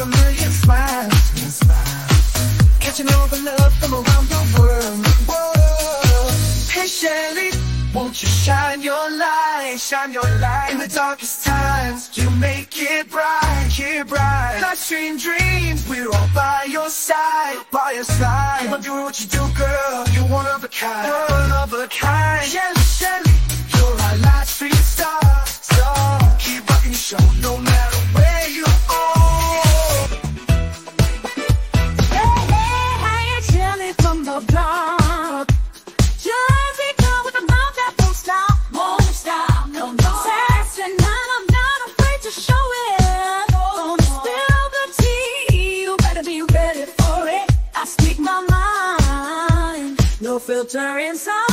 with a million smiles, catching all the love from around the world. Whoa. Hey Shelley, won't you shine your light in the darkest times? You make it bright, here bright. Livestream dreams, we're all by your side, by your side. Keep on doing what you do, girl. You're one of a kind, one of a kind. Shelley, Shelley, you're our livestream star, star. Keep rocking your show, no matter where you are. Hey, hey, hey, Shelley from the block. Filter inside,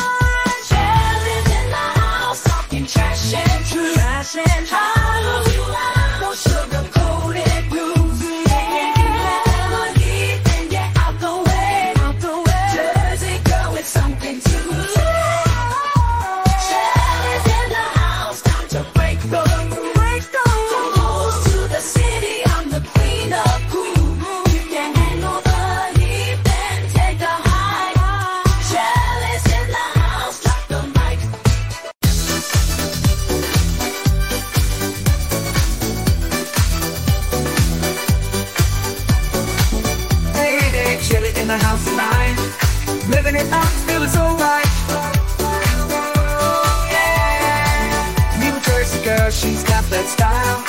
Shelley's in the house, talking trash and truth, trash and how you love, no sugar-coated grooves. Taking you melody, then get out the way, Jersey girl with something to lose. Shelley's in the house, time to break the rules, from Coles to the city, I'm the queen of Coof. You can handle the heat, then take the in the house tonight, living it up, feeling so right. Oh, yeah. New Jersey girl, she's got that style.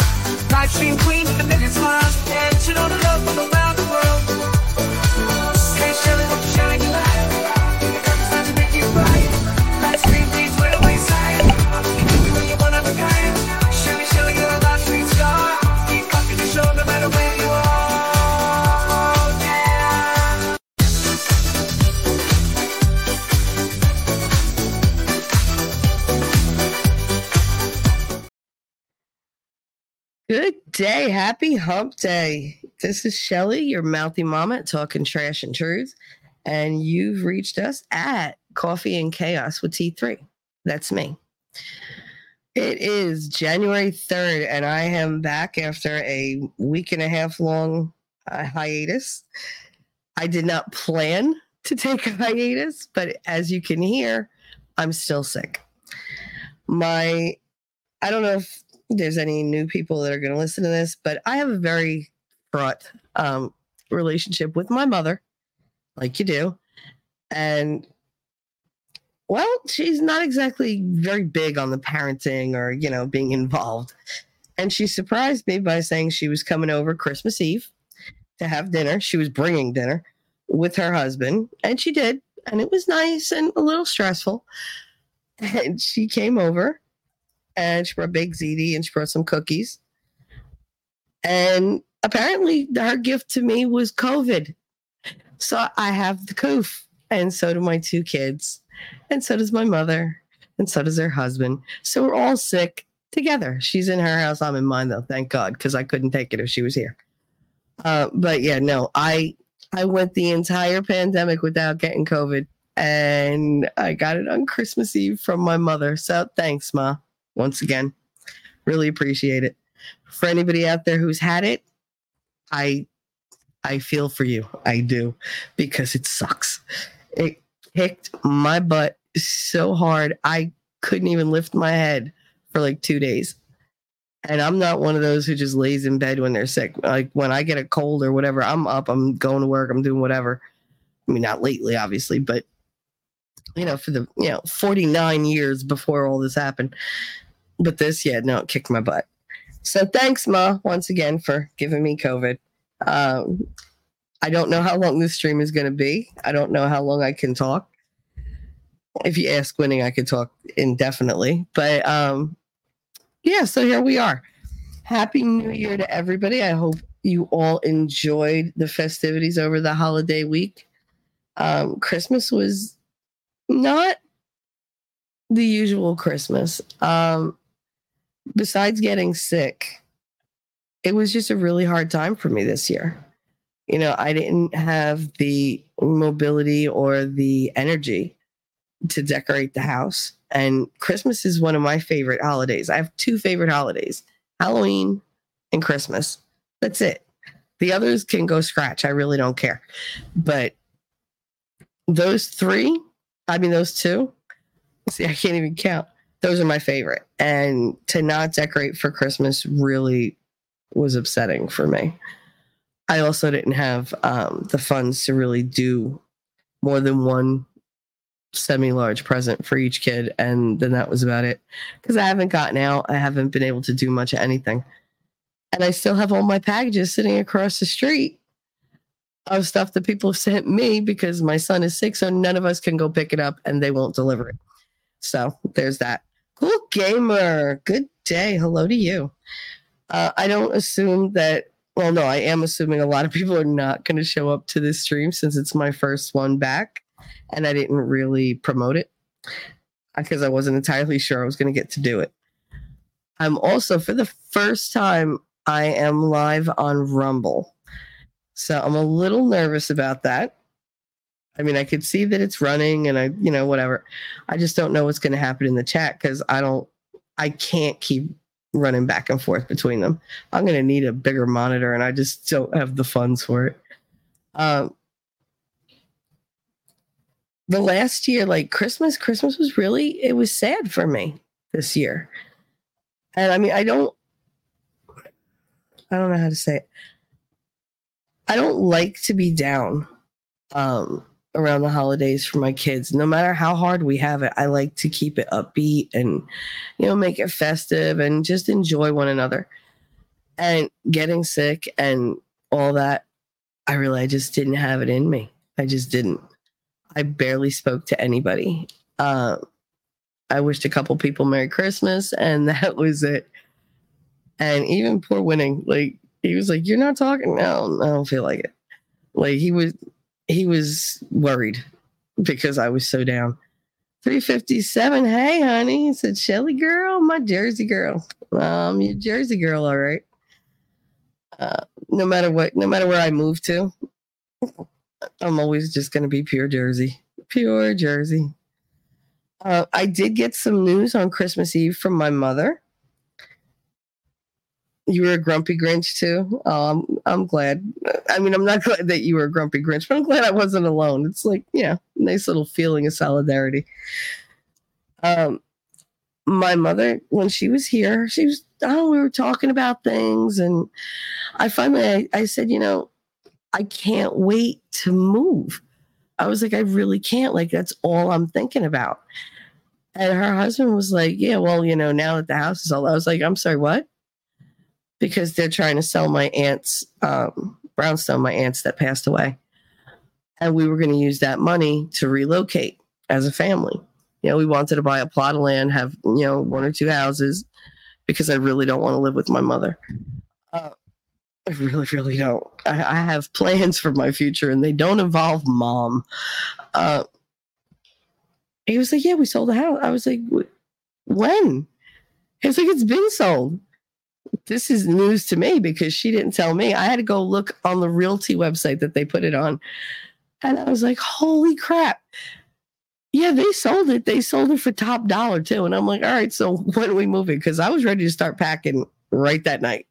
Live stream queen with a million smiles, and she know the love from around the world. Hey Shelley, won't you shine your light? The girl's time to make you right. Live stream queens, where the wayside. You know you're one of a kind. Shelley, Shelley, you're a live stream star. Keep rocking the show, no matter where you are. Good day. Happy hump day. This is Shelley, your mouthy mama at Talking Trash and Truth. And you've reached us at Coffee and Chaos with T3. That's me. It is January 3rd, and I am back after a week and a half long hiatus. I did not plan to take a hiatus, but as you can hear, I'm still sick. I don't know if there's any new people that are going to listen to this, but I have a very fraught relationship with my mother, like you do. And, well, she's not exactly very big on the parenting or, you know, being involved. And she surprised me by saying she was coming over Christmas Eve to have dinner. She was bringing dinner with her husband, and she did. And it was nice and a little stressful. And she came over. And she brought baked ziti and she brought some cookies. And apparently her gift to me was COVID. So I have the Coof. And so do my two kids. And so does my mother. And so does her husband. So we're all sick together. She's in her house. I'm in mine, though. Thank God. Because I couldn't take it if she was here. But yeah, no. I went the entire pandemic without getting COVID. And I got it on Christmas Eve from my mother. So thanks, Ma. Once again, really appreciate it. For anybody out there who's had it, I feel for you. I do, because it sucks. It kicked my butt so hard. I couldn't even lift my head for like 2 days. And I'm not one of those who just lays in bed when they're sick. Like when I get a cold or whatever, I'm up, I'm going to work, I'm doing whatever. I mean, not lately, obviously, but you know, for the 49 years before all this happened. But this, yeah, no, it kicked my butt. So thanks, Ma, once again, for giving me COVID. I don't know how long this stream is going to be. I don't know how long I can talk. If you ask Winning, I could talk indefinitely. But, yeah, so here we are. Happy New Year to everybody. I hope you all enjoyed the festivities over the holiday week. Christmas was not the usual Christmas. Besides getting sick, it was just a really hard time for me this year. You know, I didn't have the mobility or the energy to decorate the house. And Christmas is one of my favorite holidays. I have two favorite holidays, Halloween and Christmas. That's it. The others can go scratch. I really don't care. But those two, see, I can't even count. Those are my favorite. And to not decorate for Christmas really was upsetting for me. I also didn't have the funds to really do more than one semi-large present for each kid. And then that was about it. Because I haven't gotten out. I haven't been able to do much of anything. And I still have all my packages sitting across the street of stuff that people have sent me because my son is sick. So none of us can go pick it up and they won't deliver it. So there's that. Cool gamer. Good day. Hello to you. I don't assume that. Well, no, I am assuming a lot of people are not going to show up to this stream since it's my first one back. And I didn't really promote it because I wasn't entirely sure I was going to get to do it. I'm also, for the first time, I am live on Rumble. So I'm a little nervous about that. I mean, I could see that it's running and whatever. I just don't know what's going to happen in the chat because I can't keep running back and forth between them. I'm going to need a bigger monitor and I just don't have the funds for it. The last year, like Christmas was really, it was sad for me this year. And I mean, I don't know how to say it. I don't like to be down around the holidays for my kids. No matter how hard we have it, I like to keep it upbeat and, make it festive and just enjoy one another. And getting sick and all that, I just didn't have it in me. I just didn't. I barely spoke to anybody. I wished a couple people Merry Christmas and that was it. And even poor Winning, he was like, "You're not talking now. I don't feel like it." He was worried because I was so down. 357. Hey, honey. He said, "Shelly girl, my Jersey girl." Your Jersey girl, all right. No matter where I move to, I'm always just going to be pure Jersey. Pure Jersey. I did get some news on Christmas Eve from my mother. You were a grumpy Grinch too. I'm glad. I mean, I'm not glad that you were a grumpy Grinch, but I'm glad I wasn't alone. It's nice little feeling of solidarity. My mother, when she was here, we were talking about things. And I finally, I said, I can't wait to move. I was like, I really can't. That's all I'm thinking about. And her husband was like, yeah, well, now that the house is all, I was like, I'm sorry, what? Because they're trying to sell my aunt's brownstone, my aunt's that passed away. And we were going to use that money to relocate as a family. We wanted to buy a plot of land, have, one or two houses, because I really don't want to live with my mother. I really, really don't. I have plans for my future, and they don't involve mom. He was like, yeah, we sold the house. I was like, when? He was like, it's been sold. This is news to me because she didn't tell me. I had to go look on the realty website that they put it on. And I was like, holy crap. Yeah, they sold it. They sold it for top dollar too. And I'm like, all right, so when are we moving? Because I was ready to start packing right that night.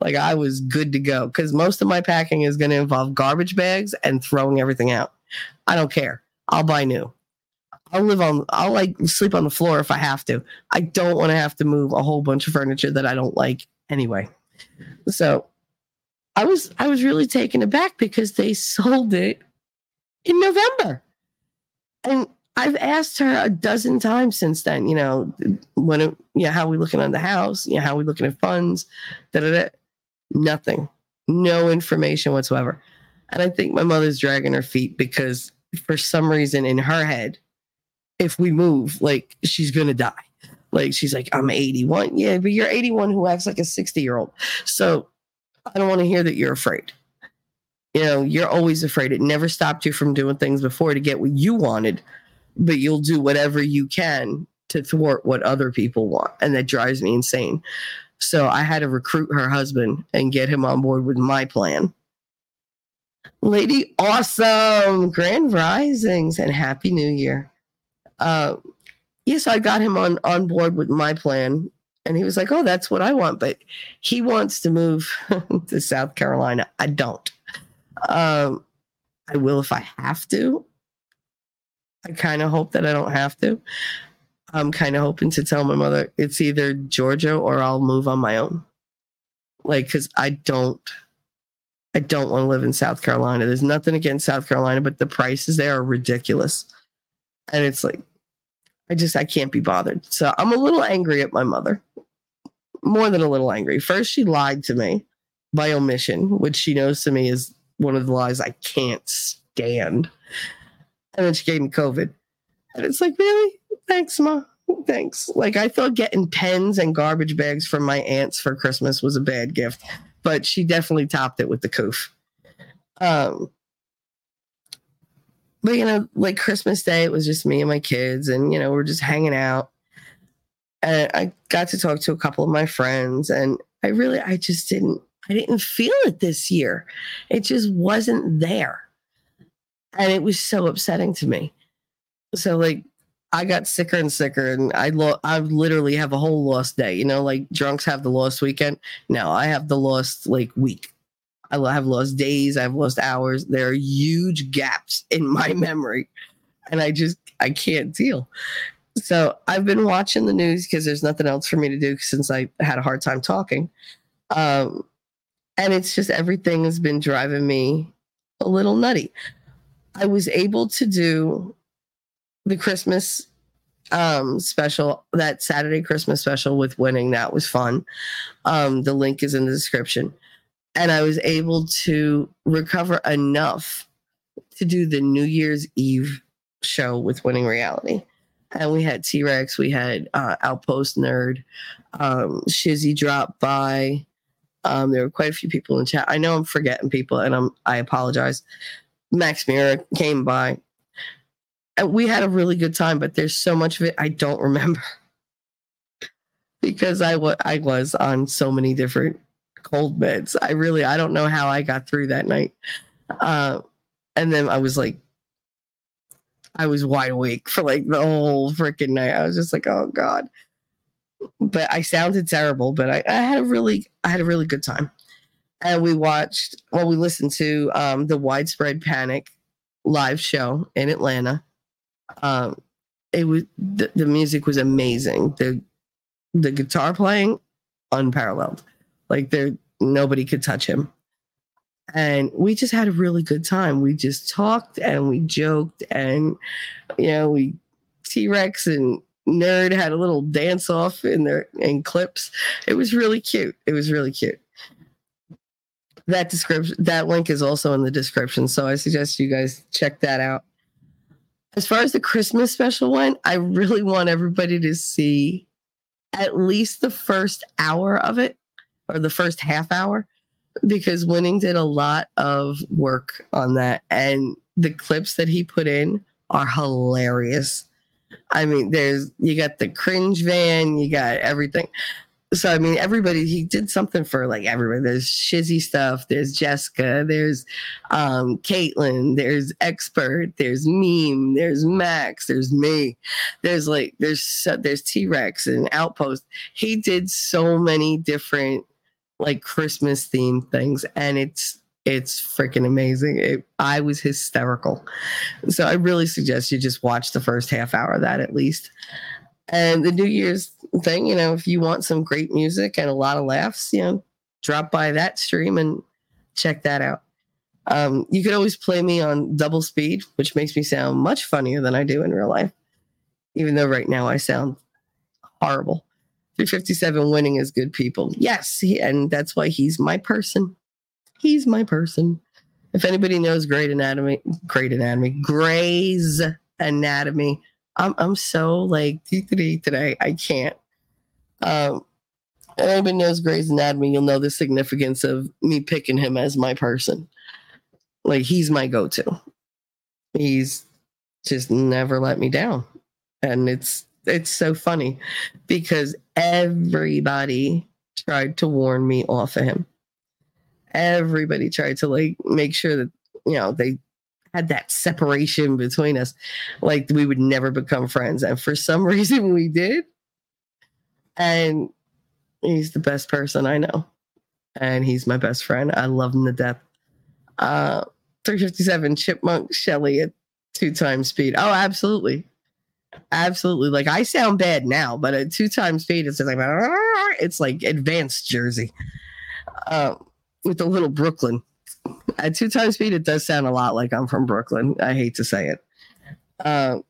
I was good to go because most of my packing is going to involve garbage bags and throwing everything out. I don't care. I'll buy new. I'll sleep on the floor if I have to. I don't want to have to move a whole bunch of furniture that I don't like anyway. So I was really taken aback because they sold it in November. And I've asked her a dozen times since then, how are we looking on the house? How are we looking at funds? Da-da-da. Nothing. No information whatsoever. And I think my mother's dragging her feet because for some reason in her head, if we move, she's going to die. She's like, I'm 81. Yeah, but you're 81 who acts like a 60-year-old. So I don't want to hear that you're afraid. You're always afraid. It never stopped you from doing things before to get what you wanted, but you'll do whatever you can to thwart what other people want. And that drives me insane. So I had to recruit her husband and get him on board with my plan. Lady Awesome, Grand Risings, and Happy New Year. Yes, I got him on board with my plan And he was like, oh, that's what I want. But he wants to move to South Carolina. I don't. I will if I have to. I kind of hope that I don't have to. I'm kind of hoping to tell my mother it's either Georgia or I'll move on my own. Like, because I don't want to live in South Carolina. There's nothing against South Carolina, but the prices there are ridiculous. And it's like, I can't be bothered. So I'm a little angry at my mother. More than a little angry. First, she lied to me by omission, which she knows to me is one of the lies I can't stand. And then she gave me COVID. And it's like, really? Thanks, Ma. Thanks. Like, I thought getting pens and garbage bags from my aunts for Christmas was a bad gift, but she definitely topped it with the Coof. But, you know, like Christmas Day, it was just me and my kids, and, you know, we're just hanging out. And I got to talk to a couple of my friends, and I didn't feel it this year. It just wasn't there. And it was so upsetting to me. So, like, I got sicker and sicker, and I literally have a whole lost day. You know, like drunks have the lost weekend. No, I have the lost, like, week. I have lost days. I've lost hours. There are huge gaps in my memory, and I can't deal. So I've been watching the news because there's nothing else for me to do since I had a hard time talking. And it's just everything has been driving me a little nutty. I was able to do the Christmas special, that Saturday Christmas special with Winning. That was fun. The link is in the description. And I was able to recover enough to do the New Year's Eve show with Winning Reality. And we had T-Rex, we had Outpost Nerd, Shizzy dropped by. There were quite a few people in chat. I know I'm forgetting people, and I apologize. Max Mira came by. And we had a really good time, but there's so much of it I don't remember because I was on so many different cold meds. I don't know how I got through that night. And then I was wide awake for like the whole freaking night. I was just like, oh God. But I sounded terrible, but I had a really good time. And we listened to the Widespread Panic live show in Atlanta. It was the music was amazing. The guitar playing, unparalleled. Like nobody could touch him. And we just had a really good time. We just talked and we joked, and you know, we T-Rex and Nerd had a little dance off in clips. It was really cute. That description, that link is also in the description. So I suggest you guys check that out. As far as the Christmas special went, I really want everybody to see at least the first hour of it, or the first half hour, because Winning did a lot of work on that. And the clips that he put in are hilarious. I mean, you got the cringe van, you got everything. So, I mean, everybody, he did something for like everybody. There's Shizzy stuff. There's Jessica. There's Caitlin. There's Expert. There's Meme. There's Max. There's me. There's T-Rex and Outpost. He did so many different like Christmas themed things. And it's freaking amazing. I was hysterical. So I really suggest you just watch the first half hour of that at least. And the New Year's thing, you know, if you want some great music and a lot of laughs, you know, drop by that stream and check that out. You could always play me on double speed, which makes me sound much funnier than I do in real life, even though right now I sound horrible. 357 Winning is good people. Yes, and that's why he's my person. He's my person. If anybody knows Gray's Anatomy, I'm so like T3 today. I can't. If anybody knows Gray's Anatomy, you'll know the significance of me picking him as my person. Like, he's my go-to. He's just never let me down. And it's so funny because everybody tried to warn me off of him. Everybody tried to like make sure that, you know, they had that separation between us, like we would never become friends. And for some reason we did. And He's the best person I know. And he's my best friend. I love him to death. 357 Chipmunk Shelly at 2x speed. Oh, absolutely. Absolutely. Like, I sound bad now, but at 2x speed, it's just like, it's like advanced Jersey with a little Brooklyn. At 2x speed, it does sound a lot like I'm from Brooklyn. I hate to say it. A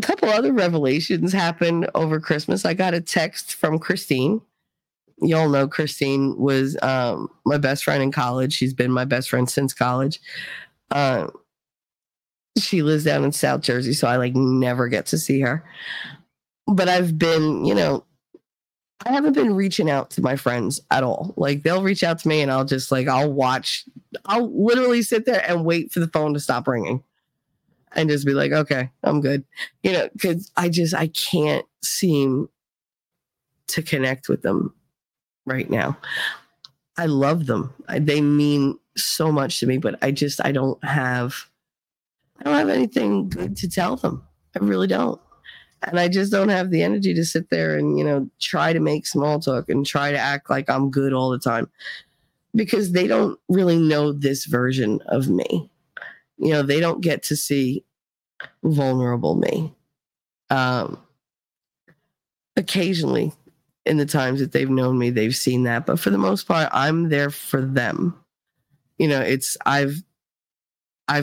couple other revelations happened over Christmas. I got a text from Christine. Y'all know Christine was my best friend in college. She's been my best friend since college. She lives down in South Jersey, so I like never get to see her. But I've been, you know, I haven't been reaching out to my friends at all. Like, they'll reach out to me and I'll just like, I'll literally sit there and wait for the phone to stop ringing. And just be like, okay, I'm good. You know, because I can't seem to connect with them right now. I love them. They mean so much to me, but I don't have anything good to tell them. I really don't. And I just don't have the energy to sit there and, you know, try to make small talk and try to act like I'm good all the time. Because they don't really know this version of me. You know, they don't get to see vulnerable me. Occasionally, in the times that they've known me, they've seen that. But for the most part, I'm there for them. You know, it's I've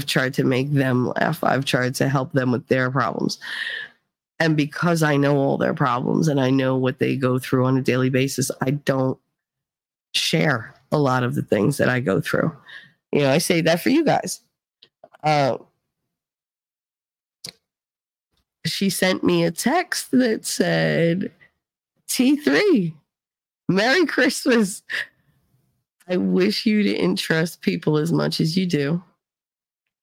tried to make them laugh. I've tried to help them with their problems. And because I know all their problems and I know what they go through on a daily basis, I don't share a lot of the things that I go through. You know, I say that for you guys. She sent me a text that said, T3, Merry Christmas. I wish you didn't trust people as much as you do.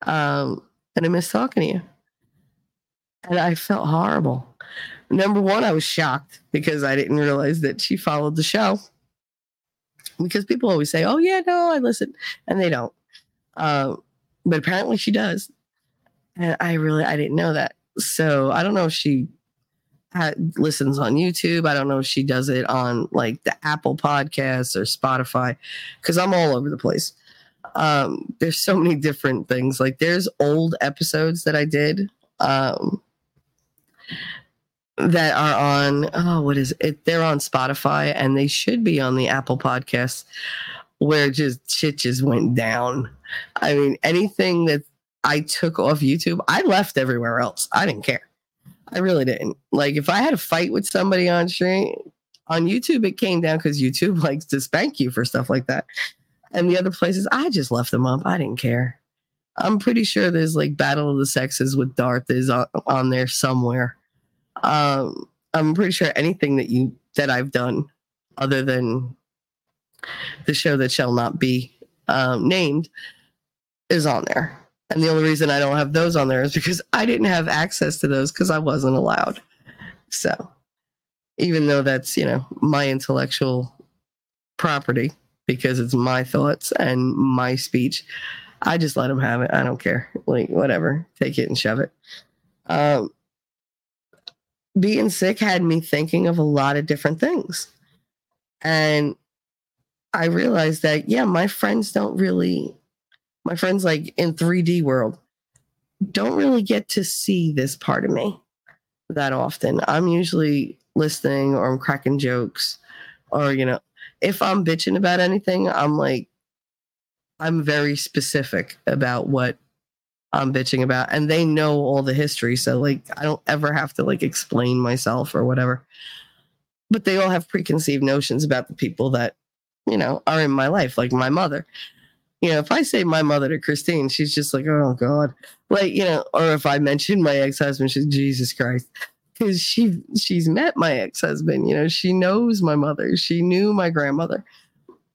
And I miss talking to you. And I felt horrible. Number one, I was shocked because I didn't realize that she followed the show. Because people always say, oh, yeah, no, I listen. And they don't. But apparently she does. And I didn't know that. So I don't know if she listens on YouTube. I don't know if she does it on like the Apple Podcasts or Spotify, because I'm all over the place. There's so many different things. Like, there's old episodes that I did that are on, they're on Spotify, and they should be on the Apple Podcasts, where shit just went down. I mean, anything that I took off YouTube, I left everywhere else. I didn't care. I really didn't. Like, if I had a fight with somebody on stream, on YouTube, it came down because YouTube likes to spank you for stuff like that. And the other places, I just left them up. I didn't care. I'm pretty sure there's like Battle of the Sexes with Darth is on there somewhere. I'm pretty sure anything that I've done other than the show that shall not be named is on there. And the only reason I don't have those on there is because I didn't have access to those because I wasn't allowed. So even though that's, you know, my intellectual property, because it's my thoughts and my speech, I just let them have it. I don't care. Like, whatever. Take it and shove it. Being sick had me thinking of a lot of different things. And I realized that, yeah, my friends like in 3D world don't really get to see this part of me that often. I'm usually listening, or I'm cracking jokes, or, you know, if I'm bitching about anything, I'm very specific about what I'm bitching about, and they know all the history. So like, I don't ever have to like explain myself or whatever, but they all have preconceived notions about the people that, you know, are in my life, like my mother. You know, if I say my mother to Christine, she's just like, oh, God. Like, you know, or if I mention my ex-husband, she's Jesus Christ. Because she's met my ex-husband. You know, she knows my mother. She knew my grandmother.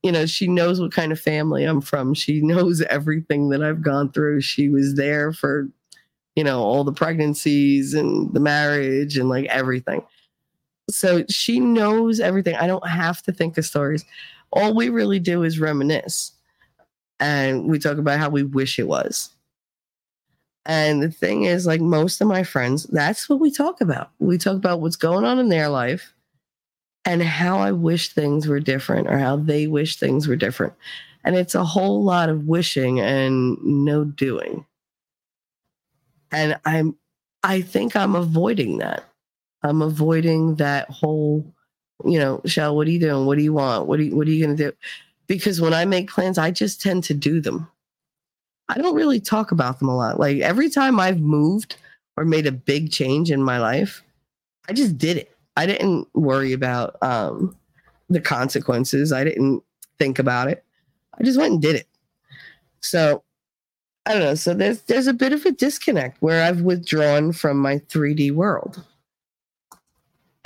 You know, she knows what kind of family I'm from. She knows everything that I've gone through. She was there for, you know, all the pregnancies and the marriage and like everything. So she knows everything. I don't have to think of stories. All we really do is reminisce. And we talk about how we wish it was. And the thing is, like, most of my friends, that's what we talk about. We talk about what's going on in their life. and how I wish things were different or how they wish things were different. And it's a whole lot of wishing and no doing. And I think I'm avoiding that. I'm avoiding that whole, you know, Shell, what are you doing? What do you want? What are you going to do? Because when I make plans, I just tend to do them. I don't really talk about them a lot. Like every time I've moved or made a big change in my life, I just did it. I didn't worry about the consequences. I didn't think about it. I just went and did it. So I don't know. So there's a bit of a disconnect where I've withdrawn from my 3D world.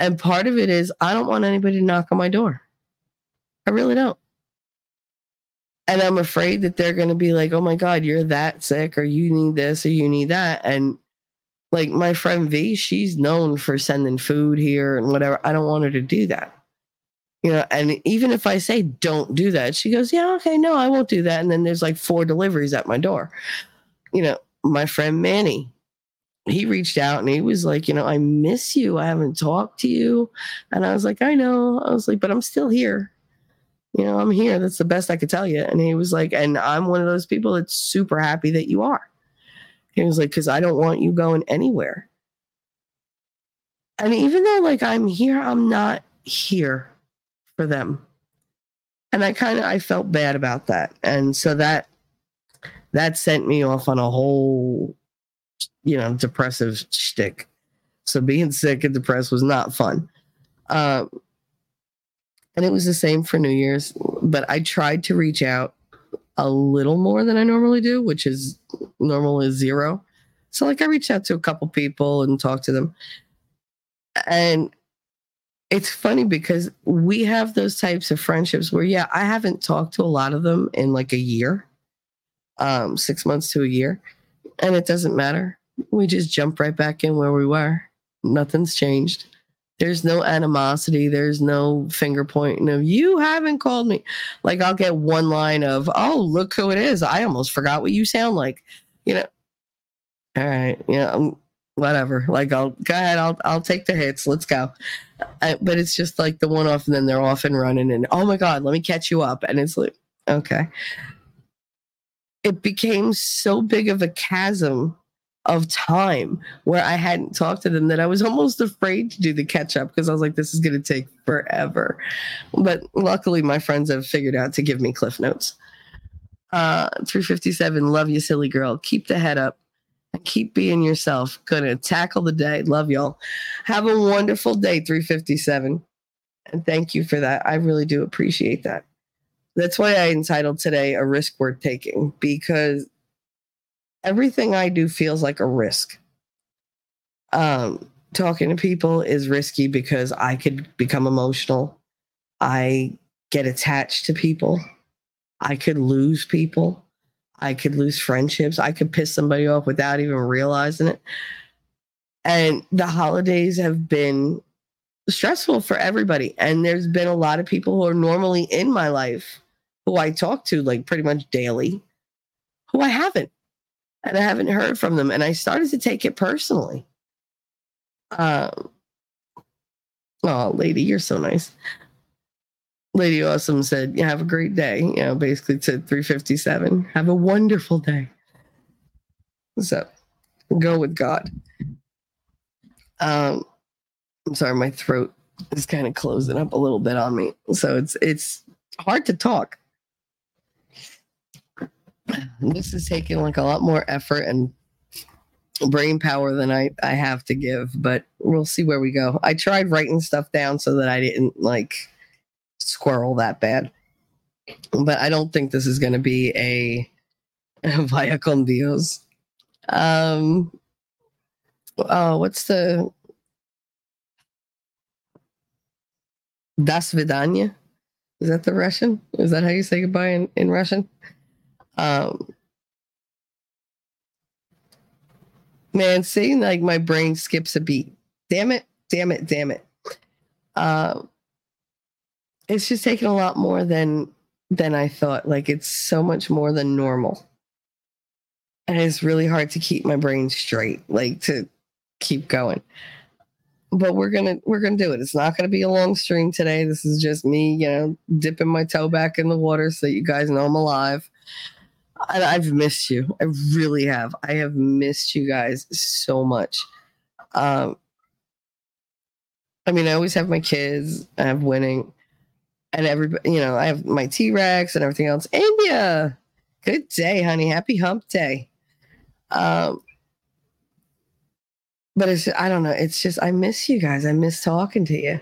And part of it is I don't want anybody to knock on my door. I really don't. And I'm afraid that they're going to be like, oh my God, you're that sick, or you need this, or you need that. And like my friend V, she's known for sending food here and whatever. I don't want her to do that. You know, and even if I say don't do that, she goes, yeah, okay, no, I won't do that. And then there's like 4 deliveries at my door. You know, my friend Manny, he reached out and he was like, you know, I miss you. I haven't talked to you. And I was like, I know. I was like, but I'm still here. You know, I'm here. That's the best I could tell you. And he was like, and I'm one of those people that's super happy that you are. He was like, because I don't want you going anywhere. And even though like I'm here, I'm not here for them. And I felt bad about that. And so that sent me off on a whole, you know, depressive shtick. So being sick and depressed was not fun. And it was the same for New Year's, but I tried to reach out a little more than I normally do, which is normally 0. So like I reached out to a couple people and talked to them. And it's funny because we have those types of friendships where, yeah, I haven't talked to a lot of them in like a year, 6 months to a year. And it doesn't matter. We just jump right back in where we were. Nothing's changed. There's no animosity. There's no finger pointing of, you haven't called me. Like, I'll get one line of, oh, look who it is. I almost forgot what you sound like. You know, all right, you know, whatever. Like, I'll take the hits. Let's go. But it's just like the one off, and then they're off and running, and, oh my God, let me catch you up. And it's like, okay. It became so big of a chasm of time where I hadn't talked to them that I was almost afraid to do the catch up because I was like, this is going to take forever. But luckily my friends have figured out to give me cliff notes. 357, love you, silly girl. Keep the head up and keep being yourself. Gonna tackle the day. Love y'all. Have a wonderful day, 357. And thank you for that. I really do appreciate that. That's why I entitled today A Risk Worth Taking, because everything I do feels like a risk. Talking to people is risky because I could become emotional. I get attached to people. I could lose people. I could lose friendships. I could piss somebody off without even realizing it. And the holidays have been stressful for everybody. And there's been a lot of people who are normally in my life who I talk to like pretty much daily, who I haven't. And I haven't heard from them. And I started to take it personally. Oh, lady, you're so nice. Lady Awesome said, yeah, have a great day. You know, basically to 357. Have a wonderful day. So go with God. I'm sorry, my throat is kind of closing up a little bit on me. So it's hard to talk. This is taking like a lot more effort and brain power than I have to give, but we'll see where we go. I tried writing stuff down so that I didn't like squirrel that bad, but I don't think this is going to be a vaya con Dios. What's the Das Vidanya? Is that the Russian? Is that how you say goodbye in Russian? Man, seeing like my brain skips a beat. Damn it. It's just taking a lot more than I thought. Like it's so much more than normal. And it's really hard to keep my brain straight, like to keep going. but we're gonna do it. It's not gonna be a long stream today. This is just me, you know, dipping my toe back in the water so you guys know I'm alive. And I've missed you. I really have. I have missed you guys so much. I mean, I always have my kids. I have Winning, and everybody. You know, I have my T-Rex and everything else. India, good day, honey. Happy Hump Day. But it's, I don't know. It's just, I miss you guys. I miss talking to you.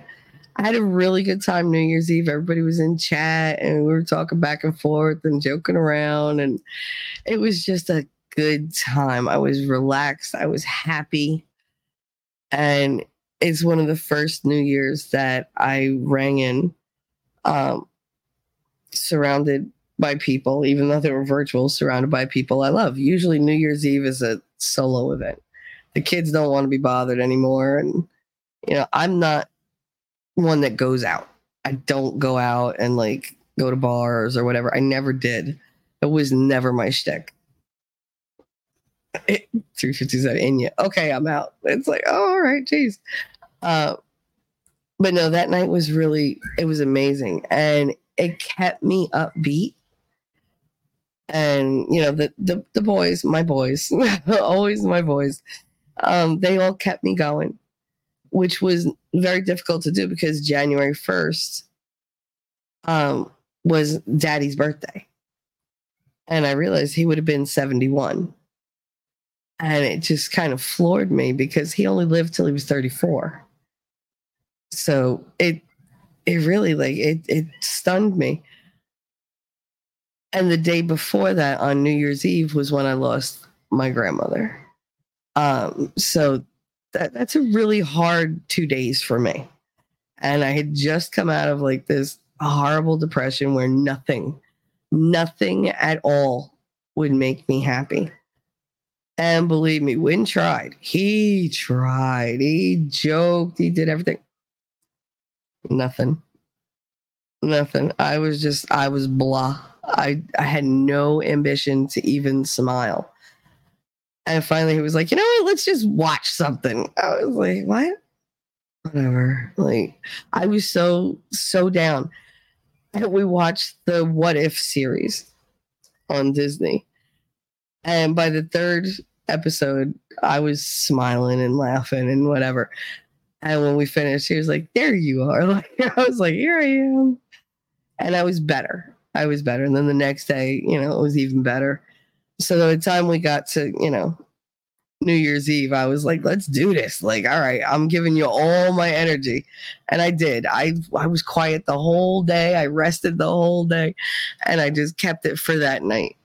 I had a really good time New Year's Eve. Everybody was in chat and we were talking back and forth and joking around. And it was just a good time. I was relaxed. I was happy. And it's one of the first New Year's that I rang in surrounded by people, even though they were virtual, surrounded by people I love. Usually New Year's Eve is a solo event. The kids don't want to be bothered anymore. And, you know, I'm not one that goes out. I don't go out and like go to bars or whatever. I never did. It was never my shtick. 357 in you. Okay, I'm out. It's like, oh, all right, geez. But no, that night was really, it was amazing. And it kept me upbeat. And, you know, the boys, my boys, always my boys, they all kept me going, which was very difficult to do because January 1st was Daddy's birthday. And I realized he would have been 71. And it just kind of floored me because he only lived till he was 34. So it really, like, it stunned me. And the day before that, on New Year's Eve, was when I lost my grandmother. So that's a really hard 2 days for me. And I had just come out of, like, this horrible depression where nothing at all would make me happy. And believe me, Win tried. He tried. He joked. He did everything. Nothing. I was blah. I had no ambition to even smile. And finally he was like, you know what? Let's just watch something. I was like, what? Whatever. Like, I was so down. And we watched the What If series on Disney. And by the third episode, I was smiling and laughing and whatever. And when we finished, he was like, there you are. Like, I was like, here I am. And I was better. And then the next day, you know, it was even better. So by the time we got to, you know, New Year's Eve, I was like, let's do this. Like, all right, I'm giving you all my energy. And I did. I was quiet the whole day. I rested the whole day. And I just kept it for that night.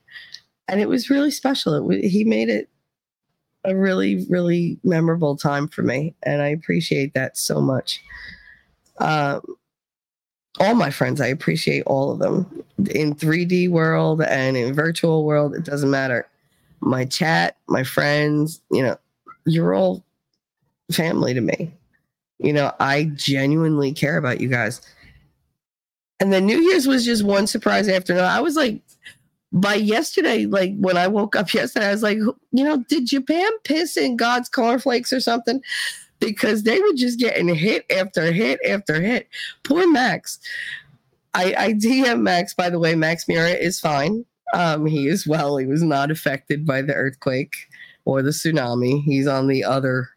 And it was really special. He made it a really, really memorable time for me. And I appreciate that so much. All my friends, I appreciate all of them in 3D world and in virtual world. It doesn't matter. My chat, my friends, you know, you're all family to me. You know, I genuinely care about you guys. And then New Year's was just one surprise after another. I was like, by yesterday, like when I woke up yesterday, I was like, you know, did Japan piss in God's cornflakes or something? Because they were just getting hit after hit after hit. Poor Max. I DM Max, by the way. Max Mira is fine. He is well. He was not affected by the earthquake or the tsunami. He's on the other,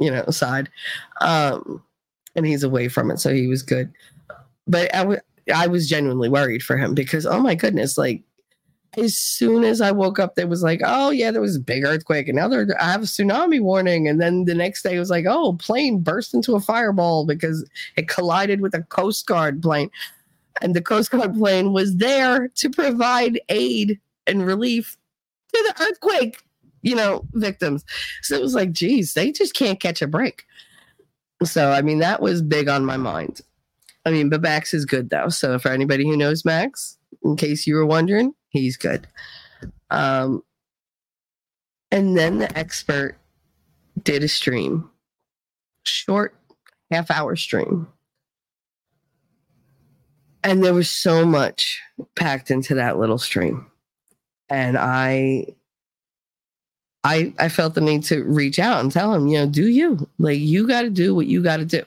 you know, side. And he's away from it, so he was good. But I was genuinely worried for him because, oh, my goodness, like, as soon as I woke up, there was like, oh, yeah, there was a big earthquake. And now I have a tsunami warning. And then the next day it was like, oh, plane burst into a fireball because it collided with a Coast Guard plane. And the Coast Guard plane was there to provide aid and relief to the earthquake, you know, victims. So it was like, geez, they just can't catch a break. So, I mean, that was big on my mind. I mean, but Max is good, though. So for anybody who knows Max, in case you were wondering, he's good. And then the expert did a stream. Short half-hour stream. And there was so much packed into that little stream. And I I felt the need to reach out and tell him, you know, do you, like, you got to do what you got to do.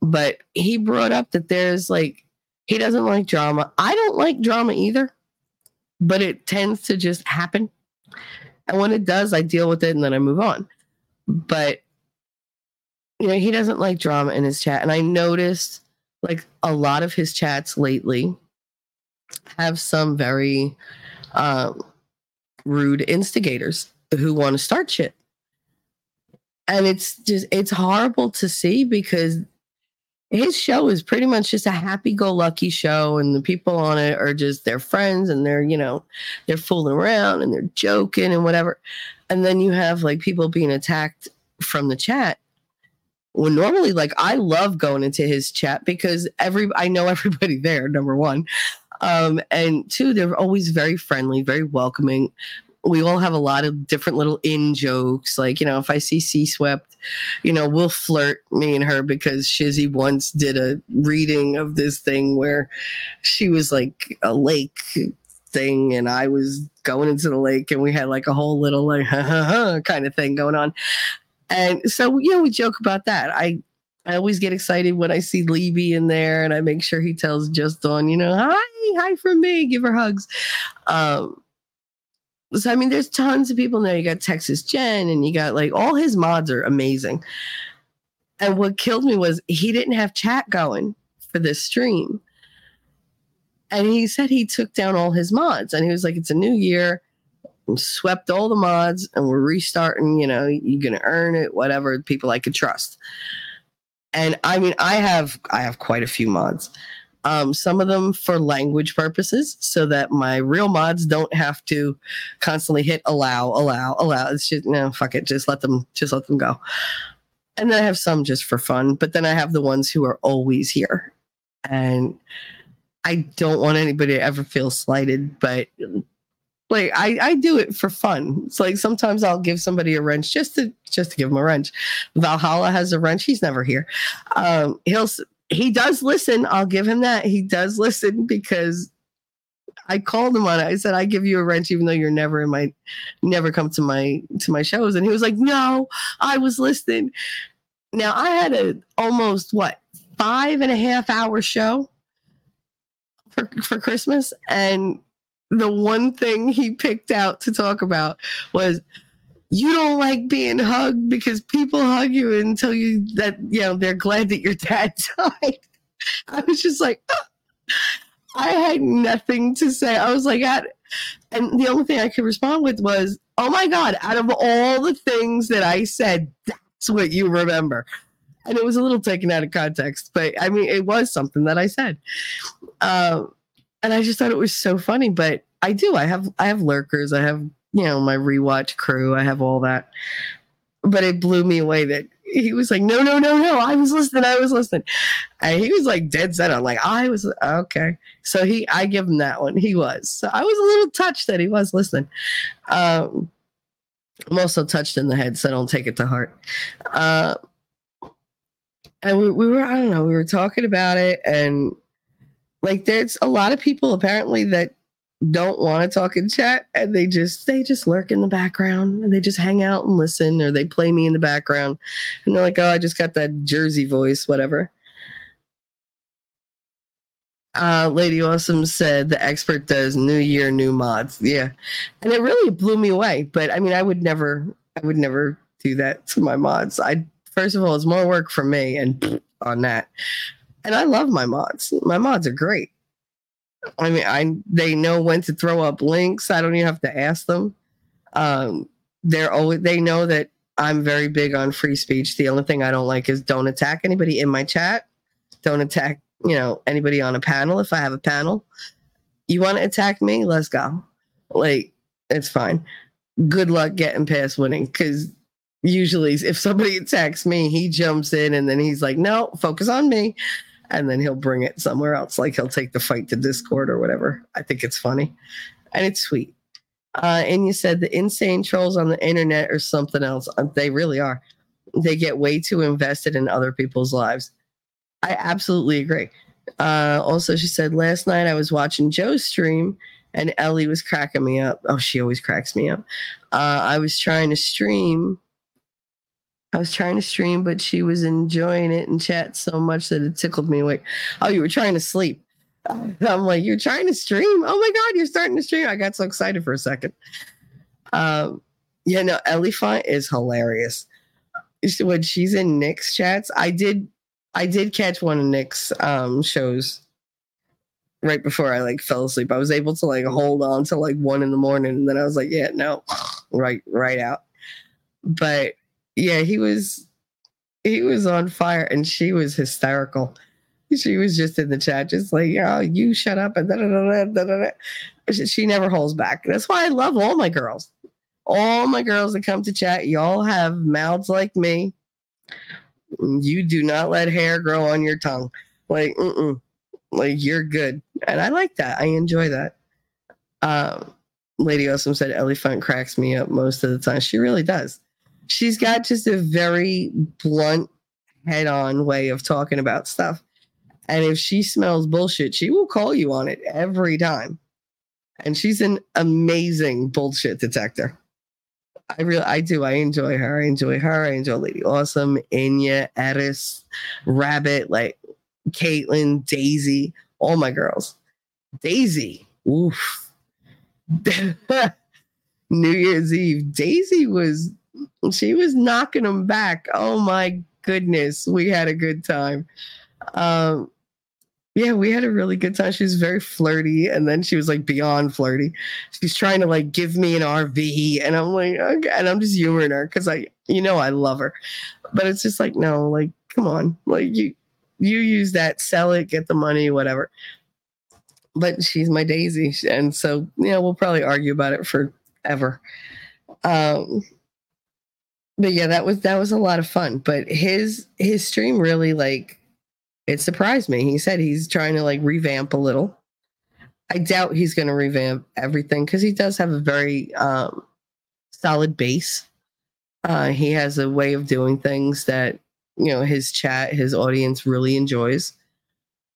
But he brought up that there's like, he doesn't like drama. I don't like drama either, but it tends to just happen. And when it does, I deal with it and then I move on. But, you know, he doesn't like drama in his chat. And I noticed like a lot of his chats lately have some very rude instigators who want to start shit. And it's just, it's horrible to see because his show is pretty much just a happy-go-lucky show, and the people on it are just their friends, and they're, you know, they're fooling around and they're joking and whatever. And then you have like people being attacked from the chat. Well, normally, like, I love going into his chat because I know everybody there, number one. And two, they're always very friendly, very welcoming. We all have a lot of different little in jokes. Like, you know, if I see C-Swept, you know, we'll flirt, me and her, because Shizzy once did a reading of this thing where she was like a lake thing and I was going into the lake and we had like a whole little like kind of thing going on. And so, you know, we joke about that. I always get excited when I see Levy in there, and I make sure he tells Just Dawn, you know, hi from me, give her hugs. So, I mean, there's tons of people there. You got Texas Jen, and you got like all his mods are amazing. And what killed me was he didn't have chat going for this stream. And he said he took down all his mods, and he was like, it's a new year. We swept all the mods and we're restarting, you know, you're going to earn it, whatever, people I could trust. And I mean, I have quite a few mods. Some of them for language purposes, so that my real mods don't have to constantly hit allow. It's just, no, fuck it. Just let them go. And then I have some just for fun, but then I have the ones who are always here. And I don't want anybody to ever feel slighted, but like, I do it for fun. It's like, sometimes I'll give somebody a wrench just to give him a wrench. Valhalla has a wrench. He's never here. He does listen. I'll give him that. He does listen because I called him on it. I said, I give you a wrench, even though you're never come to my shows. And he was like, no, I was listening. Now I had a almost 5.5 hour show for Christmas. And the one thing he picked out to talk about was, you don't like being hugged because people hug you and tell you that, you know, they're glad that your dad died. I was just like, oh. I had nothing to say. I was like, and the only thing I could respond with was, oh my God, out of all the things that I said, that's what you remember. And it was a little taken out of context, but I mean, it was something that I said. And I just thought it was so funny, but I do. I have lurkers. I have, you know, my rewatch crew. I have all that. But it blew me away that he was like, no. I was listening. And he was like dead set on, like, I was okay. So I give him that one. He was. So I was a little touched that he was listening. I'm also touched in the head, so don't take it to heart. And we were, I don't know, we were talking about it, and like, there's a lot of people apparently that don't want to talk in chat, and they just lurk in the background, and they just hang out and listen, or they play me in the background, and they're like, oh, I just got that Jersey voice, whatever. Lady Awesome said the expert does new year, new mods. Yeah. And it really blew me away. But I mean, I would never do that to my mods. First of all, it's more work for me and on that. And I love my mods. My mods are great. I mean, they know when to throw up links. I don't even have to ask them. They know that I'm very big on free speech. The only thing I don't like is don't attack anybody in my chat. Don't attack, you know, anybody on a panel. If I have a panel, you want to attack me? Let's go. Like, it's fine. Good luck getting past winning, because usually if somebody attacks me, he jumps in and then he's like, no, focus on me. And then he'll bring it somewhere else. Like, he'll take the fight to Discord or whatever. I think it's funny. And it's sweet. And you said the insane trolls on the internet or something else. They really are. They get way too invested in other people's lives. I absolutely agree. Also, she said, last night I was watching Joe's stream and Ellie was cracking me up. Oh, she always cracks me up. I was trying to stream, but she was enjoying it in chat so much that it tickled me. Like, oh, you were trying to sleep. I'm like, you're trying to stream? Oh my God, you're starting to stream. I got so excited for a second. Yeah, no, Ellie Font is hilarious. When she's in Nick's chats, I did catch one of Nick's shows right before I like fell asleep. I was able to like hold on to like 1 a.m. and then I was like, yeah, no, right out. But yeah, he was on fire and she was hysterical. She was just in the chat, just like, oh, you shut up and da da da da da da. She never holds back. That's why I love all my girls. All my girls that come to chat, y'all have mouths like me. You do not let hair grow on your tongue. Like, like you're good. And I like that. I enjoy that. Lady Awesome said Ellie Funk cracks me up most of the time. She really does. She's got just a very blunt, head-on way of talking about stuff. And if she smells bullshit, she will call you on it every time. And she's an amazing bullshit detector. I do. I enjoy her. I enjoy Lady Awesome, Inya, Addis, Rabbit, like Caitlin, Daisy, all my girls. Daisy. Oof. New Year's Eve. Daisy was knocking them back. Oh my goodness. We had a good time. Yeah, we had a really good time. She was very flirty, and then she was like beyond flirty. She's trying to like give me an RV, and I'm like, okay, and I'm just humoring her because I love her, but it's just like, no, like come on, like you use that, sell it, get the money, whatever. But she's my Daisy, and so yeah, we'll probably argue about it forever. But yeah, that was a lot of fun. But his stream really like. It surprised me. He said he's trying to like revamp a little. I doubt he's going to revamp everything because he does have a very solid base. He has a way of doing things that, you know, his chat, his audience really enjoys.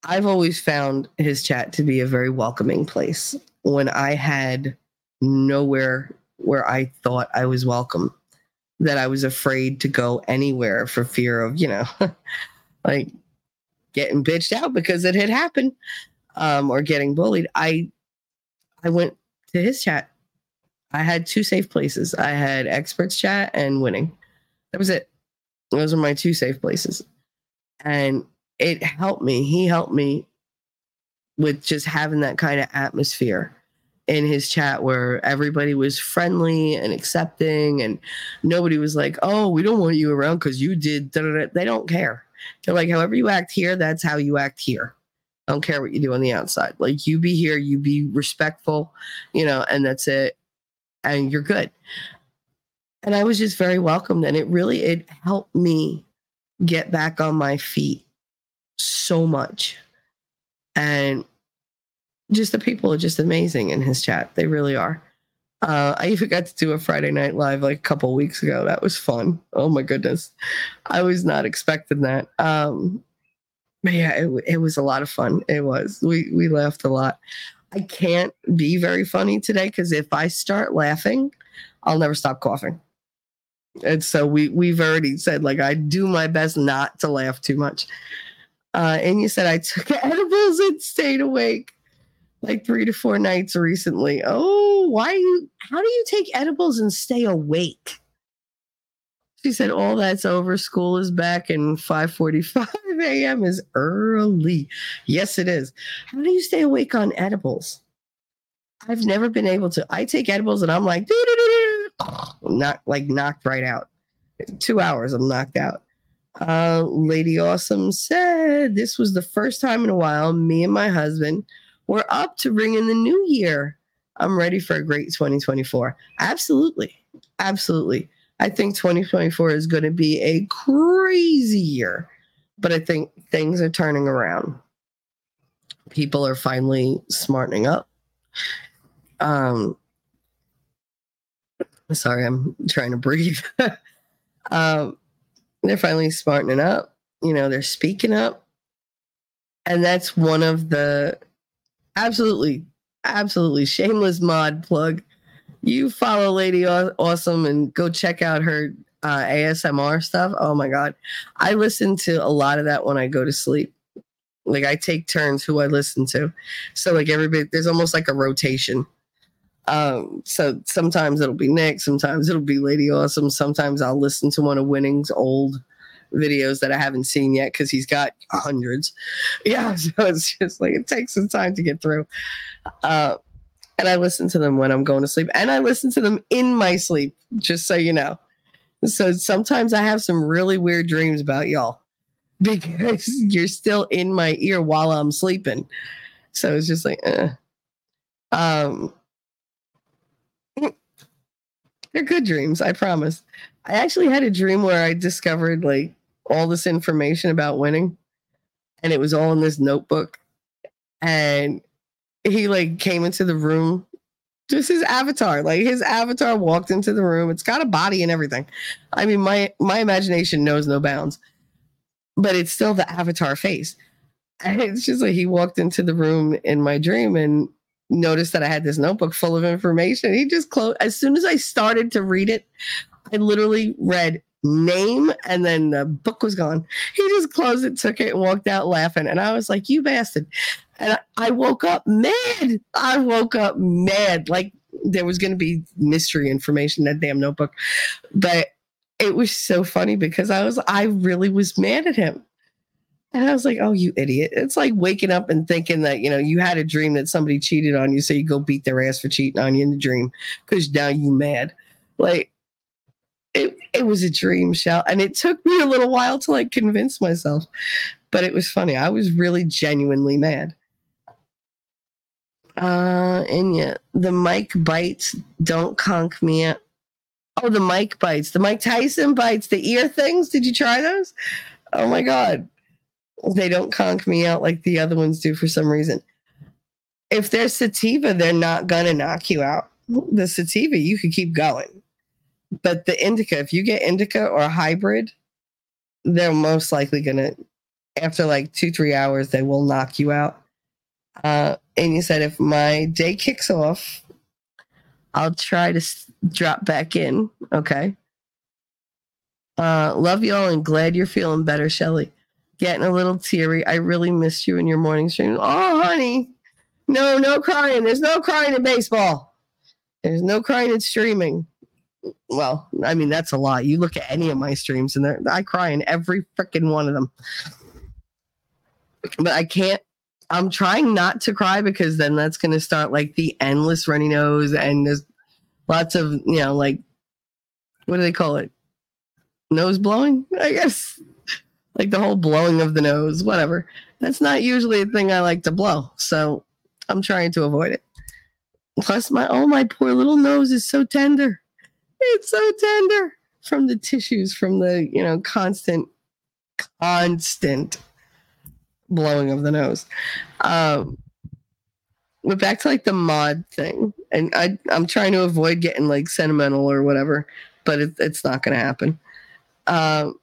I've always found his chat to be a very welcoming place when I had nowhere where I thought I was welcome, that I was afraid to go anywhere for fear of, you know, like, getting bitched out because it had happened, or getting bullied. I went to his chat. I had 2 safe places. I had Experts Chat and Winning. That was it. Those were my 2 safe places. And it helped me. He helped me with just having that kind of atmosphere in his chat where everybody was friendly and accepting and nobody was like, oh, we don't want you around because you did da-da-da. They don't care. They're like, however you act here, that's how you act here. I don't care what you do on the outside. Like, you be here, you be respectful, you know, and that's it. And you're good. And I was just very welcomed. And it helped me get back on my feet so much. And just the people are just amazing in his chat. They really are. I even got to do a Friday Night Live like a couple weeks ago. That was fun. Oh my goodness. I was not expecting that. But yeah, it was a lot of fun. It was. We laughed a lot. I can't be very funny today because if I start laughing, I'll never stop coughing. And so we've already said, like, I do my best not to laugh too much. And you said I took edibles and stayed awake like 3 to 4 nights recently. Oh, how do you take edibles and stay awake? She said, all that's over. School is back and 5:45 a.m. is early. Yes, it is. How do you stay awake on edibles? I've never been able to. I take edibles and I'm like, not like knocked right out. 2 hours, I'm knocked out. Lady Awesome said, this was the first time in a while me and my husband were up to bring in the new year. I'm ready for a great 2024. Absolutely. Absolutely. I think 2024 is going to be a crazy year, but I think things are turning around. People are finally smartening up. Sorry, I'm trying to breathe. They're finally smartening up. You know, they're speaking up. And that's one of the... Absolutely. absolutely shameless mod plug. You follow Lady Awesome and go check out her ASMR stuff. Oh my God. I listen to a lot of that when I go to sleep. Like I take turns who I listen to. So like everybody, there's almost like a rotation. So sometimes it'll be Nick, sometimes it'll be Lady Awesome. Sometimes I'll listen to one of Winning's old videos that I haven't seen yet because he's got hundreds. Yeah, so it's just like it takes some time to get through. And I listen to them when I'm going to sleep. And I listen to them in my sleep, just so you know. So sometimes I have some really weird dreams about y'all because you're still in my ear while I'm sleeping. So it's just like, they're good dreams, I promise. I actually had a dream where I discovered like all this information about Winning, and it was all in this notebook. And he like came into the room, just his avatar. Like his avatar walked into the room. It's got a body and everything. I mean, my imagination knows no bounds, but it's still the avatar face. And it's just like he walked into the room in my dream and noticed that I had this notebook full of information. He just closed. As soon as I started to read it, I literally read name and then the book was gone. He just closed it, took it, and walked out laughing. And I was like, you bastard. And I woke up mad. Like there was going to be mystery information in that damn notebook. But it was so funny because I really was mad at him. And I was like, oh, you idiot. It's like waking up and thinking that, you know, you had a dream that somebody cheated on you. So you go beat their ass for cheating on you in the dream because now you mad. Like, it was a dream, Shell. And it took me a little while to like convince myself, but it was funny. I was really genuinely mad. And yeah, the Mike bites don't conk me up. Oh, the Mike bites, the Mike Tyson bites, the ear things. Did you try those? Oh my God. They don't conk me out like the other ones do for some reason. If they're sativa, they're not going to knock you out. The sativa, you could keep going. But the indica, if you get indica or hybrid, they're most likely going to, after like 2-3 hours, they will knock you out. And you said, if my day kicks off, I'll try to drop back in. Okay. Love y'all and glad you're feeling better, Shelly. Getting a little teary. I really missed you in your morning stream. Oh, honey. No crying. There's no crying in baseball. There's no crying in streaming. Well, I mean, that's a lot. You look at any of my streams and I cry in every freaking one of them. But I can't. I'm trying not to cry because then that's going to start like the endless runny nose. And there's lots of, you know, like, what do they call it? Nose blowing, I guess. Like the whole blowing of the nose, whatever. That's not usually a thing I like to blow. So I'm trying to avoid it. Plus my poor little nose is so tender. It's so tender from the tissues, from the, you know, constant blowing of the nose. But back to like the mod thing. And I'm trying to avoid getting like sentimental or whatever, but it's not going to happen. The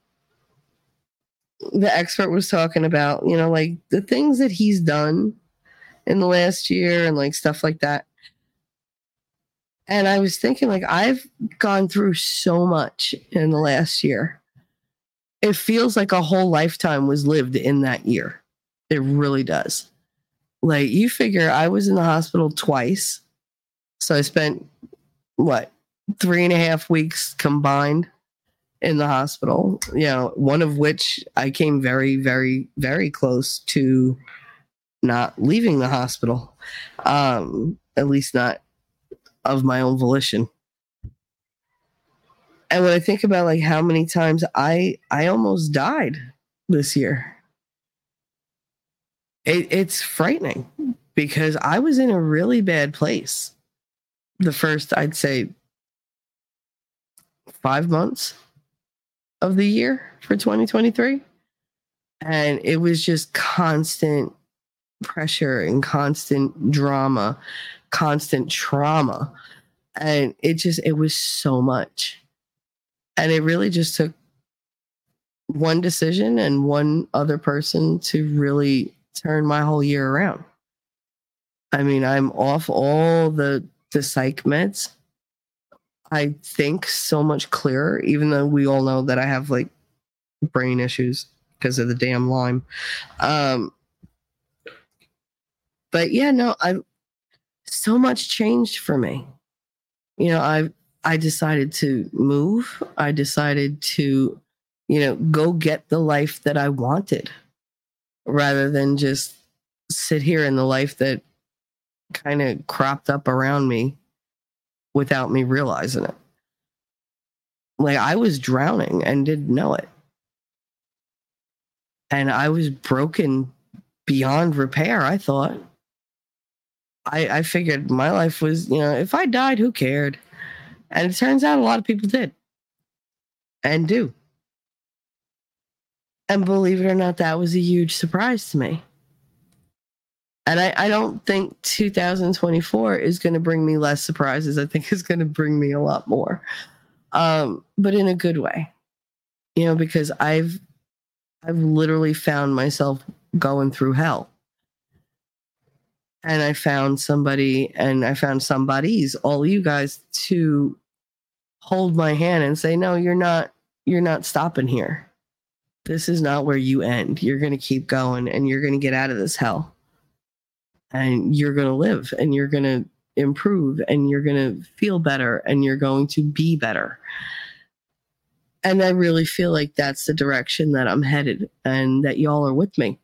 expert was talking about, you know, like the things that he's done in the last year and like stuff like that. And I was thinking, like, I've gone through so much in the last year. It feels like a whole lifetime was lived in that year. It really does. Like, you figure I was in the hospital twice. So I spent, 3.5 weeks combined in the hospital. You know, one of which I came very, very, very close to not leaving the hospital. At least not of my own volition. And when I think about like how many times I almost died this year, it's frightening because I was in a really bad place. The first, I'd say 5 months of the year for 2023. And it was just constant pressure and constant drama, constant trauma. And it was so much. And it really just took one decision and one other person to really turn my whole year around. I mean, I'm off all the psych meds. I think so much clearer, even though we all know that I have like brain issues because of the damn Lyme. But yeah, no, I've so much changed for me. You know, I decided to move. I decided to, you know, go get the life that I wanted rather than just sit here in the life that kind of cropped up around me without me realizing it. Like, I was drowning and didn't know it. And I was broken beyond repair, I thought. I figured my life was, you know, if I died, who cared? And it turns out a lot of people did. And do. And believe it or not, that was a huge surprise to me. And I don't think 2024 is going to bring me less surprises. I think it's going to bring me a lot more. But in a good way. You know, because I've literally found myself going through hell. And I found somebody, and I found somebody's, all you guys, to hold my hand and say, no, you're not stopping here. This is not where you end. You're going to keep going, and you're going to get out of this hell. And you're going to live, and you're going to improve, and you're going to feel better, and you're going to be better. And I really feel like that's the direction that I'm headed, and that y'all are with me.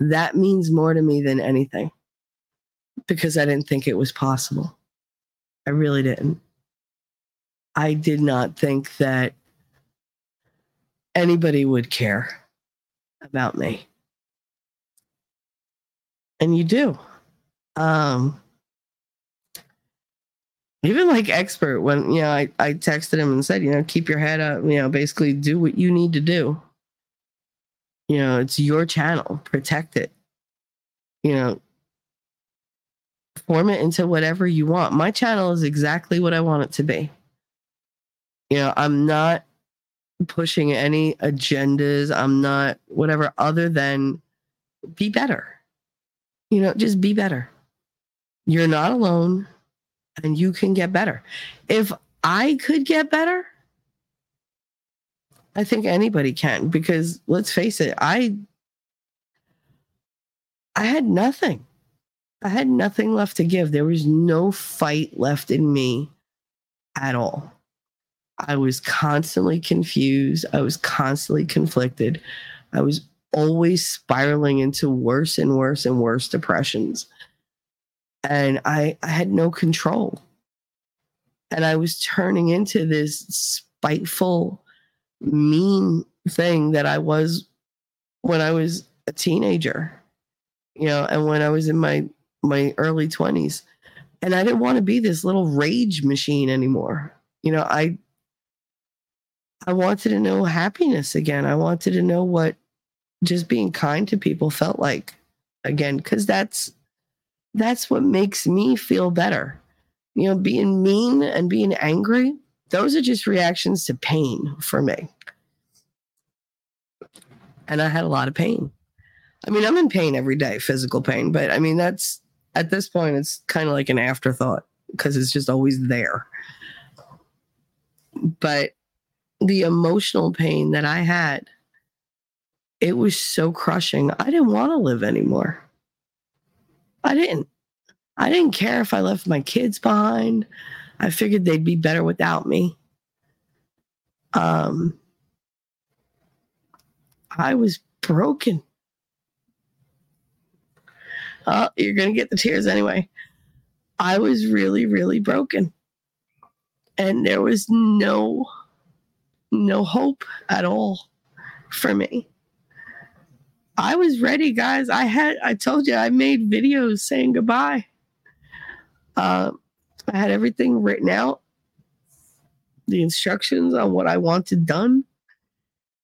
That means more to me than anything, because I didn't think it was possible. I really didn't. I did not think that anybody would care about me. And you do. Even like Expert, when, you know, I texted him and said, you know, keep your head up, you know, basically do what you need to do. You know, it's your channel. Protect it. You know, form it into whatever you want. My channel is exactly what I want it to be. You know, I'm not pushing any agendas. I'm not whatever, other than be better. You know, just be better. You're not alone, and you can get better. If I could get better, I think anybody can, because let's face it, I had nothing. I had nothing left to give. There was no fight left in me at all. I was constantly confused. I was constantly conflicted. I was always spiraling into worse and worse and worse depressions. And I had no control. And I was turning into this spiteful, mean thing that I was when I was a teenager, you know, and when I was in my early 20s. And I didn't want to be this little rage machine anymore. You know, I wanted to know happiness again. I wanted to know what just being kind to people felt like again, because that's what makes me feel better. You know, being mean and being angry, those are just reactions to pain for me. And I had a lot of pain. I mean, I'm in pain every day, physical pain. But I mean, that's, at this point, it's kind of like an afterthought because it's just always there. But the emotional pain that I had, it was so crushing. I didn't want to live anymore. I didn't care if I left my kids behind. I figured they'd be better without me. I was broken. Oh, you're going to get the tears anyway. I was really, really broken. And there was no hope at all for me. I was ready, guys. I told you I made videos saying goodbye. I had everything written out, the instructions on what I wanted done,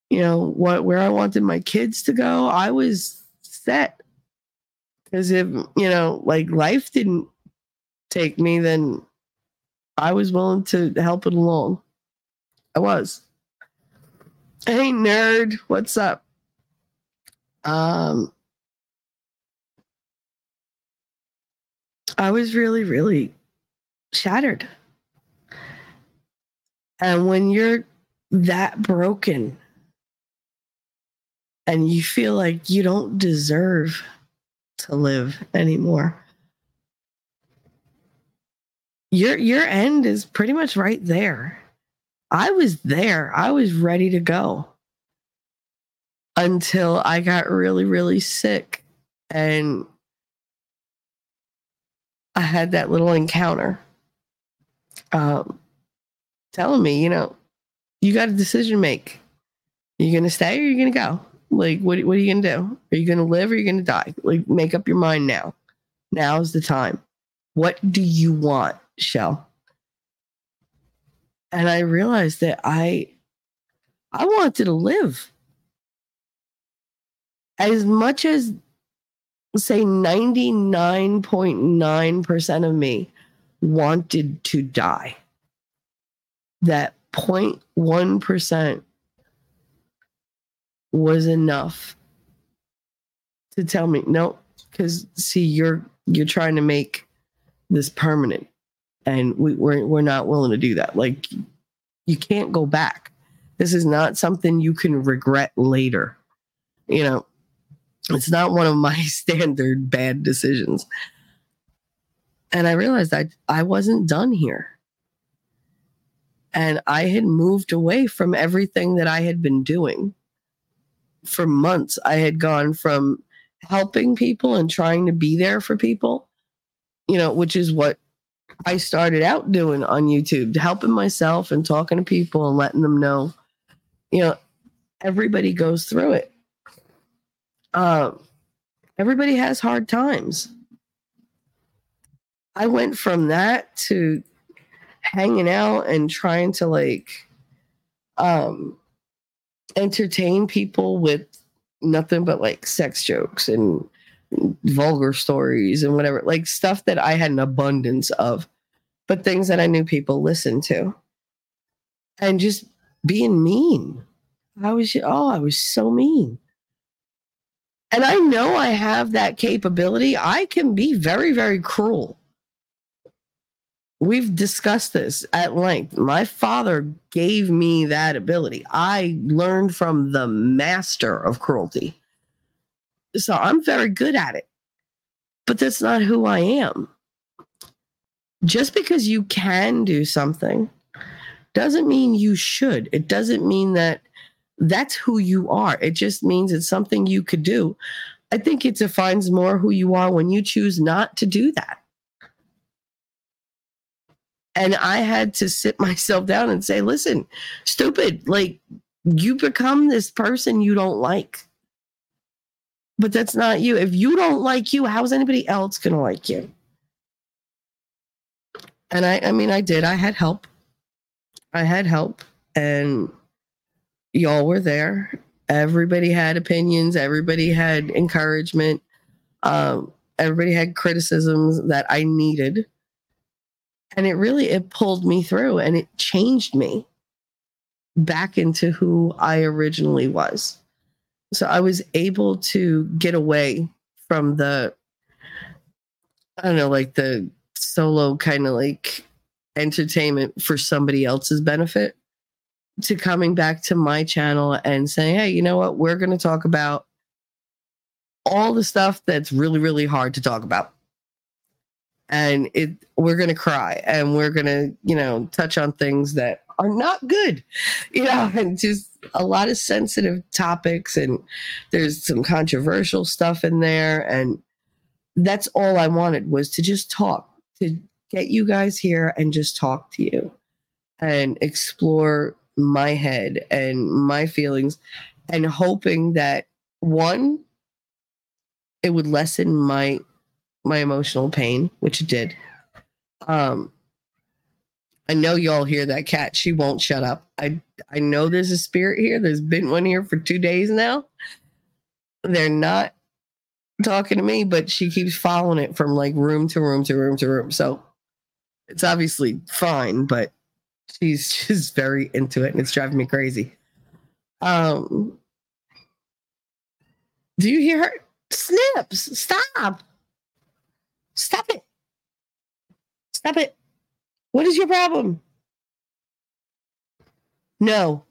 you know, where I wanted my kids to go. I was set. Because if, you know, like life didn't take me, then I was willing to help it along. I was. Hey, nerd, what's up? I was really, really shattered. And when you're that broken and you feel like you don't deserve to live anymore, your end is pretty much right there. I was there. I was ready to go until I got really, really sick and I had that little encounter telling me, you know, you got a decision to make. Are you going to stay or are you going to go? Like, what are you going to do? Are you going to live or are you going to die? Like, make up your mind now. Now's the time. What do you want, Shell? And I realized that I wanted to live. As much as, say, 99.9% of me wanted to die, that 0.1% was enough to tell me, no, because, see, you're trying to make this permanent. And we're not willing to do that. Like, you can't go back. This is not something you can regret later. You know, it's not one of my standard bad decisions. And I realized I wasn't done here. And I had moved away from everything that I had been doing. For months, I had gone from helping people and trying to be there for people, you know, which is what I started out doing on YouTube, helping myself and talking to people and letting them know, you know, everybody goes through it. Everybody has hard times. I went from that to hanging out and trying to entertain people with nothing but like sex jokes and vulgar stories and whatever, like stuff that I had an abundance of, but things that I knew people listened to, and just being mean. I was so mean. And I know I have that capability. I can be very, very cruel. We've discussed this at length. My father gave me that ability. I learned from the master of cruelty. So I'm very good at it, but that's not who I am. Just because you can do something doesn't mean you should. It doesn't mean that that's who you are. It just means it's something you could do. I think it defines more who you are when you choose not to do that. And I had to sit myself down and say, listen, stupid, like, you become this person you don't like. But that's not you. If you don't like you, how's anybody else going to like you? And I did. I had help. And y'all were there. Everybody had opinions. Everybody had encouragement. Everybody had criticisms that I needed. And it really pulled me through and it changed me back into who I originally was. So I was able to get away from the, I don't know, like the solo kind of like entertainment for somebody else's benefit to coming back to my channel and saying, hey, you know what? We're going to talk about all the stuff that's really, really hard to talk about. And we're going to cry and we're going to, you know, touch on things that are not good, you know, and just a lot of sensitive topics. And there's some controversial stuff in there. And that's all I wanted, was to just talk, to get you guys here and just talk to you and explore my head and my feelings, and hoping that, one, it would lessen my emotional pain, which it did. I know y'all hear that cat. She won't shut up. I know there's a spirit here. There's been one here for 2 days now. They're not talking to me, but she keeps following it from like room to room to room to room. So it's obviously fine, but she's just very into it and it's driving me crazy. Do you hear her? Snips, stop. Stop it. Stop it. What is your problem? No.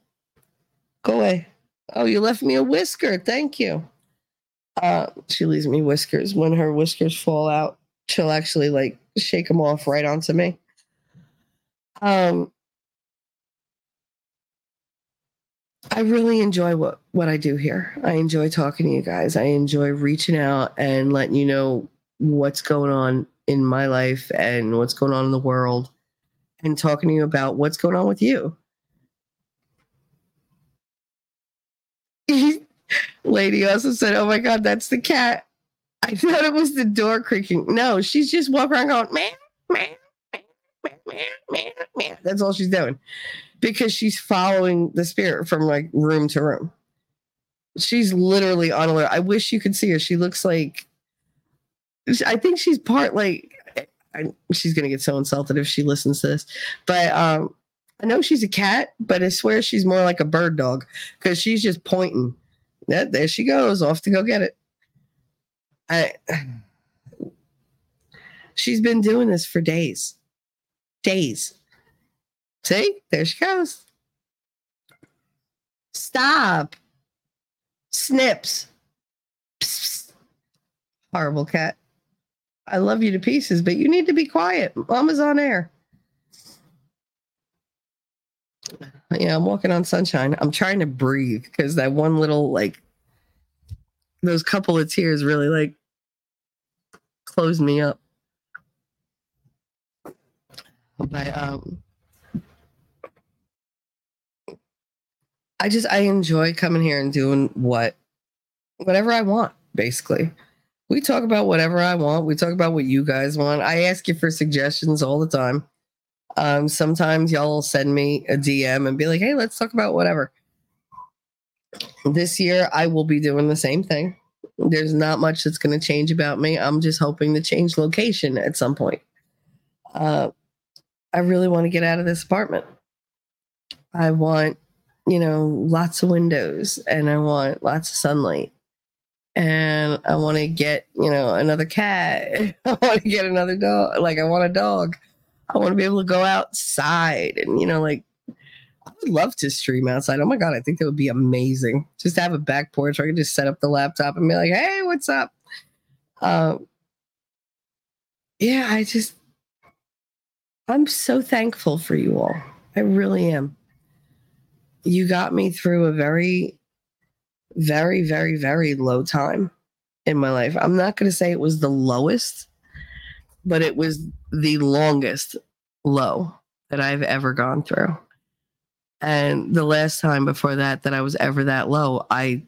Go away. Oh, you left me a whisker. Thank you. She leaves me whiskers. When her whiskers fall out, she'll actually like shake them off right onto me. I really enjoy what I do here. I enjoy talking to you guys. I enjoy reaching out and letting you know what's going on in my life and what's going on in the world and talking to you about what's going on with you. Lady also said, oh, my God, that's the cat. I thought it was the door creaking. No, she's just walking around going, man, man. Man, that's all she's doing because she's following the spirit from like room to room. She's literally on alert. I wish you could see her. She looks like, I think she's part like, she's going to get so insulted if she listens to this, but I know she's a cat, but I swear she's more like a bird dog because she's just pointing. There she goes off to go get it. She's been doing this for days. Days. See? There she goes. Stop. Snips. Psst, psst. Horrible cat. I love you to pieces, but you need to be quiet. Mama's on air. Yeah, I'm walking on sunshine. I'm trying to breathe because that one little, like, those couple of tears really, like, closed me up. But I enjoy coming here and doing whatever I want, basically. We talk about whatever I want. We talk about what you guys want. I ask you for suggestions all the time. Sometimes y'all will send me a DM and be like, hey, let's talk about whatever. This year, I will be doing the same thing. There's not much that's going to change about me. I'm just hoping to change location at some point. I really want to get out of this apartment. I want, lots of windows and I want lots of sunlight and I want to get, another cat. I want to get another dog. Like I want a dog. I want to be able to go outside and, I would love to stream outside. Oh my God. I think that would be amazing. Just to have a back porch where I could just set up the laptop and be like, hey, what's up? I'm so thankful for you all. I really am. You got me through a very, very, very, very low time in my life. I'm not going to say it was the lowest, but it was the longest low that I've ever gone through. And the last time before that I was ever that low, I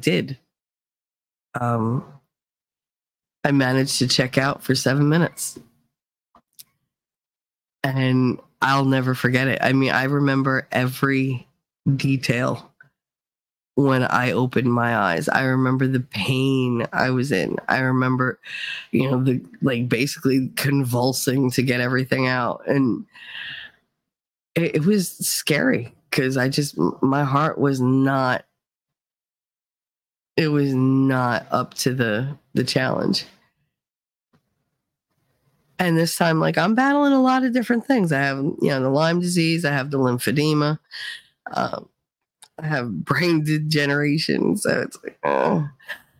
did. I managed to check out for 7 minutes. And I'll never forget it. I mean, I remember every detail when I opened my eyes. I remember the pain I was in. I remember, basically convulsing to get everything out. And it was scary because my heart was not, it was not up to the challenge. And this time, I'm battling a lot of different things. I have, the Lyme disease. I have the lymphedema. I have brain degeneration. So it's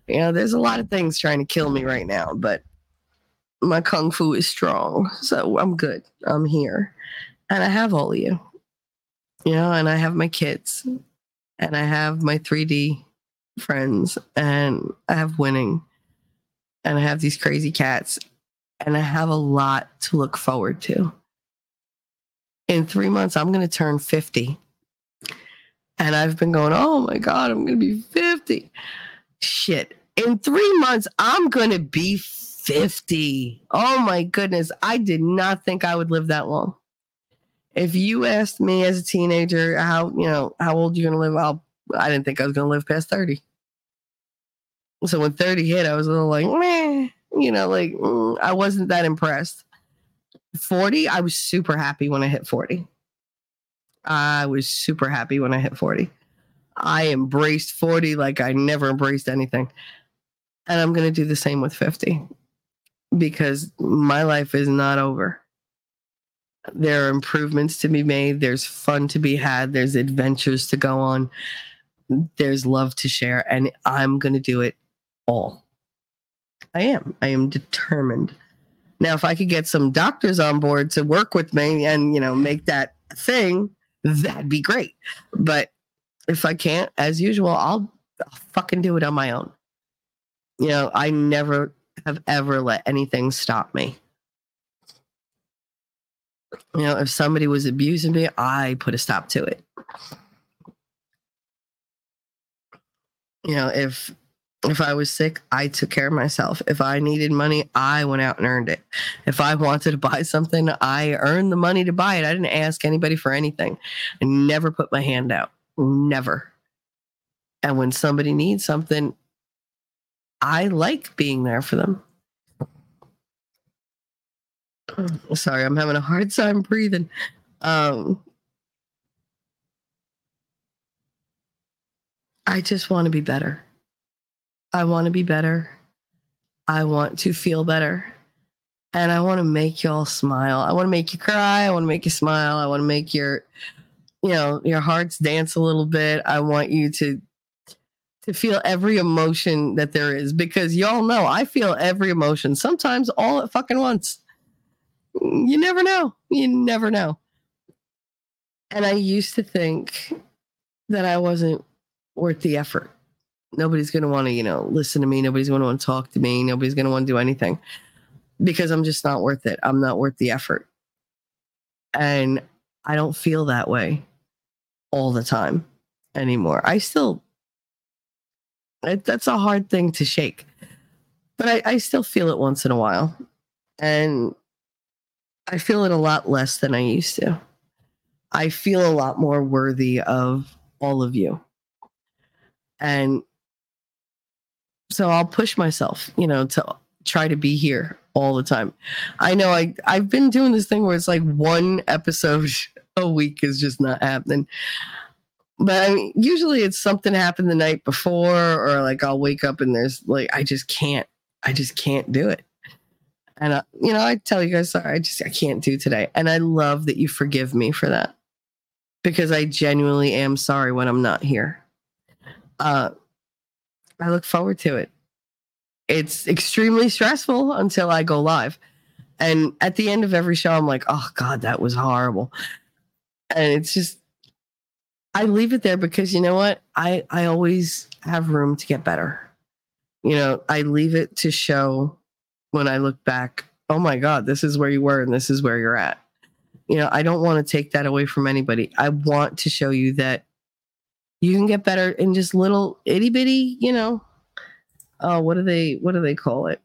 there's a lot of things trying to kill me right now. But my kung fu is strong. So I'm good. I'm here. And I have all of you. And I have my kids. And I have my 3D friends. And I have winning. And I have these crazy cats. And I have a lot to look forward to. In 3 months, I'm going to turn 50. And I've been going, oh, my God, I'm going to be 50. Shit. In 3 months, I'm going to be 50. Oh, my goodness. I did not think I would live that long. If you asked me as a teenager how old you're going to live, I didn't think I was going to live past 30. So when 30 hit, I was a little like, meh. I wasn't that impressed. 40, I was super happy when I hit 40. I embraced 40 like I never embraced anything. And I'm going to do the same with 50 because my life is not over. There are improvements to be made. There's fun to be had. There's adventures to go on. There's love to share. And I'm going to do it all. I am determined. Now, if I could get some doctors on board to work with me and, you know, make that thing, that'd be great. But if I can't, as usual, I'll fucking do it on my own. You know, I never have ever let anything stop me. You know, if somebody was abusing me, I put a stop to it. You know, if I was sick, I took care of myself. If I needed money, I went out and earned it. If I wanted to buy something, I earned the money to buy it. I didn't ask anybody for anything. I never put my hand out. Never. And when somebody needs something, I like being there for them. Sorry, I'm having a hard time breathing. I just want to be better. I want to be better. I want to feel better. And I want to make y'all smile. I want to make you cry. I want to make you smile. I want to make your hearts dance a little bit. I want you to feel every emotion that there is, because y'all know I feel every emotion, sometimes all at fucking once. You never know. You never know. And I used to think that I wasn't worth the effort. Nobody's going to want to, you know, listen to me. Nobody's going to want to talk to me. Nobody's going to want to do anything because I'm just not worth it. I'm not worth the effort. And I don't feel that way all the time anymore. That's a hard thing to shake, but I still feel it once in a while. And I feel it a lot less than I used to. I feel a lot more worthy of all of you. And so I'll push myself, you know, to try to be here all the time. I know I've been doing this thing where it's like one episode a week is just not happening. But I mean, usually it's something happened the night before, or like I'll wake up and there's like, I just can't do it. And, you know, I tell you guys, sorry, I can't do today. And I love that you forgive me for that, because I genuinely am sorry when I'm not here. I look forward to it. It's extremely stressful until I go live. And at the end of every show, I'm like, oh, God, that was horrible. And it's just, I leave it there because, you know what? I always have room to get better. You know, I leave it to show when I look back, oh, my God, this is where you were and this is where you're at. You know, I don't want to take that away from anybody. I want to show you that you can get better in just little itty bitty, you know, what do they call it?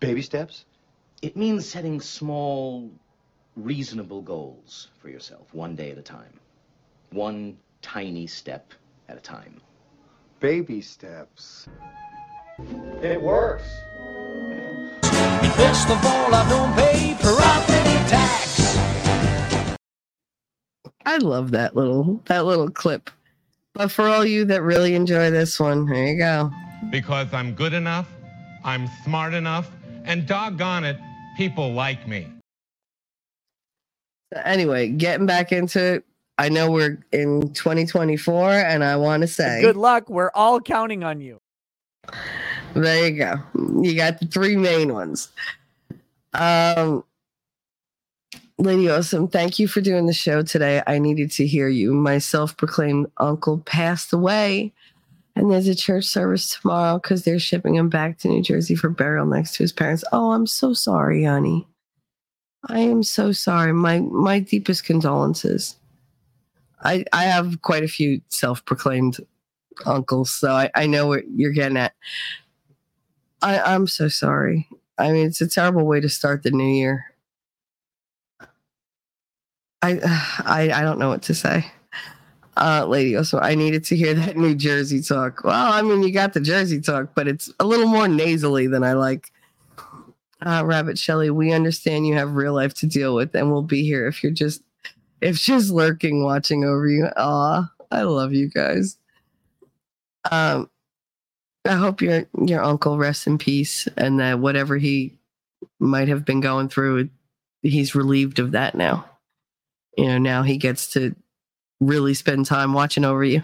Baby steps. It means setting small, reasonable goals for yourself, one day at a time, one tiny step at a time. Baby steps. It works. First of all, I don't pay property tax. I love that little clip. But for all you that really enjoy this one, here you go. Because I'm good enough, I'm smart enough, and doggone it, people like me. Anyway, getting back into it, I know we're in 2024, and I want to say... good luck. We're all counting on you. There you go. You got the three main ones. Lady Awesome, thank you for doing the show today. I needed to hear you. My self-proclaimed uncle passed away, and there's a church service tomorrow because they're shipping him back to New Jersey for burial next to his parents. Oh, I'm so sorry, honey. I am so sorry. My deepest condolences. I have quite a few self-proclaimed uncles, so I know what you're getting at. I'm so sorry. I mean, it's a terrible way to start the new year. I don't know what to say. Lady, also, I needed to hear that New Jersey talk. Well, I mean, you got the Jersey talk, but it's a little more nasally than I like. Rabbit Shelley, we understand you have real life to deal with, and we'll be here if you're just... if she's lurking, watching over you. Aw, I love you guys. I hope your uncle rests in peace, and that whatever he might have been going through, he's relieved of that now. You know, now he gets to really spend time watching over you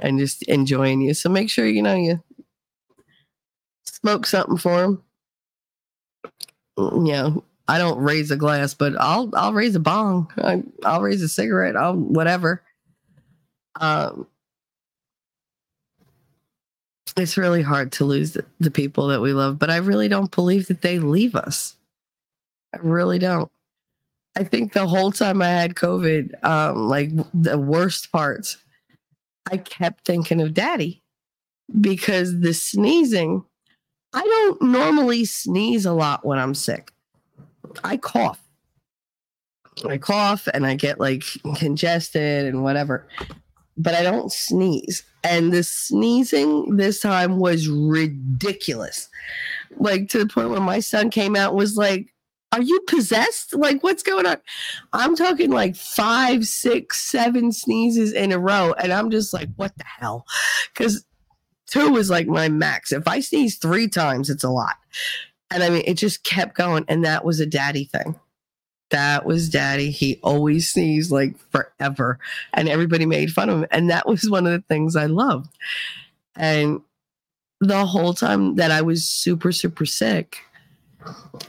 and just enjoying you. So make sure, you know, you smoke something for him. You know, I don't raise a glass, but I'll raise a bong. I'll raise a cigarette. I'll whatever. It's really hard to lose the people that we love, but I really don't believe that they leave us. I really don't. I think the whole time I had COVID, like the worst parts, I kept thinking of Daddy because the sneezing, I don't normally sneeze a lot when I'm sick. I cough and I get like congested and whatever, but I don't sneeze. And the sneezing this time was ridiculous. Like to the point where my son came out and was like, "Are you possessed? Like what's going on?" I'm talking like 5, 6, 7 sneezes in a row. And I'm just like, what the hell? Because 2 is like my max. If I sneeze 3 times, it's a lot. And I mean, it just kept going. And that was a Daddy thing. That was Daddy. He always sneezed like forever, and everybody made fun of him. And that was one of the things I loved. And the whole time that I was super, super sick,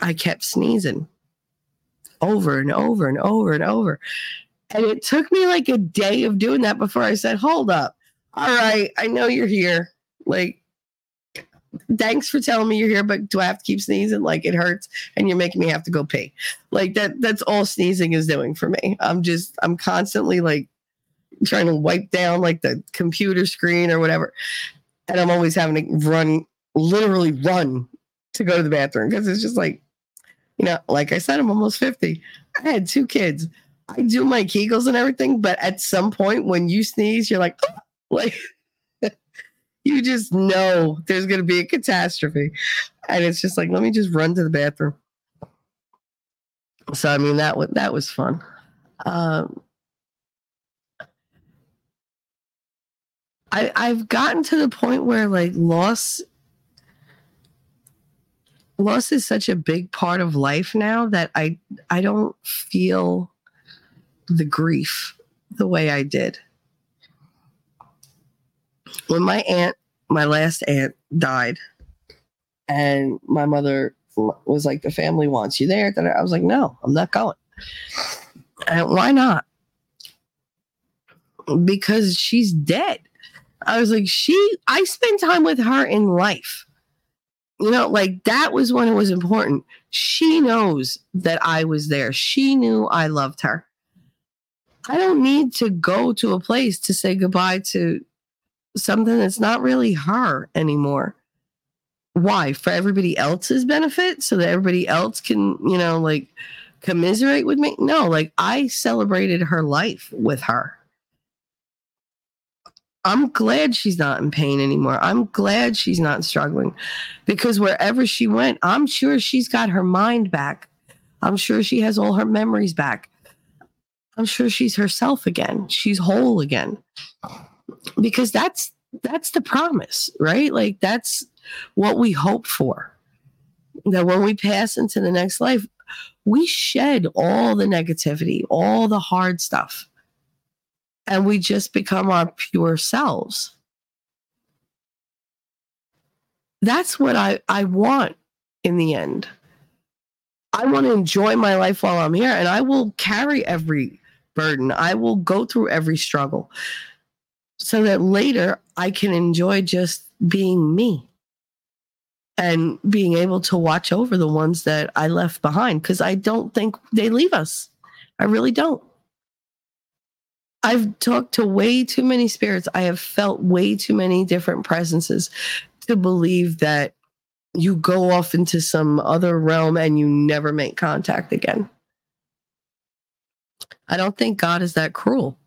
I kept sneezing over and over and over and over. And it took me like a day of doing that before I said, hold up. All right. I know you're here. Like, thanks for telling me you're here, but do I have to keep sneezing? Like, it hurts and you're making me have to go pee. Like that's all sneezing is doing for me. I'm constantly like trying to wipe down like the computer screen or whatever. And I'm always having to literally run to go to the bathroom. Cause it's just like, you know, like I said, I'm almost 50. I had 2 kids. I do my Kegels and everything. But at some point when you sneeze, you're like, oh! Like, you just know there's going to be a catastrophe. And it's just like, let me just run to the bathroom. So, I mean, that was fun. I've gotten to the point where like loss is such a big part of life now that I don't feel the grief the way I did. When my aunt, my last aunt, died, and my mother was like, the family wants you there. I was like, no, I'm not going. And why not? Because she's dead. I was like, I spent time with her in life. You know, like that was when it was important. She knows that I was there. She knew I loved her. I don't need to go to a place to say goodbye to something that's not really her anymore. Why? For everybody else's benefit, so that everybody else can, you know, like commiserate with me? No, like I celebrated her life with her. I'm glad she's not in pain anymore. I'm glad she's not struggling, because wherever she went, I'm sure she's got her mind back. I'm sure she has all her memories back. I'm sure she's herself again. She's whole again. Because that's the promise, right? Like that's what we hope for. That when we pass into the next life, we shed all the negativity, all the hard stuff, and we just become our pure selves. That's what I want in the end. I want to enjoy my life while I'm here, and I will carry every burden. I will go through every struggle, so that later I can enjoy just being me and being able to watch over the ones that I left behind, because I don't think they leave us. I really don't. I've talked to way too many spirits. I have felt way too many different presences to believe that you go off into some other realm and you never make contact again. I don't think God is that cruel.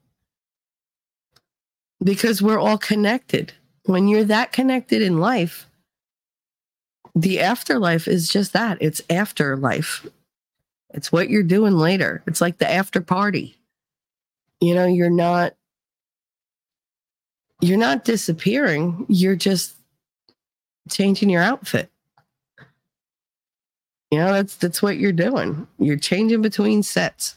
Because we're all connected. When you're that connected in life, the afterlife is just that. It's afterlife. It's what you're doing later. It's like the after party. You know, you're not disappearing. You're just changing your outfit. You know, that's what you're doing. You're changing between sets.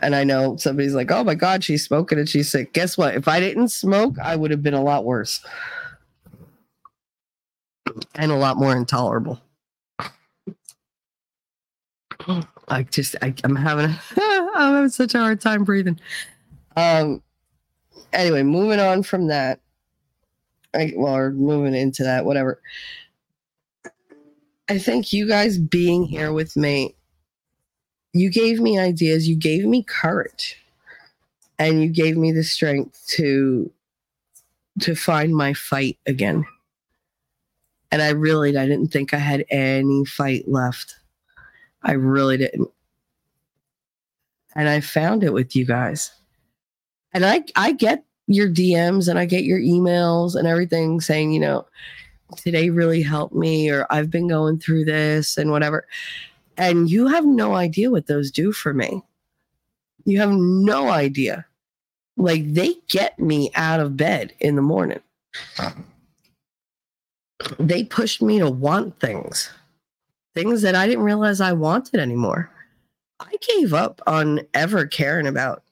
And I know somebody's like, oh my God, she's smoking and she's sick. Guess what? If I didn't smoke, I would have been a lot worse. And a lot more intolerable. I'm having such a hard time breathing. Anyway, moving on from that. Or moving into that, whatever. I think you guys being here with me, you gave me ideas, you gave me courage, and you gave me the strength to find my fight again. And I didn't think I had any fight left. I really didn't. And I found it with you guys. And I get your DMs and I get your emails and everything saying, you know, today really helped me, or I've been going through this and whatever. And you have no idea what those do for me. You have no idea. Like, they get me out of bed in the morning. They pushed me to want things that I didn't realize I wanted anymore. I gave up on ever caring about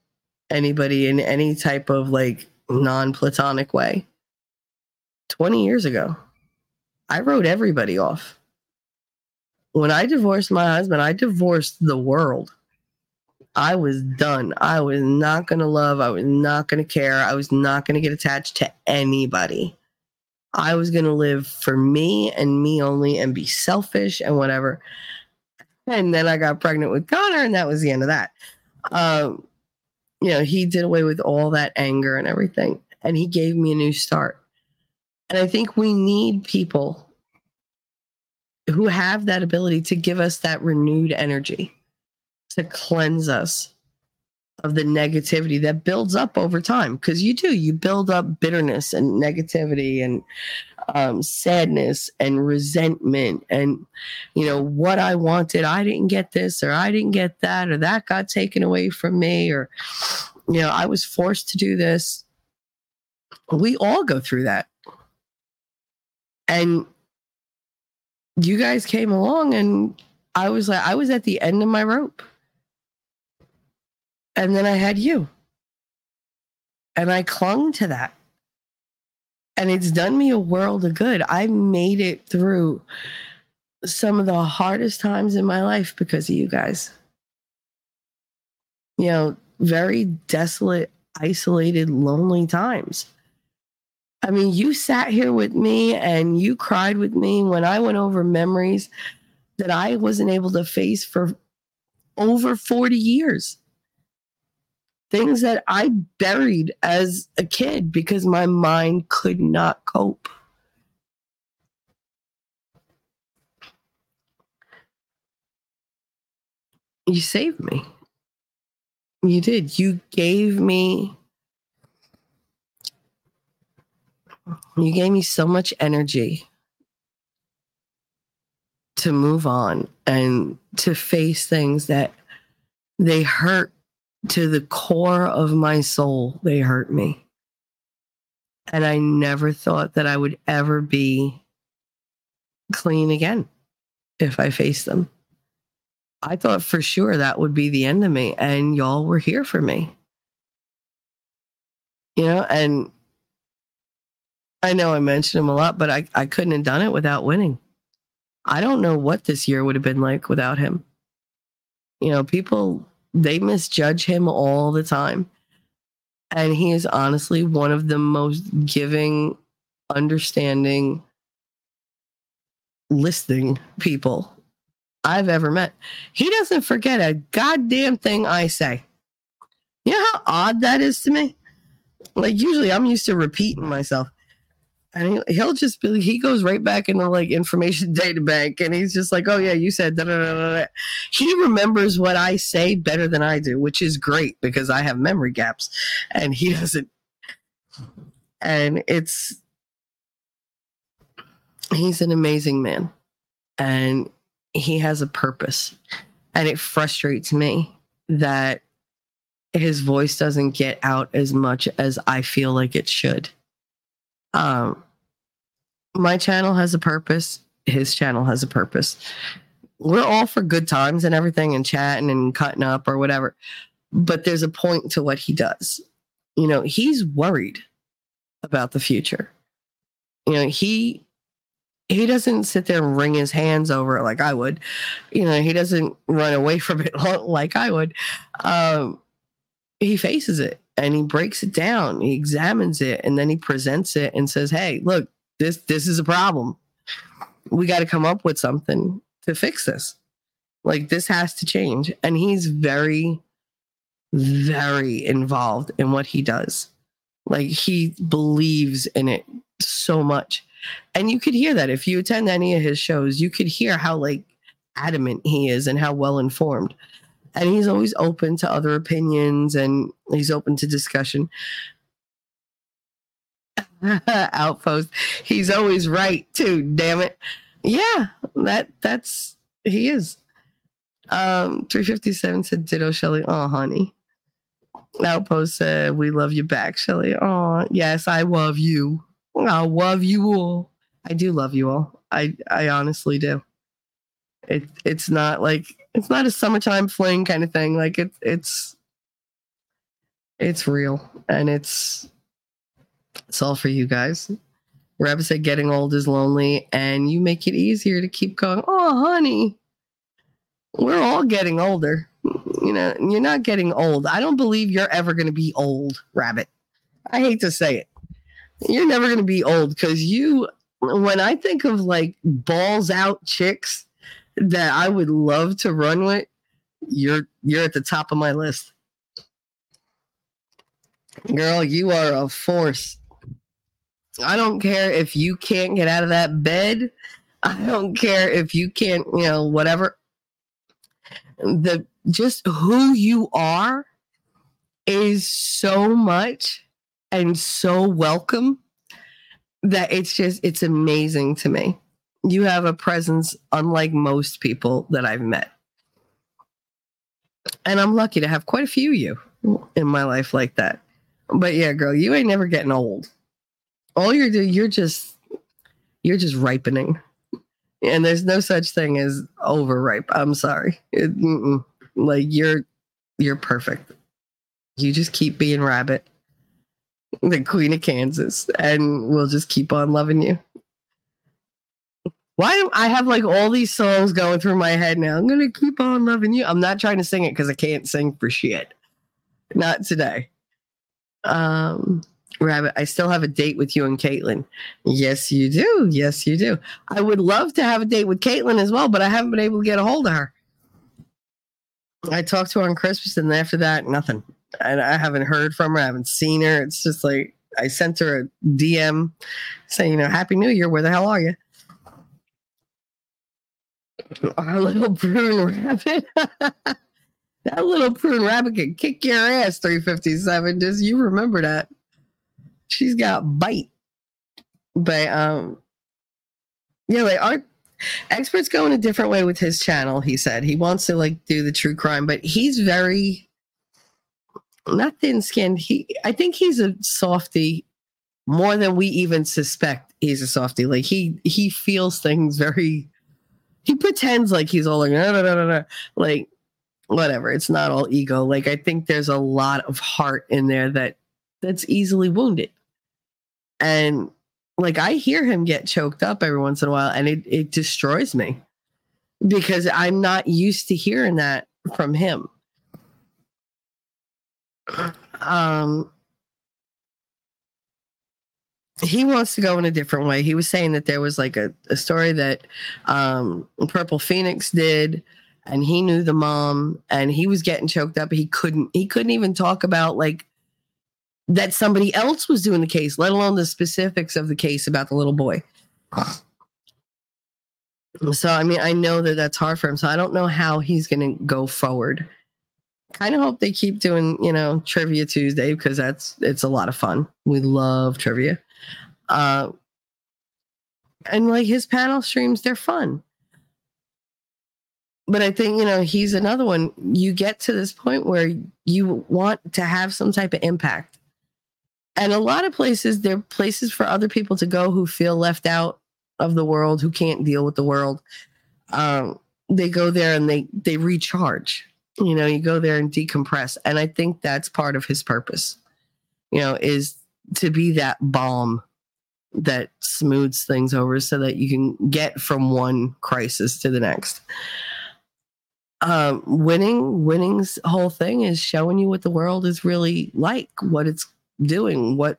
anybody in any type of like non-platonic way. 20 years ago, I wrote everybody off. When I divorced my husband, I divorced the world. I was done. I was not going to love. I was not going to care. I was not going to get attached to anybody. I was going to live for me and me only and be selfish and whatever. And then I got pregnant with Connor, and that was the end of that. You know, he did away with all that anger and everything, and he gave me a new start. And I think we need people who have that ability to give us that renewed energy, to cleanse us of the negativity that builds up over time. Because you build up bitterness and negativity and sadness and resentment. And, you know, what I wanted, I didn't get this, or I didn't get that, or that got taken away from me, or, you know, I was forced to do this. We all go through that. And you guys came along, and I was at the end of my rope. And then I had you. And I clung to that. And it's done me a world of good. I made it through some of the hardest times in my life because of you guys. You know, very desolate, isolated, lonely times. I mean, you sat here with me and you cried with me when I went over memories that I wasn't able to face for over 40 years. Things that I buried as a kid because my mind could not cope. You saved me. You did. You gave me so much energy to move on and to face things that they hurt. To the core of my soul, they hurt me. And I never thought that I would ever be clean again if I faced them. I thought for sure that would be the end of me, and y'all were here for me. You know, and I know I mentioned him a lot, but I couldn't have done it without winning. I don't know what this year would have been like without him. You know, people... they misjudge him all the time. And he is honestly one of the most giving, understanding, listening people I've ever met. He doesn't forget a goddamn thing I say. You know how odd that is to me? Like, usually I'm used to repeating myself. And he'll just be, he goes right back into like information data bank, and he's just like, oh yeah, you said da da da da. He remembers what I say better than I do, which is great because I have memory gaps and he doesn't. And he's an amazing man, and he has a purpose, and it frustrates me that his voice doesn't get out as much as I feel like it should. My channel has a purpose. His channel has a purpose. We're all for good times and everything and chatting and cutting up or whatever. But there's a point to what he does. You know, he's worried about the future. You know, he doesn't sit there and wring his hands over it like I would. You know, he doesn't run away from it like I would. He faces it and he breaks it down. He examines it and then he presents it and says, hey, look, this is a problem. We got to come up with something to fix this. Like, this has to change. And he's very, very involved in what he does. Like, he believes in it so much. And you could hear that if you attend any of his shows, you could hear how like adamant he is and how well informed. And he's always open to other opinions and he's open to discussion. Outpost, he's always right too, damn it. Yeah, that's he is. 357 said ditto Shelly. Oh honey. Outpost said we love you back, Shelly. Oh yes, I love you. I love you all. I do love you all. I honestly do. It's not like it's not a summertime fling kind of thing. Like it's real and it's all for you guys. Rabbit said getting old is lonely and you make it easier to keep going. Oh honey, we're all getting older. You know, you're not getting old. I don't believe you're ever going to be old, Rabbit. I hate to say it. You're never going to be old because when I think of like balls out chicks that I would love to run with, you're at the top of my list. Girl, you are a force. I don't care if you can't get out of that bed. I don't care if you can't, you know, whatever. Just who you are is so much and so welcome that it's amazing to me. You have a presence unlike most people that I've met. And I'm lucky to have quite a few of you in my life like that. But yeah, girl, you ain't never getting old. All you're doing, you're just ripening. And there's no such thing as overripe. I'm sorry. Like you're perfect. You just keep being Rabbit, the Queen of Kansas, and we'll just keep on loving you. Why do I have like all these songs going through my head now? I'm gonna keep on loving you. I'm not trying to sing it because I can't sing for shit. Not today. Rabbit, I still have a date with you and Caitlin. Yes, you do. Yes, you do. I would love to have a date with Caitlin as well, but I haven't been able to get a hold of her. I talked to her on Christmas, and after that, nothing. And I haven't heard from her. I haven't seen her. It's just like I sent her a DM saying, you know, Happy New Year. Where the hell are you? Our little prune rabbit. That little prune rabbit can kick your ass, 357. Just you remember that. She's got bite. But yeah, like our expert's going a different way with his channel, he said. He wants to like do the true crime, but he's very not thin skinned. I think he's a softie more than we even suspect he's a softie. Like he feels things very, he pretends like he's all like, no, no, no, no, no. Like whatever. It's not all ego. Like I think there's a lot of heart in there that's easily wounded. And like I hear him get choked up every once in a while and it destroys me because I'm not used to hearing that from him. He wants to go in a different way. He was saying that there was like a story that Purple Phoenix did and he knew the mom and he was getting choked up. He couldn't even talk about like that somebody else was doing the case, let alone the specifics of the case about the little boy. So, I mean, I know that that's hard for him. So I don't know how he's going to go forward. Kind of hope they keep doing, you know, Trivia Tuesday because it's a lot of fun. We love trivia. And like his panel streams, they're fun. But I think, you know, he's another one. You get to this point where you want to have some type of impact. And a lot of places, they're places for other people to go who feel left out of the world, who can't deal with the world. They go there and they recharge. You know, you go there and decompress. And I think that's part of his purpose, you know, is to be that balm that smooths things over so that you can get from one crisis to the next. Winning's whole thing is showing you what the world is really like, what it's doing, what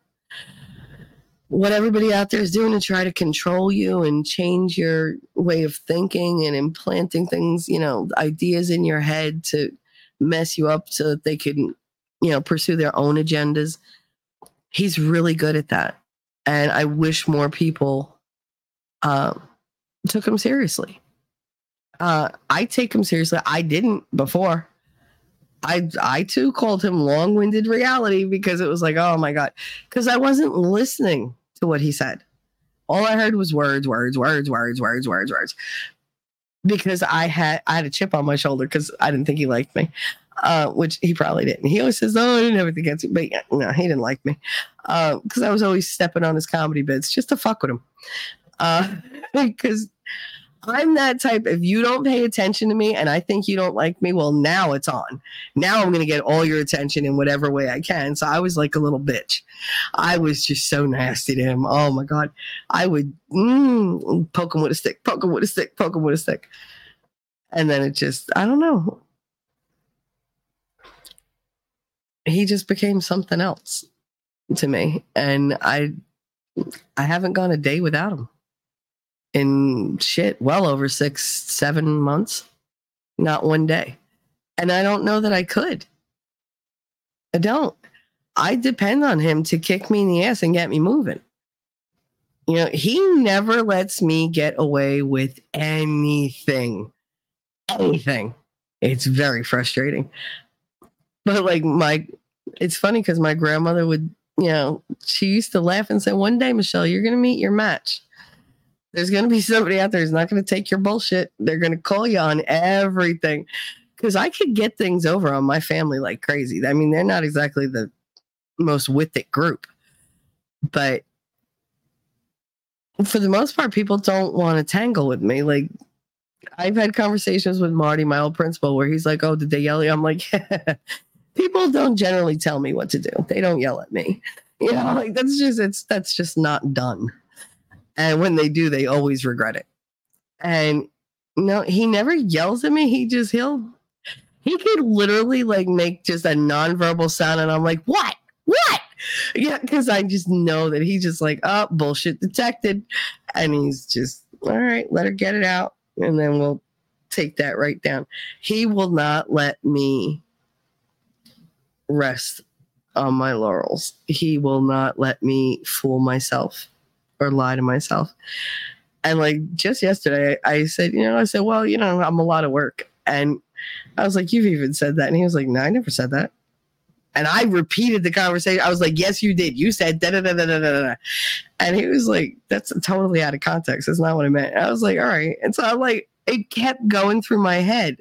everybody out there is doing to try to control you and change your way of thinking and implanting things, you know, ideas in your head to mess you up so that they can, you know, pursue their own agendas. He's really good at that. And I wish more people took him seriously. I take him seriously. I didn't before. I too called him long-winded reality because it was like, oh my God, because I wasn't listening to what he said. All I heard was words. Because I had a chip on my shoulder because I didn't think he liked me, which he probably didn't. He always says, oh, I didn't have anything against you. But yeah, no, he didn't like me because I was always stepping on his comedy bits just to fuck with him. Because I'm that type, if you don't pay attention to me and I think you don't like me, well, now it's on. Now I'm going to get all your attention in whatever way I can. So I was like a little bitch. I was just so nasty to him. Oh, my God. I would poke him with a stick, And then it just, I don't know. He just became something else to me. And I haven't gone a day without him. In shit, well over 6-7 months, not one day. And I don't know that I could. I don't. I depend on him to kick me in the ass and get me moving. You know, he never lets me get away with anything. Anything. It's very frustrating. But like it's funny because my grandmother would, you know, she used to laugh and say, one day, Michelle, you're going to meet your match. There's going to be somebody out there who's not going to take your bullshit. They're going to call you on everything. Because I could get things over on my family like crazy. I mean, they're not exactly the most with it group. But for the most part, people don't want to tangle with me. Like, I've had conversations with Marty, my old principal, where he's like, oh, did they yell at you? I'm like, yeah. People don't generally tell me what to do. They don't yell at me. You know, like, that's just not done. And when they do, they always regret it. And no, he never yells at me. He could literally like make just a nonverbal sound. And I'm like, what? Yeah. Cause I just know that he's just like, oh, bullshit detected. And he's just, all right, let her get it out. And then we'll take that right down. He will not let me rest on my laurels. He will not let me fool myself or lie to myself. And like just yesterday, I said, well, you know, I'm a lot of work. And I was like, you've even said that. And he was like, no, I never said that. And I repeated the conversation. I was like, yes, you did. You said da da da da da da. And he was like, that's totally out of context. That's not what I meant. And I was like, all right. And so I'm like, it kept going through my head.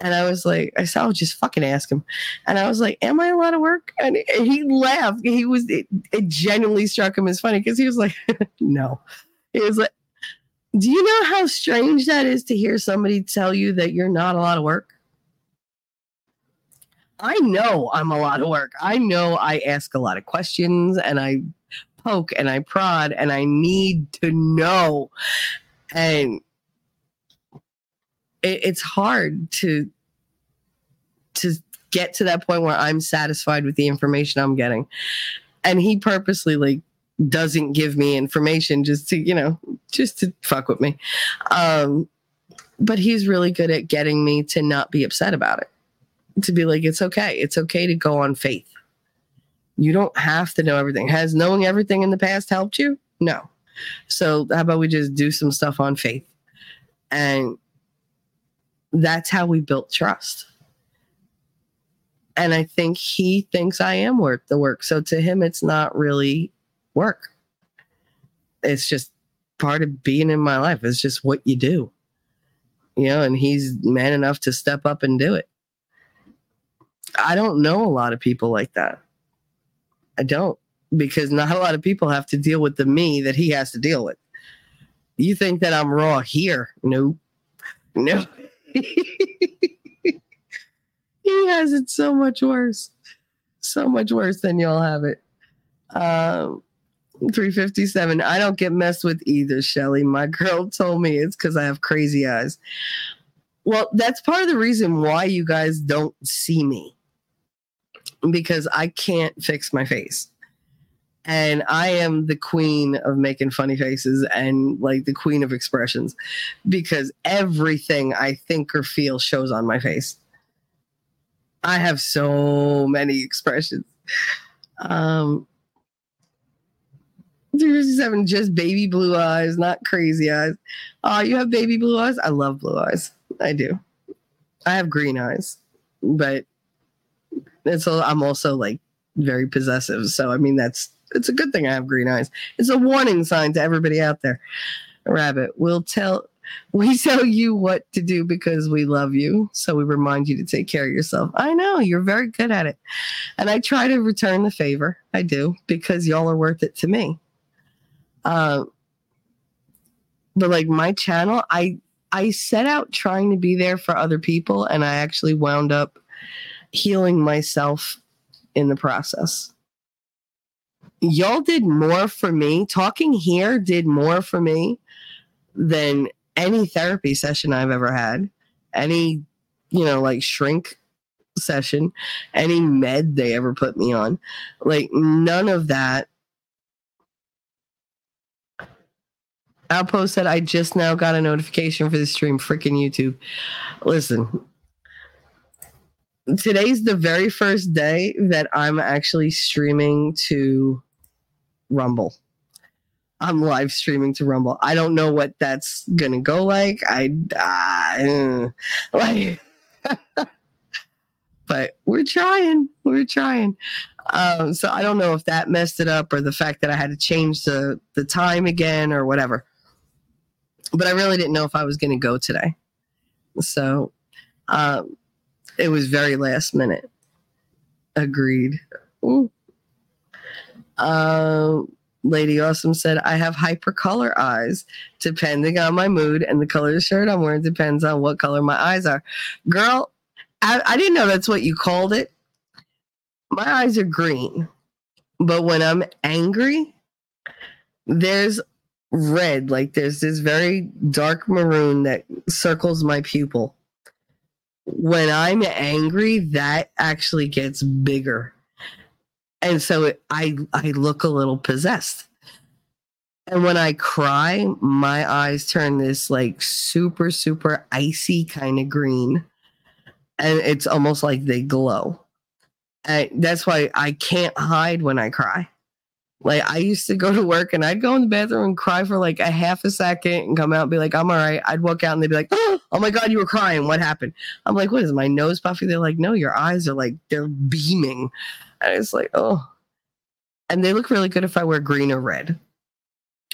And I was like, I said, I'll just fucking ask him. And I was like, am I a lot of work? And he laughed. It genuinely struck him as funny because he was like, no. He was like, do you know how strange that is to hear somebody tell you that you're not a lot of work? I know I'm a lot of work. I know I ask a lot of questions and I poke and I prod and I need to know. And it's hard to get to that point where I'm satisfied with the information I'm getting. And he purposely like doesn't give me information just to fuck with me. But he's really good at getting me to not be upset about it, to be like, it's okay. It's okay to go on faith. You don't have to know everything. Has knowing everything in the past helped you? No. So how about we just do some stuff on faith? And that's how we built trust. And I think he thinks I am worth the work. So to him, it's not really work. It's just part of being in my life. It's just what you do, you know, and he's man enough to step up and do it. I don't know a lot of people like that. I don't. because not a lot of people have to deal with the me that he has to deal with. You think that I'm raw here? Nope. No. He has it so much worse. So much worse than y'all have it. 357. I don't get messed with either, Shelly. My girl told me it's because I have crazy eyes. Well, that's part of the reason why you guys don't see me. Because I can't fix my face. And I am the queen of making funny faces and like the queen of expressions, because everything I think or feel shows on my face. I have so many expressions. 357, just baby blue eyes, not crazy eyes. Oh, you have baby blue eyes? I love blue eyes. I do. I have green eyes, but it's all, I'm also like very possessive. So, I mean, it's a good thing I have green eyes. It's a warning sign to everybody out there. Rabbit, we tell you what to do because we love you. So we remind you to take care of yourself. I know you're very good at it. And I try to return the favor. I do, because y'all are worth it to me. But like my channel, I set out trying to be there for other people. And I actually wound up healing myself in the process. Y'all did more for me. Talking here did more for me than any therapy session I've ever had, any, you know, like shrink session, any med they ever put me on. Like none of that. Outpost said, I just now got a notification for the stream. Freaking YouTube. Listen, today's the very first day that I'm actually streaming to Rumble. I'm live streaming to Rumble. I don't know what that's going to go like. But we're trying. We're trying. So I don't know if that messed it up or the fact that I had to change the time again or whatever. But I really didn't know if I was going to go today. So it was very last minute. Agreed. Ooh. Lady Awesome said, I have hypercolor eyes depending on my mood, and the color of the shirt I'm wearing depends on what color my eyes are. Girl, I didn't know that's what you called it. My eyes are green, but when I'm angry, there's red. Like there's this very dark maroon that circles my pupil. When I'm angry, that actually gets bigger. And so I look a little possessed. And when I cry, my eyes turn this like super, super icy kind of green. And it's almost like they glow. And that's why I can't hide when I cry. Like I used to go to work and I'd go in the bathroom and cry for like a half a second and come out and be like, I'm all right. I'd walk out and they'd be like, oh my God, you were crying. What happened? I'm like, what is my nose puffy? They're like, no, your eyes are like, they're beaming. And it's like, oh, and they look really good if I wear green or red.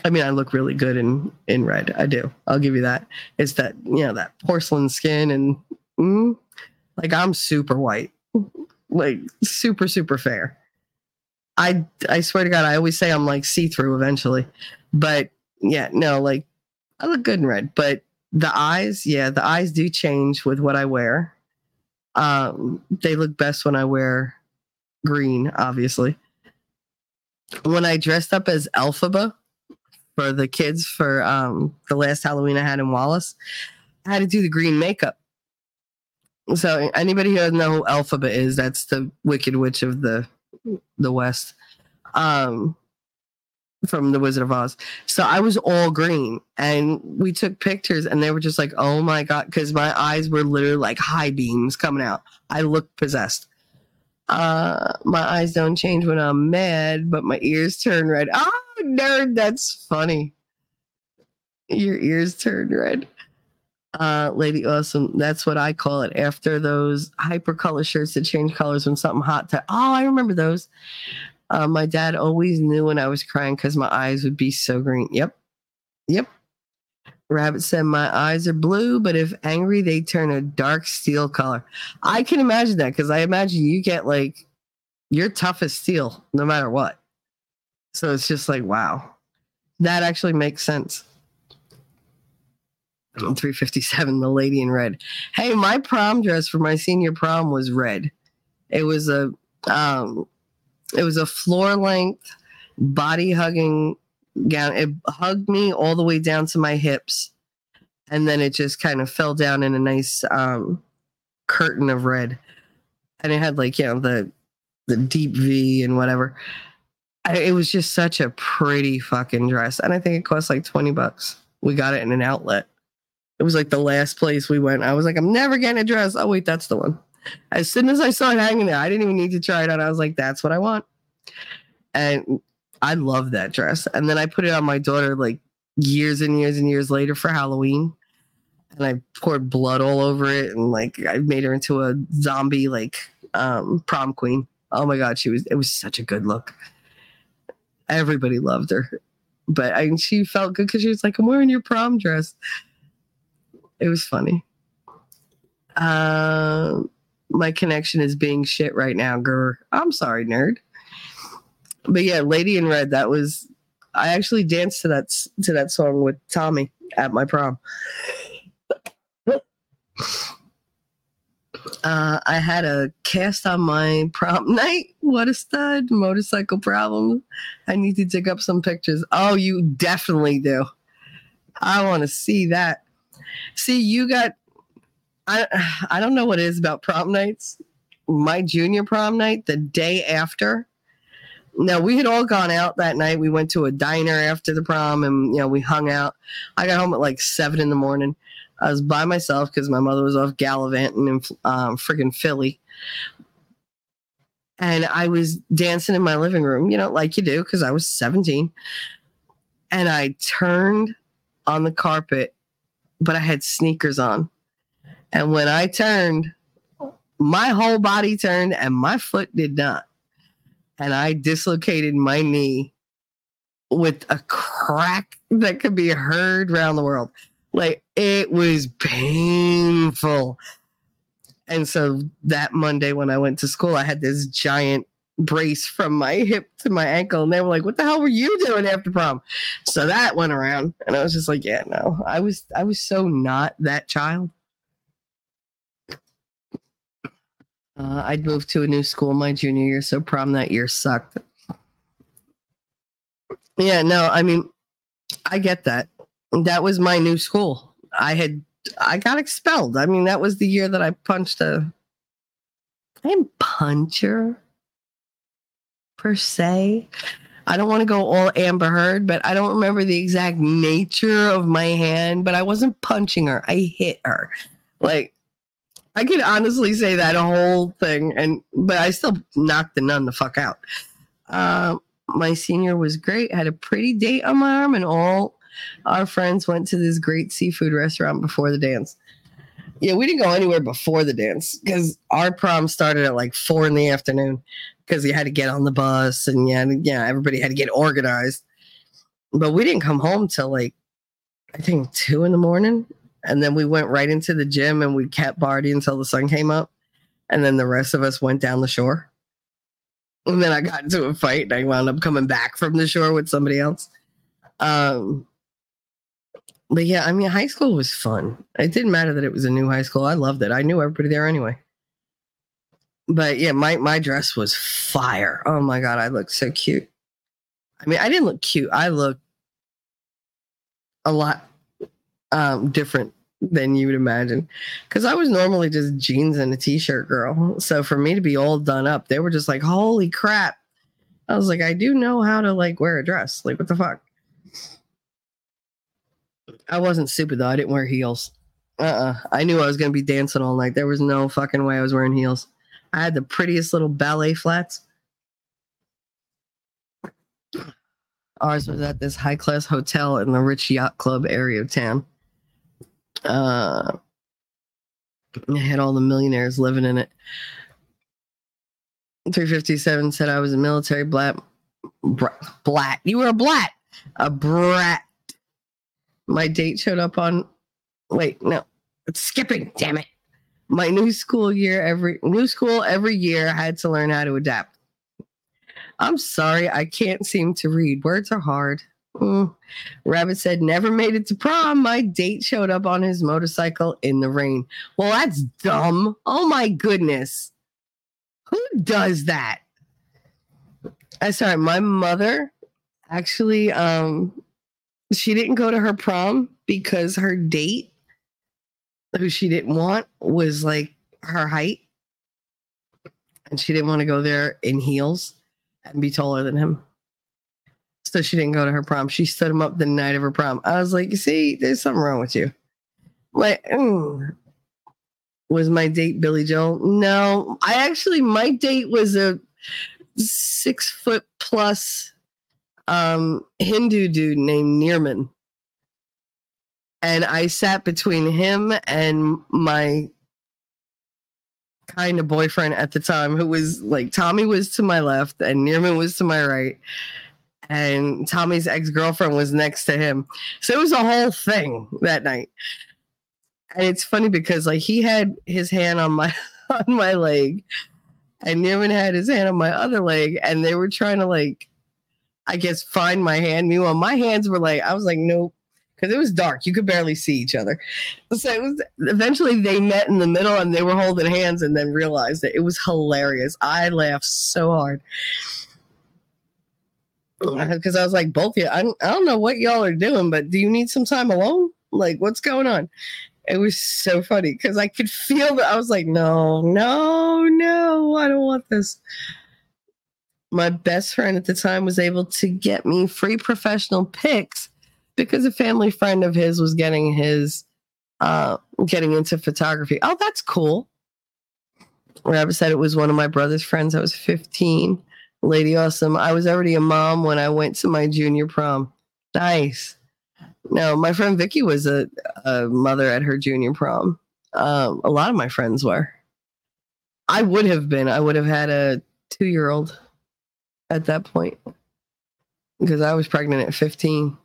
I mean, I look really good in red. I do. I'll give you that. It's that, you know, that porcelain skin and like I'm super white, like super, super fair. I swear to God, I always say I'm like see-through eventually. But yeah, no, like I look good in red. But the eyes, yeah, the eyes do change with what I wear. They look best when I wear green, obviously. When I dressed up as Elphaba for the kids for the last Halloween I had in Wallace, I had to do the green makeup. So anybody who doesn't know who Elphaba is, that's the Wicked Witch of the West, from the Wizard of Oz. So I was all green and we took pictures and they were just like, oh my God, because my eyes were literally like high beams coming out. I looked possessed. My eyes don't change when I'm mad, but my ears turn red. Oh, nerd, that's funny. Your ears turn red. Lady Awesome, that's what I call it. After those hypercolor shirts that change colors when something hot. Oh, I remember those. My dad always knew when I was crying because my eyes would be so green. Yep. Rabbit said, my eyes are blue, but if angry, they turn a dark steel color. I can imagine that because I imagine you get like, you're tough as steel no matter what. So it's just like, wow, that actually makes sense. On 357, the lady in red. Hey, my prom dress for my senior prom was red. It was a floor length, body hugging gown. It hugged me all the way down to my hips, and then it just kind of fell down in a nice curtain of red. And it had, like, you know, the deep V and whatever. It was just such a pretty fucking dress, and I think it cost like $20. We got it in an outlet. It was like the last place we went. I was like, I'm never getting a dress. Oh, wait, that's the one. As soon as I saw it hanging there, I didn't even need to try it on. I was like, that's what I want. And I love that dress. And then I put it on my daughter like years and years and years later for Halloween. And I poured blood all over it. And like, I made her into a zombie, like prom queen. Oh my God. It was such a good look. Everybody loved her, but she felt good because she was like, I'm wearing your prom dress. It was funny. My connection is being shit right now, girl. I'm sorry, nerd. But yeah, Lady in Red, that was, I actually danced to that song with Tommy at my prom. I had a cast on my prom night. What a stud. Motorcycle problem. I need to dig up some pictures. Oh, you definitely do. I want to see that. See, you got, I don't know what it is about prom nights. My junior prom night, the day after. Now, we had all gone out that night. We went to a diner after the prom and, you know, we hung out. I got home at like 7 in the morning. I was by myself because my mother was off gallivanting in friggin' Philly. And I was dancing in my living room, you know, like you do, because I was 17. And I turned on the carpet, but I had sneakers on. And when I turned, my whole body turned and my foot did not. And I dislocated my knee with a crack that could be heard around the world. Like, it was painful. And so that Monday when I went to school, I had this giant brace from my hip to my ankle. And they were like, what the hell were you doing after prom? So that went around. And I was just like, yeah, no. I was so not that child. I'd moved to a new school my junior year, so prom that year sucked. Yeah, no, I mean, I get that. That was my new school. I got expelled. I mean, that was the year that I punched I didn't punch her, per se. I don't want to go all Amber Heard, but I don't remember the exact nature of my hand, but I wasn't punching her. I hit her. Like, I could honestly say that whole thing, but I still knocked the nun the fuck out. My senior was great. Had a pretty date on my arm, and all our friends went to this great seafood restaurant before the dance. Yeah, we didn't go anywhere before the dance because our prom started at like 4 in the afternoon because you had to get on the bus and yeah, everybody had to get organized. But we didn't come home till like, I think 2 in the morning. And then we went right into the gym and we kept partying until the sun came up. And then the rest of us went down the shore. And then I got into a fight and I wound up coming back from the shore with somebody else. But yeah, I mean, high school was fun. It didn't matter that it was a new high school. I loved it. I knew everybody there anyway. But yeah, my dress was fire. Oh my God, I looked so cute. I mean, I didn't look cute. I looked a lot different than you would imagine, because I was normally just jeans and a t-shirt girl. So for me to be all done up, they were just like, holy crap. I was like, I do know how to like wear a dress. Like, what the fuck? I wasn't stupid though. I didn't wear heels. I knew I was going to be dancing all night. There was no fucking way I was wearing heels. I had the prettiest little ballet flats. Ours was at this high class hotel in the rich yacht club area of town. I had all the millionaires living in it. 357 said I was a military brat. You were a brat. A brat. My date showed up on... Wait, no. It's skipping, damn it. My new school year every year I had to learn how to adapt. I'm sorry, I can't seem to read. Words are hard. Rabbit said, never made it to prom. My date showed up on his motorcycle in the rain. Well, that's dumb. Oh, my goodness. Who does that? I'm sorry. My mother actually, she didn't go to her prom because her date, who she didn't want, was like her height. And she didn't want to go there in heels and be taller than him. So she didn't go to her prom. She stood him up the night of her prom. I was like, you see, there's something wrong with you. Like, was my date Billy Joel? No, I actually, my date was a 6 foot plus Hindu dude named Neerman. And I sat between him and my kind of boyfriend at the time, who was like, Tommy was to my left and Neerman was to my right. And Tommy's ex-girlfriend was next to him. So it was a whole thing that night. And it's funny because like he had his hand on my leg and Neerman had his hand on my other leg. And they were trying to like, I guess, find my hand. Meanwhile, my hands were like, I was like, nope. Because it was dark. You could barely see each other. So it was, eventually they met in the middle and they were holding hands and then realized that it was hilarious. I laughed so hard. Because I was like, both of you, I don't know what y'all are doing, but do you need some time alone? Like, what's going on? It was so funny because I could feel that. I was like, no, I don't want this. My best friend at the time was able to get me free professional pics because a family friend of his was getting his getting into photography. Oh, that's cool. Rabbit said it was one of my brother's friends. I was 15. Lady Awesome. I was already a mom when I went to my junior prom. Nice. No, my friend Vicky was a mother at her junior prom. A lot of my friends were. I would have been. I would have had a 2-year-old at that point because I was pregnant at 15.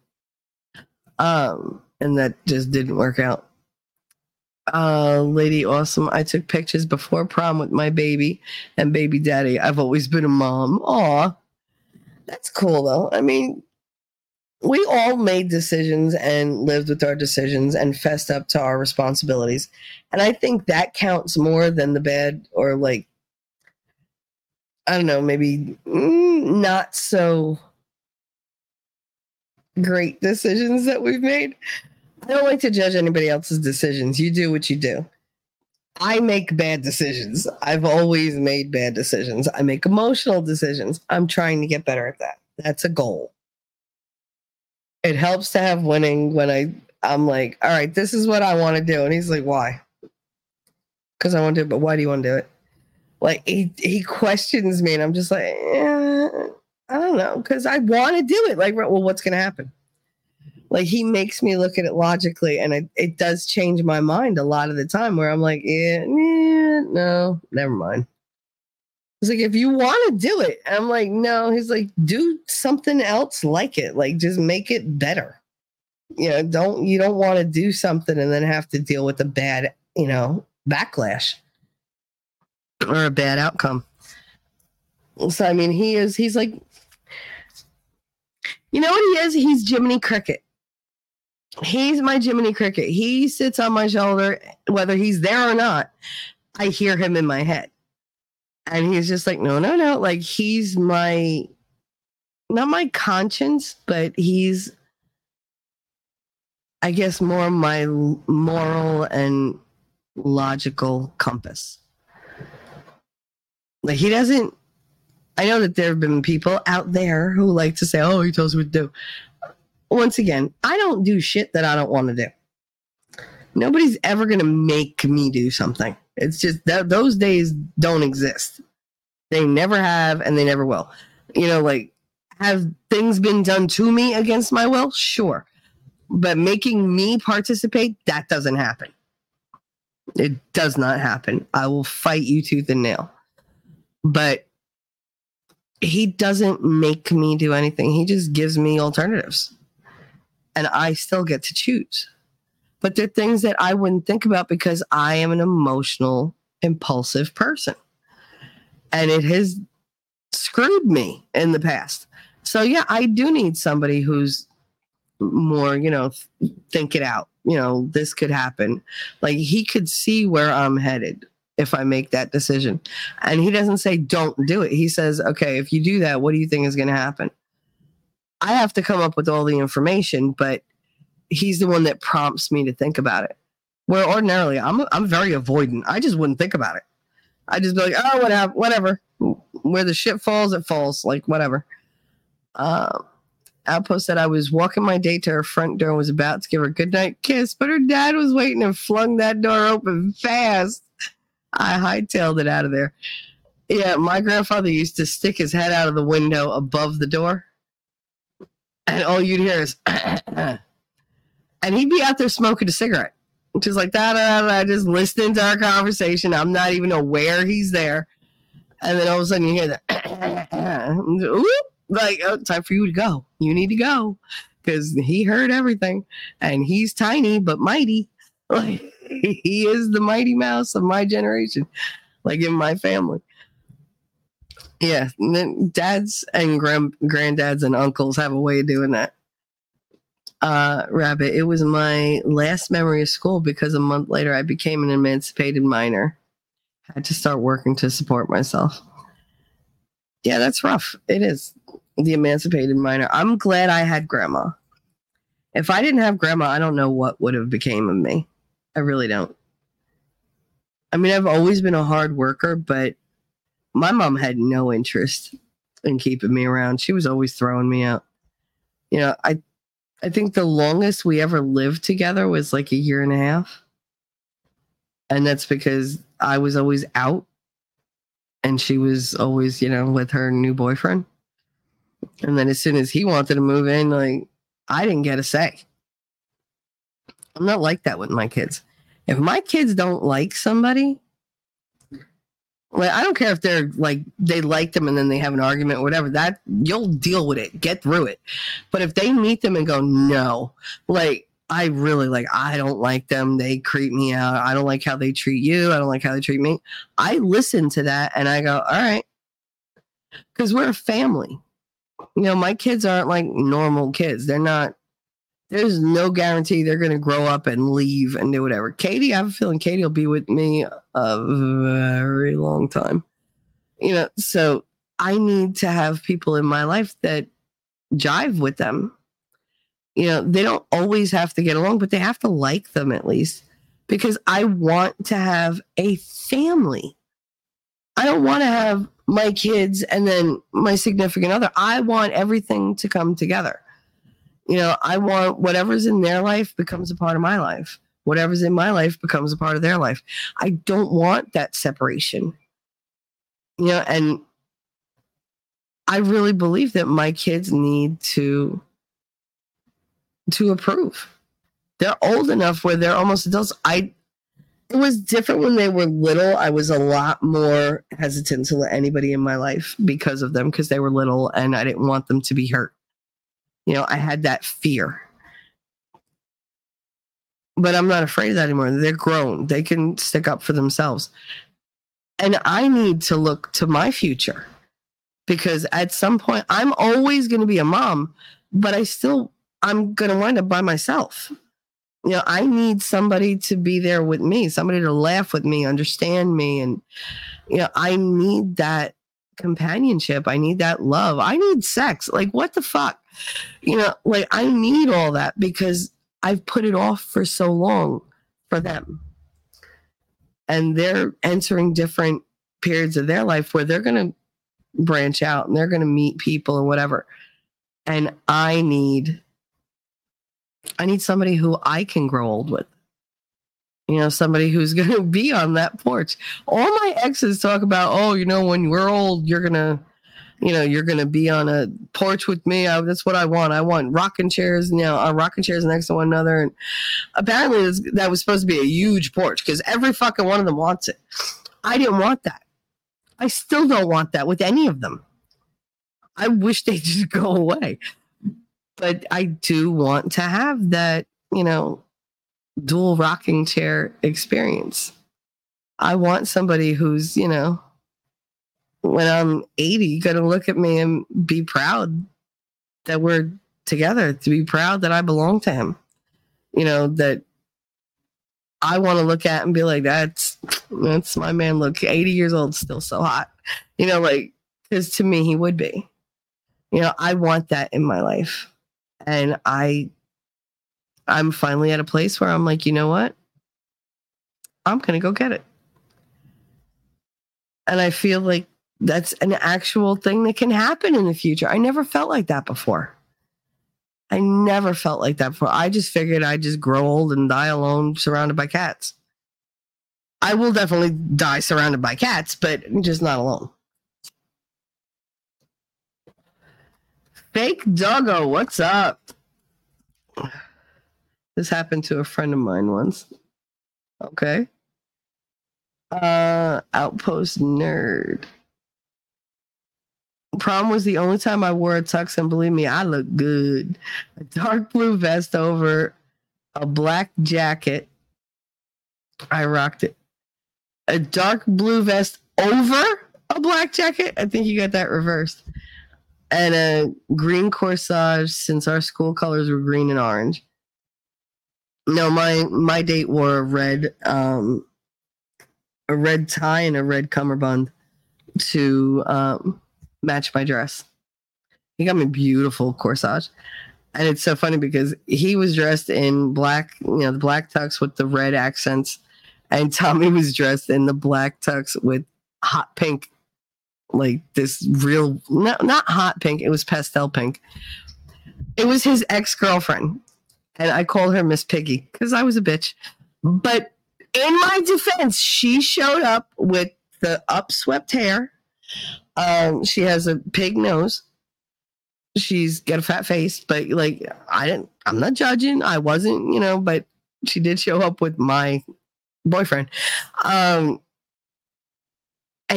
And that just didn't work out. Lady Awesome, I took pictures before prom with my baby and baby daddy. I've always been a mom. Aw, that's cool though. I mean, we all made decisions and lived with our decisions and fessed up to our responsibilities. And I think that counts more than the bad or like, I don't know, maybe not so great decisions that we've made. I don't like to judge anybody else's decisions. You do what you do. I make bad decisions. I've always made bad decisions. I make emotional decisions. I'm trying to get better at that. That's a goal. It helps to have winning when I'm like, all right, this is what I want to do. And he's like, why? Because I want to do it, but why do you want to do it? Like he questions me and I'm just like, I don't know, because I want to do it. Like, well, what's going to happen? Like he makes me look at it logically and it does change my mind a lot of the time where I'm like, no, never mind. It's like, if you want to do it, I'm like, no, he's like, do something else like it. Like, just make it better. You know, you don't want to do something and then have to deal with a bad, you know, backlash or a bad outcome. So, I mean, he's like, you know what he is? He's Jiminy Cricket. He's my Jiminy Cricket. He sits on my shoulder, whether he's there or not. I hear him in my head. And he's just like, no. Like, he's not my conscience, but he's, I guess, more my moral and logical compass. Like, he doesn't, I know that there have been people out there who like to say, oh, he tells me what to do. Once again, I don't do shit that I don't want to do. Nobody's ever going to make me do something. It's just that those days don't exist. They never have and they never will. You know, like, have things been done to me against my will? Sure. But making me participate, that doesn't happen. It does not happen. I will fight you tooth and nail. But he doesn't make me do anything. He just gives me alternatives. And I still get to choose. But they're things that I wouldn't think about because I am an emotional, impulsive person. And at his screwed me in the past. So yeah, I do need somebody who's more, you know, think it out. You know, this could happen. Like, he could see where I'm headed if I make that decision. And he doesn't say, don't do it. He says, okay, if you do that, what do you think is going to happen? I have to come up with all the information, but he's the one that prompts me to think about it. Where ordinarily, I'm very avoidant. I just wouldn't think about it. I just be like, oh, whatever. Where the shit falls, it falls. Like, whatever. Outpost said, I was walking my date to her front door and was about to give her a goodnight kiss, but her dad was waiting and flung that door open fast. I hightailed it out of there. Yeah, my grandfather used to stick his head out of the window above the door, and all you'd hear is, and he'd be out there smoking a cigarette, just like just listening to our conversation. I'm not even aware he's there, and then all of a sudden you hear that. Like, oh, time for you to go. You need to go, because he heard everything, and he's tiny but mighty. Like, he is the Mighty Mouse of my generation, like in my family. Yeah, and then dads and granddads and uncles have a way of doing that. Rabbit, it was my last memory of school because a month later I became an emancipated minor. I had to start working to support myself. Yeah, that's rough. It is. The emancipated minor. I'm glad I had grandma. If I didn't have grandma, I don't know what would have become of me. I really don't. I mean, I've always been a hard worker, but my mom had no interest in keeping me around. She was always throwing me out. You know, I think the longest we ever lived together was like a year and a half. And that's because I was always out. And she was always, you know, with her new boyfriend. And then as soon as he wanted to move in, like, I didn't get a say. I'm not like that with my kids. If my kids don't like somebody, like, I don't care if they're like, they like them and then they have an argument or whatever, that you'll deal with it, get through it. But if they meet them and go, no, like, I really like, I don't like them. They creep me out. I don't like how they treat you. I don't like how they treat me. I listen to that and I go, all right. Because we're a family. You know, my kids aren't like normal kids. They're not, there's no guarantee they're going to grow up and leave and do whatever. Katie, I have a feeling Katie will be with me a very long time. You know, so I need to have people in my life that jive with them. You know, they don't always have to get along, but they have to like them at least, because I want to have a family. I don't want to have my kids and then my significant other. I want everything to come together. You know, I want whatever's in their life becomes a part of my life. Whatever's in my life becomes a part of their life. I don't want that separation. You know, and I really believe that my kids need to approve. They're old enough where they're almost adults. It was different when they were little. I was a lot more hesitant to let anybody in my life because of them, because they were little and I didn't want them to be hurt. You know, I had that fear. But I'm not afraid of that anymore. They're grown. They can stick up for themselves. And I need to look to my future, because at some point I'm always going to be a mom, but I'm going to wind up by myself. You know, I need somebody to be there with me, somebody to laugh with me, understand me. And, you know, I need that companionship. I need that love. I need sex. Like, what the fuck? You know, like, I need all that because I've put it off for so long for them. And they're entering different periods of their life where they're going to branch out and they're going to meet people and whatever. And I need somebody who I can grow old with. You know, somebody who's going to be on that porch. All my exes talk about, oh, you know, when we're old, you're going to be on a porch with me. That's what I want. I want rocking chairs. You know, our rocking chairs next to one another. And apparently that was supposed to be a huge porch because every fucking one of them wants it. I didn't want that. I still don't want that with any of them. I wish they just go away. But I do want to have that, you know, dual rocking chair experience. I want somebody who's, you know, when I'm 80, going to look at me and be proud that we're together, to be proud that I belong to him. You know, that I want to look at and be like, that's my man. Look, 80 years old, still so hot, you know, like, because to me, he would be, you know, I want that in my life. And I'm finally at a place where I'm like, you know what? I'm going to go get it. And I feel like that's an actual thing that can happen in the future. I never felt like that before. I just figured I'd just grow old and die alone, surrounded by cats. I will definitely die surrounded by cats, but just not alone. Fake Doggo, what's up? This happened to a friend of mine once. Okay. Outpost Nerd. Prom was the only time I wore a tux, and believe me, I looked good. A dark blue vest over a black jacket. I rocked it. A dark blue vest over a black jacket? I think you got that reversed. And a green corsage, since our school colors were green and orange. No, my date wore a red tie and a red cummerbund to match my dress. He got me beautiful corsage. And it's so funny because he was dressed in black, you know, the black tux with the red accents. And Tommy was dressed in the black tux with hot pink, like this real, not hot pink. It was pastel pink. It was his ex-girlfriend. And I called her Miss Piggy because I was a bitch. But in my defense, she showed up with the upswept hair. She has a pig nose. She's got a fat face, but like, I'm not judging. I wasn't, you know, but she did show up with my boyfriend. And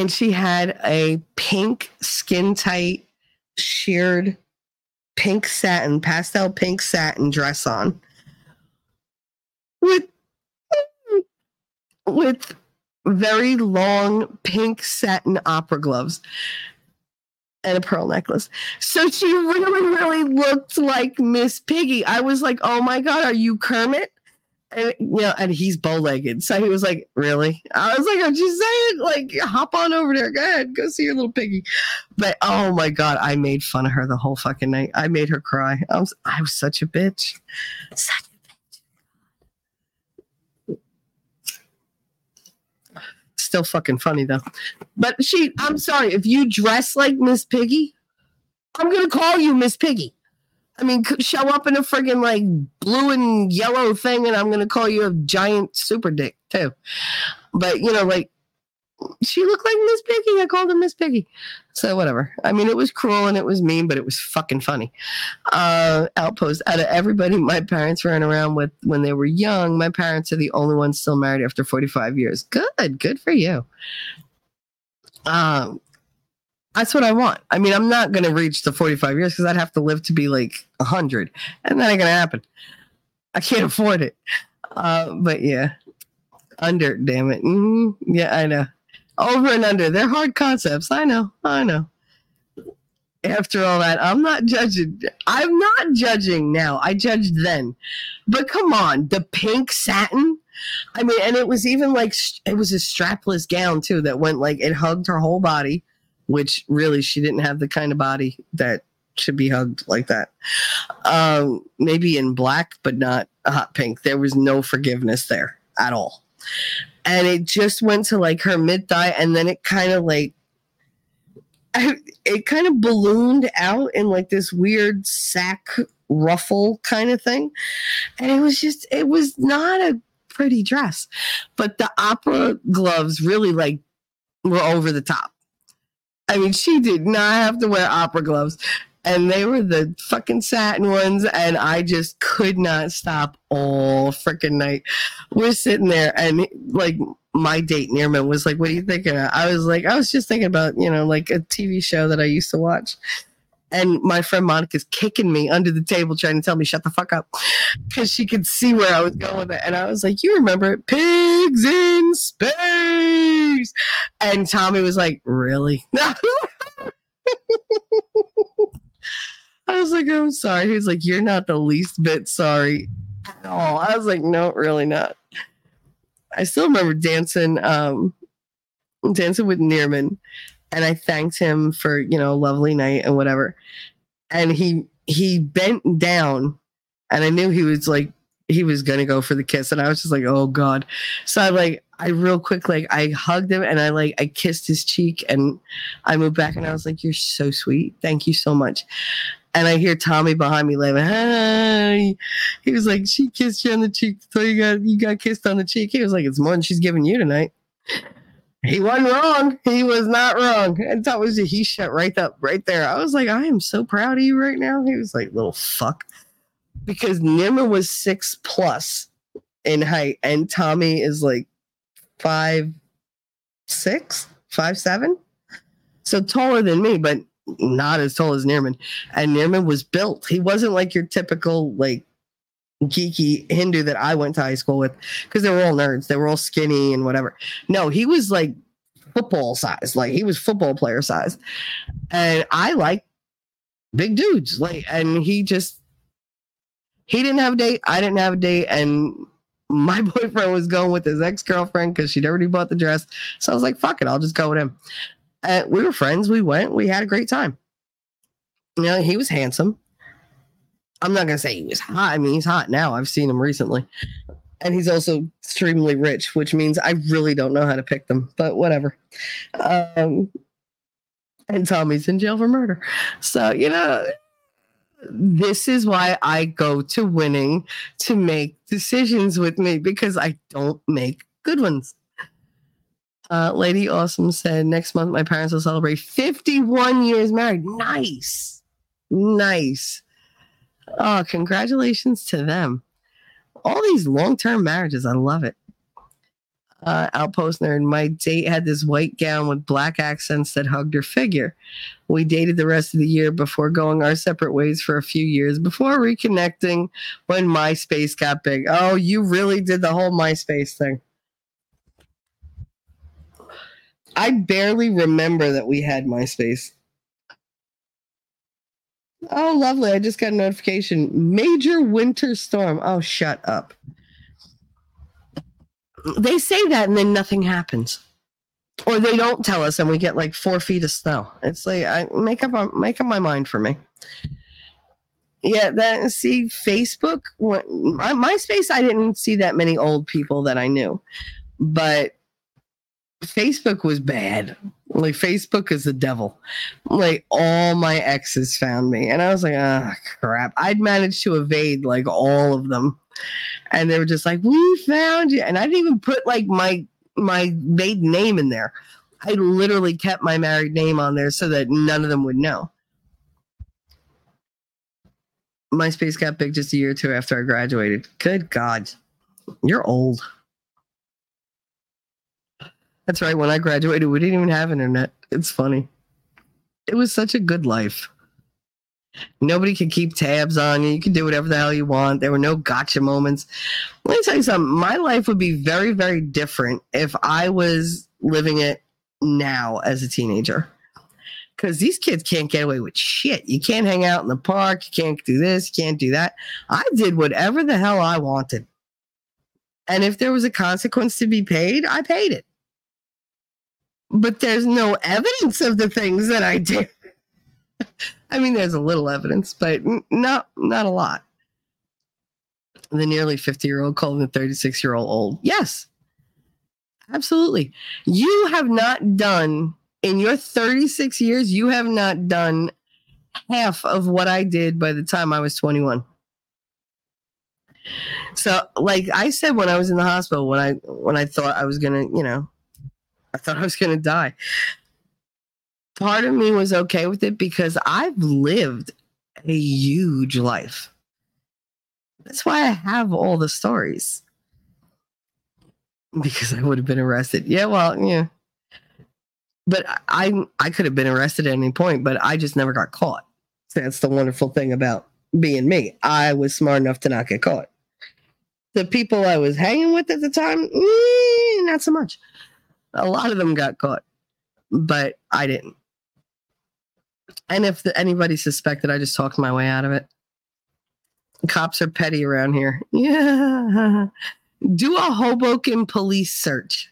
she had a pink skin tight sheared pink satin, pastel pink satin dress on with very long pink satin opera gloves and a pearl necklace. So she really looked like Miss Piggy. I was like, oh my God, are you Kermit? And, you know, and he's bow-legged. So he was like, really? I was like, I'm just saying, like, hop on over there. Go ahead. Go see your little piggy. But, oh, my God, I made fun of her the whole fucking night. I made her cry. I was such a bitch. Such a bitch. Still fucking funny, though. But I'm sorry. If you dress like Miss Piggy, I'm going to call you Miss Piggy. I mean, show up in a friggin' like blue and yellow thing, and I'm going to call you a giant super dick, too. But, you know, like, she looked like Miss Piggy. I called her Miss Piggy. So, whatever. I mean, it was cruel and it was mean, but it was fucking funny. Outpost. Out of everybody my parents ran around with when they were young, my parents are the only ones still married after 45 years. Good. Good for you. That's what I want. I mean, I'm not going to reach the 45 years because I'd have to live to be like 100, and that ain't going to happen. I can't afford it. But yeah, under, damn it. Mm-hmm. Yeah, I know. Over and under. They're hard concepts. I know. After all that, I'm not judging. I'm not judging now. I judged then. But come on, the pink satin. I mean, and it was even like, it was a strapless gown too that went like, it hugged her whole body. Which really, she didn't have the kind of body that should be hugged like that. Maybe in black, but not a hot pink. There was no forgiveness there at all. And it just went to like her mid-thigh, and then it kind of like, it kind of ballooned out in like this weird sack ruffle kind of thing. And it was just, it was not a pretty dress. But the opera gloves really like were over the top. I mean, she did not have to wear opera gloves, and they were the fucking satin ones, and I just could not stop all freaking night. We're sitting there, and like my date, Nearman, was like, what are you thinking of? I was like, I was just thinking about, you know, like a TV show that I used to watch. And my friend Monica's kicking me under the table trying to tell me, shut the fuck up, because she could see where I was going with it. And I was like, you remember it, Pigs in Space. And Tommy was like, really? I was like, I'm sorry. He was like, you're not the least bit sorry at all. I was like, no, really not. I still remember dancing with Neerman. And I thanked him for, you know, a lovely night and whatever. And he bent down, and I knew he was going to go for the kiss. And I was just like, oh God. So I hugged him, and I kissed his cheek, and I moved back, and I was like, you're so sweet. Thank you so much. And I hear Tommy behind me laughing. Hey. He was like, she kissed you on the cheek. So you got kissed on the cheek. He was like, it's more than she's giving you tonight. He wasn't wrong. He was not wrong. And that was he shut right up right there. I was like, I am so proud of you right now. He was like, little fuck. Because Nima was 6+ in height, and Tommy is like 5'6", 5'7". So taller than me, but not as tall as Neerman. And Neerman was built. He wasn't like your typical like geeky Hindu that I went to high school with, because they were all nerds. They were all skinny and whatever. No, he was like football size. Like he was football player size. And I like big dudes. Like, and he didn't have a date. I didn't have a date. And my boyfriend was going with his ex-girlfriend because she'd already bought the dress. So I was like, fuck it. I'll just go with him. And we were friends. We went. We had a great time. You know, he was handsome. I'm not going to say he was hot. I mean, he's hot now. I've seen him recently. And he's also extremely rich, which means I really don't know how to pick them, but whatever. And Tommy's in jail for murder. So, you know, this is why I go to Winning to make decisions with me, because I don't make good ones. Lady Awesome said, next month my parents will celebrate 51 years married. Nice. Nice. Oh, congratulations to them. All these long-term marriages. I love it. Outpost Nerd. My date had this white gown with black accents that hugged her figure. We dated the rest of the year before going our separate ways for a few years before reconnecting when MySpace got big. Oh, you really did the whole MySpace thing. I barely remember that we had MySpace. Oh, lovely. I just got a notification. Major winter storm. Oh, shut up. They say that and then nothing happens. Or they don't tell us and we get like 4 feet of snow. It's like, make up my mind for me. Yeah, Facebook, MySpace, I didn't see that many old people that I knew. But Facebook was bad. Like, Facebook is the devil. Like, all my exes found me. And I was like, ah, crap. I'd managed to evade, like, all of them. And they were just like, we found you. And I didn't even put, like, my maiden name in there. I literally kept my married name on there so that none of them would know. MySpace got big just a year or two after I graduated. Good God. You're old. That's right. When I graduated, we didn't even have internet. It's funny. It was such a good life. Nobody could keep tabs on you. You could do whatever the hell you want. There were no gotcha moments. Let me tell you something. My life would be very, very different if I was living it now as a teenager. Because these kids can't get away with shit. You can't hang out in the park. You can't do this. You can't do that. I did whatever the hell I wanted. And if there was a consequence to be paid, I paid it. But there's no evidence of the things that I did. I mean, there's a little evidence, but not a lot. The nearly 50-year-old calling the 36-year-old old. Yes, absolutely. You have not done, in your 36 years, you have not done half of what I did by the time I was 21. So, like I said, when I was in the hospital, when I thought I was going to, you know, I thought I was going to die. Part of me was okay with it because I've lived a huge life. That's why I have all the stories. Because I would have been arrested. Yeah, well, yeah. But I could have been arrested at any point, but I just never got caught. That's the wonderful thing about being me. I was smart enough to not get caught. The people I was hanging with at the time, not so much. A lot of them got caught, but I didn't. And if anybody suspected, I just talked my way out of it. Cops are petty around here. Yeah. Do a Hoboken police search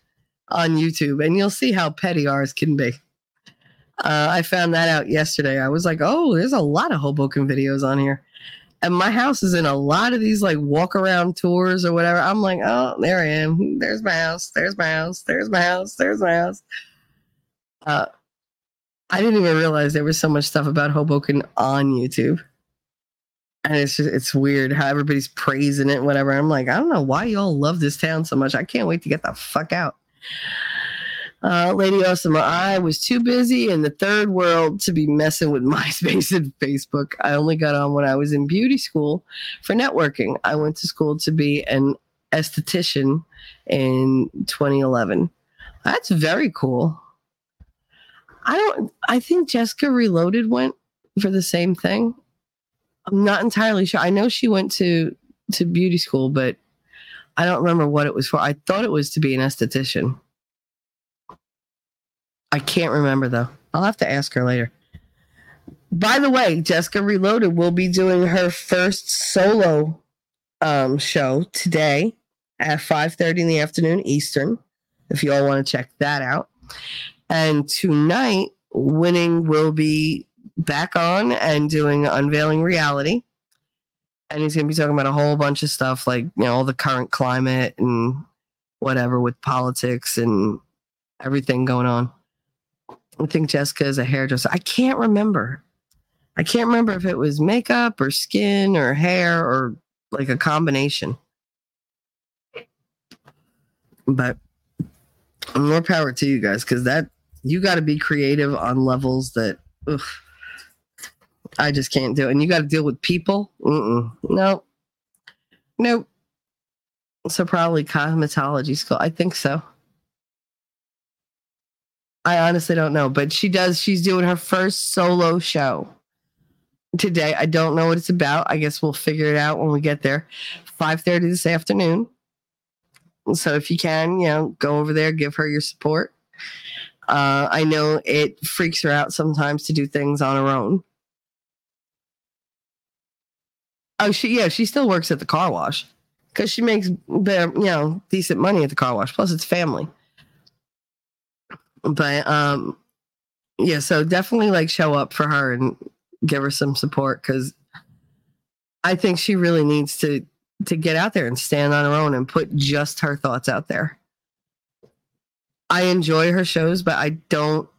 on YouTube and you'll see how petty ours can be. I found that out yesterday. I was like, oh, there's a lot of Hoboken videos on here. And my house is in a lot of these like walk around tours or whatever. I'm like, oh, there I am. There's my house. There's my house. There's my house. There's my house. I didn't even realize there was so much stuff about Hoboken on YouTube. And it's just, it's weird how everybody's praising it, whatever. I'm like, I don't know why y'all love this town so much. I can't wait to get the fuck out. Lady Awesome, I was too busy in the third world to be messing with MySpace and Facebook. I only got on when I was in beauty school for networking. I went to school to be an esthetician in 2011. That's very cool. I think Jessica Reloaded went for the same thing. I'm not entirely sure. I know she went to beauty school, but I don't remember what it was for. I thought it was to be an esthetician. I can't remember, though. I'll have to ask her later. By the way, Jessica Reloaded will be doing her first solo show today at 5:30 in the afternoon Eastern, if you all want to check that out. And tonight, Winning will be back on and doing Unveiling Reality. And he's going to be talking about a whole bunch of stuff, like, you know, all the current climate and whatever with politics and everything going on. I think Jessica is a hairdresser. I can't remember. I can't remember if it was makeup or skin or hair or like a combination. But more power to you guys, because that you got to be creative on levels that I just can't do. And you got to deal with people. Nope. So probably cosmetology school. I think so. I honestly don't know, but she's doing her first solo show today. I don't know what it's about. I guess we'll figure it out when we get there. 5:30 this afternoon. So if you can, you know, go over there, give her your support. I know it freaks her out sometimes to do things on her own. Oh, she still works at the car wash because she makes decent money at the car wash. Plus it's family. But, so definitely like show up for her and give her some support, because I think she really needs to get out there and stand on her own and put just her thoughts out there. I enjoy her shows, but I don't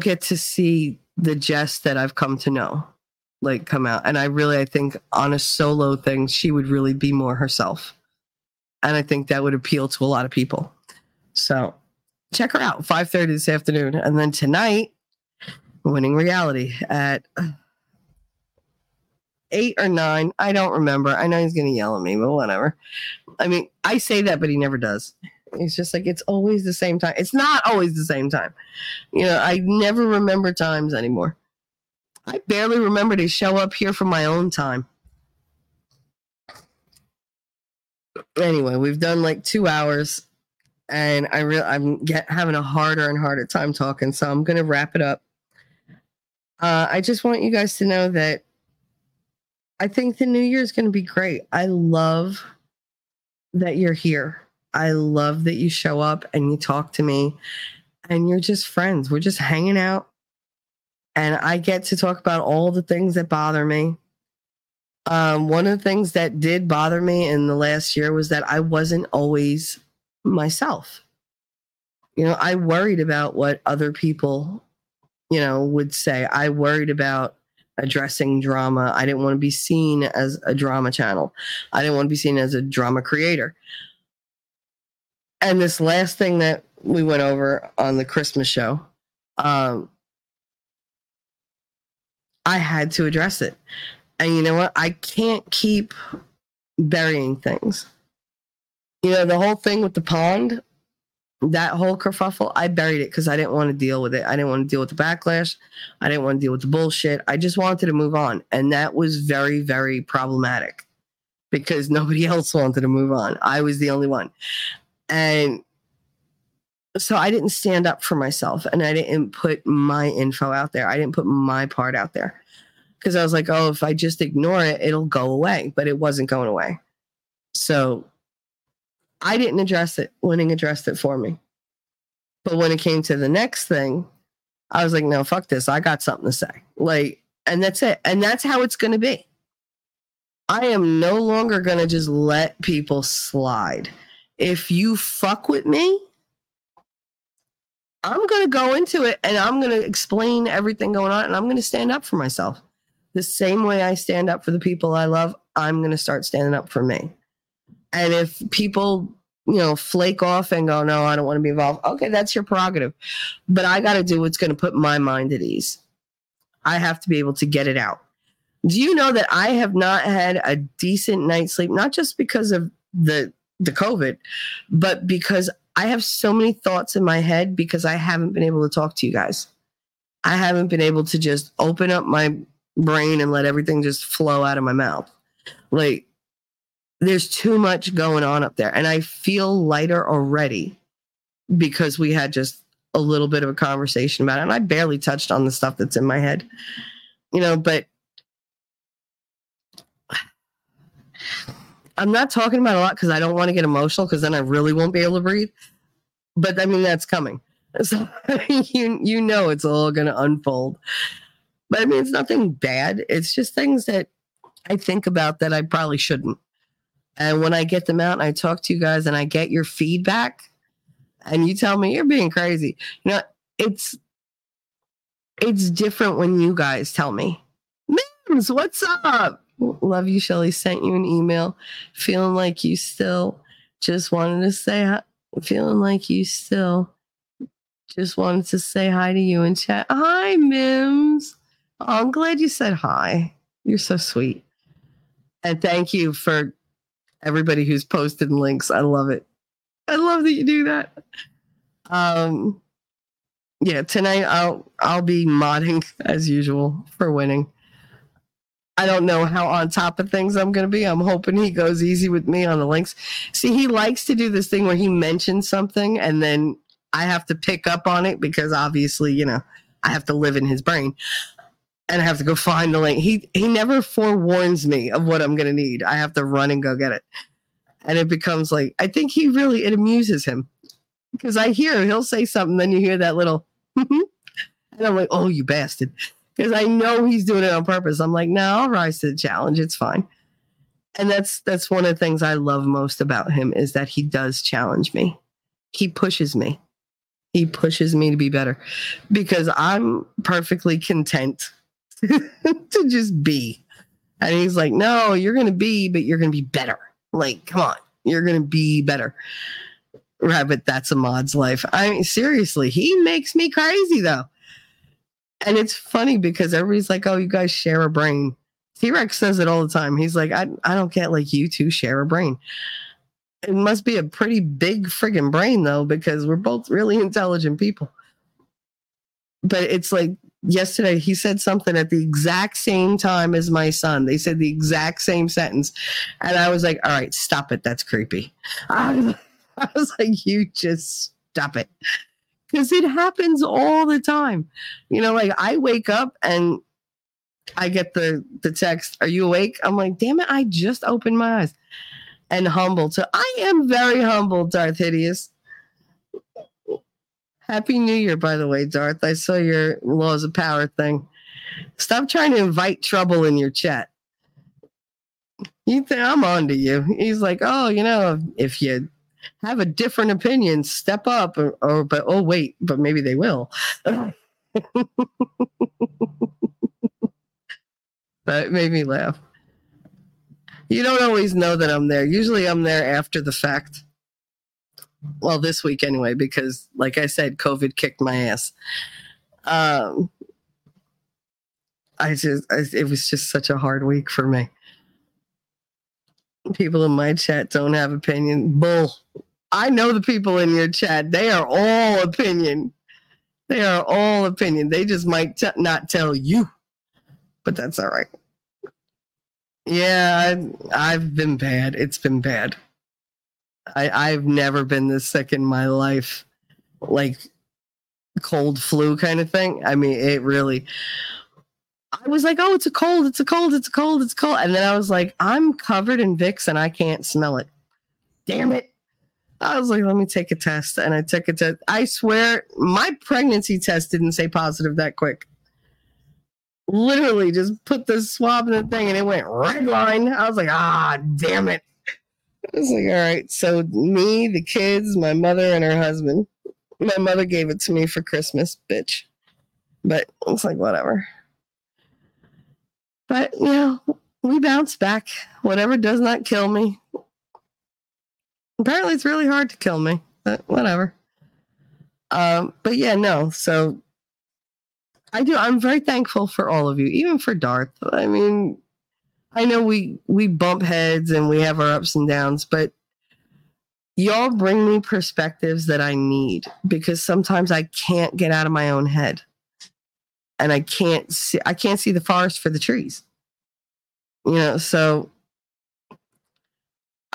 get to see the Jess that I've come to know, like, come out. And I think on a solo thing, she would really be more herself. And I think that would appeal to a lot of people. So check her out, 5:30 this afternoon. And then tonight, Winning Reality at 8 or 9. I don't remember. I know he's going to yell at me, but whatever. I mean, I say that, but he never does. He's just like, it's always the same time. It's not always the same time. You know, I never remember times anymore. I barely remember to show up here for my own time. Anyway, we've done like 2 hours. And I'm having a harder and harder time talking, so I'm going to wrap it up. I just want you guys to know that I think the new year is going to be great. I love that you're here. I love that you show up and you talk to me, and you're just friends. We're just hanging out, and I get to talk about all the things that bother me. One of the things that did bother me in the last year was that I wasn't always myself. You know, I worried about what other people, you know, would say. I worried about addressing drama. I didn't want to be seen as a drama channel. I didn't want to be seen as a drama creator. And this last thing that we went over on the Christmas show, I had to address it. And you know what? I can't keep burying things. You know, the whole thing with the pond, that whole kerfuffle, I buried it because I didn't want to deal with it. I didn't want to deal with the backlash. I didn't want to deal with the bullshit. I just wanted to move on. And that was very, very problematic because nobody else wanted to move on. I was the only one. And so I didn't stand up for myself and I didn't put my info out there. I didn't put my part out there because I was like, oh, if I just ignore it, it'll go away. But it wasn't going away. So I didn't address it. Winning addressed it for me. But when it came to the next thing, I was like, no, fuck this. I got something to say. Like, and that's it. And that's how it's going to be. I am no longer going to just let people slide. If you fuck with me, I'm going to go into it and I'm going to explain everything going on and I'm going to stand up for myself. The same way I stand up for the people I love, I'm going to start standing up for me. And if people, you know, flake off and go, no, I don't want to be involved. Okay, that's your prerogative. But I got to do what's going to put my mind at ease. I have to be able to get it out. Do you know that I have not had a decent night's sleep, not just because of the COVID, but because I have so many thoughts in my head because I haven't been able to talk to you guys. I haven't been able to just open up my brain and let everything just flow out of my mouth. Like, there's too much going on up there. And I feel lighter already because we had just a little bit of a conversation about it. And I barely touched on the stuff that's in my head, you know, but I'm not talking about a lot because I don't want to get emotional because then I really won't be able to breathe. But I mean, that's coming. So you know, it's all going to unfold. But I mean, it's nothing bad. It's just things that I think about that I probably shouldn't. And when I get them out and I talk to you guys and I get your feedback and you tell me you're being crazy, you know, it's different when you guys tell me, Mims, what's up? Love you, Shelly. Sent you an email. Feeling like you still just wanted to say hi. Feeling like you still just wanted to say hi to you and chat. Hi, Mims. Oh, I'm glad you said hi. You're so sweet. And thank you for everybody who's posted links. I love it. I love that you do that. Yeah, tonight I'll be modding as usual for Winning. I don't know how on top of things I'm going to be. I'm hoping he goes easy with me on the links. See, he likes to do this thing where he mentions something and then I have to pick up on it because obviously, you know, I have to live in his brain and I have to go find the link. He never forewarns me of what I'm going to need. I have to run and go get it. And it becomes like, I think it amuses him because he'll say something. Then you hear that little, and I'm like, oh, you bastard. Because I know he's doing it on purpose. I'm like, no, I'll rise to the challenge. It's fine. And that's one of the things I love most about him is that he does challenge me. He pushes me. He pushes me to be better because I'm perfectly content to just be. And he's like, no, you're going to be, but you're going to be better. Like, come on, you're going to be better. Right, but that's a mod's life. I mean, seriously, he makes me crazy, though. And it's funny because everybody's like, oh, you guys share a brain. T-Rex says it all the time. He's like, I don't get like you two share a brain. It must be a pretty big friggin' brain, though, because we're both really intelligent people. But it's like yesterday he said something at the exact same time as my son. They said the exact same sentence. And I was like, all right, stop it. That's creepy. I was like, you just stop it. Because it happens all the time. You know, like I wake up and I get the text, are you awake? I'm like, damn it, I just opened my eyes. And humbled. So I am very humbled, Darth Hideous. Happy New Year, by the way, Darth. I saw your Laws of Power thing. Stop trying to invite trouble in your chat. You think I'm on to you. He's like, oh, you know, if you have a different opinion, step up but maybe they will. But it made me laugh. You don't always know that I'm there. Usually I'm there after the fact. Well, this week anyway, because like I said, COVID kicked my ass. It was just such a hard week for me. People in my chat don't have opinion. Bull. I know the people in your chat. They are all opinion. They are all opinion. They just might not tell you, but that's all right. Yeah, I've been bad. It's been bad. I've never been this sick in my life, like cold flu kind of thing. I mean, it really, I was like, oh, it's a cold. And then I was like, I'm covered in Vicks and I can't smell it. Damn it. I was like, let me take a test. And I took a test. I swear my pregnancy test didn't say positive that quick. Literally just put the swab in the thing and it went red line. I was like, ah, damn it. I was like, all right. So me, the kids, my mother and her husband. My mother gave it to me for Christmas, bitch. But it's like, whatever. But, you know, we bounce back. Whatever does not kill me. Apparently it's really hard to kill me, but whatever. But yeah, no. So I'm very thankful for all of you, even for Darth. I mean, I know we bump heads and we have our ups and downs, but y'all bring me perspectives that I need because sometimes I can't get out of my own head and I can't see the forest for the trees. You know, so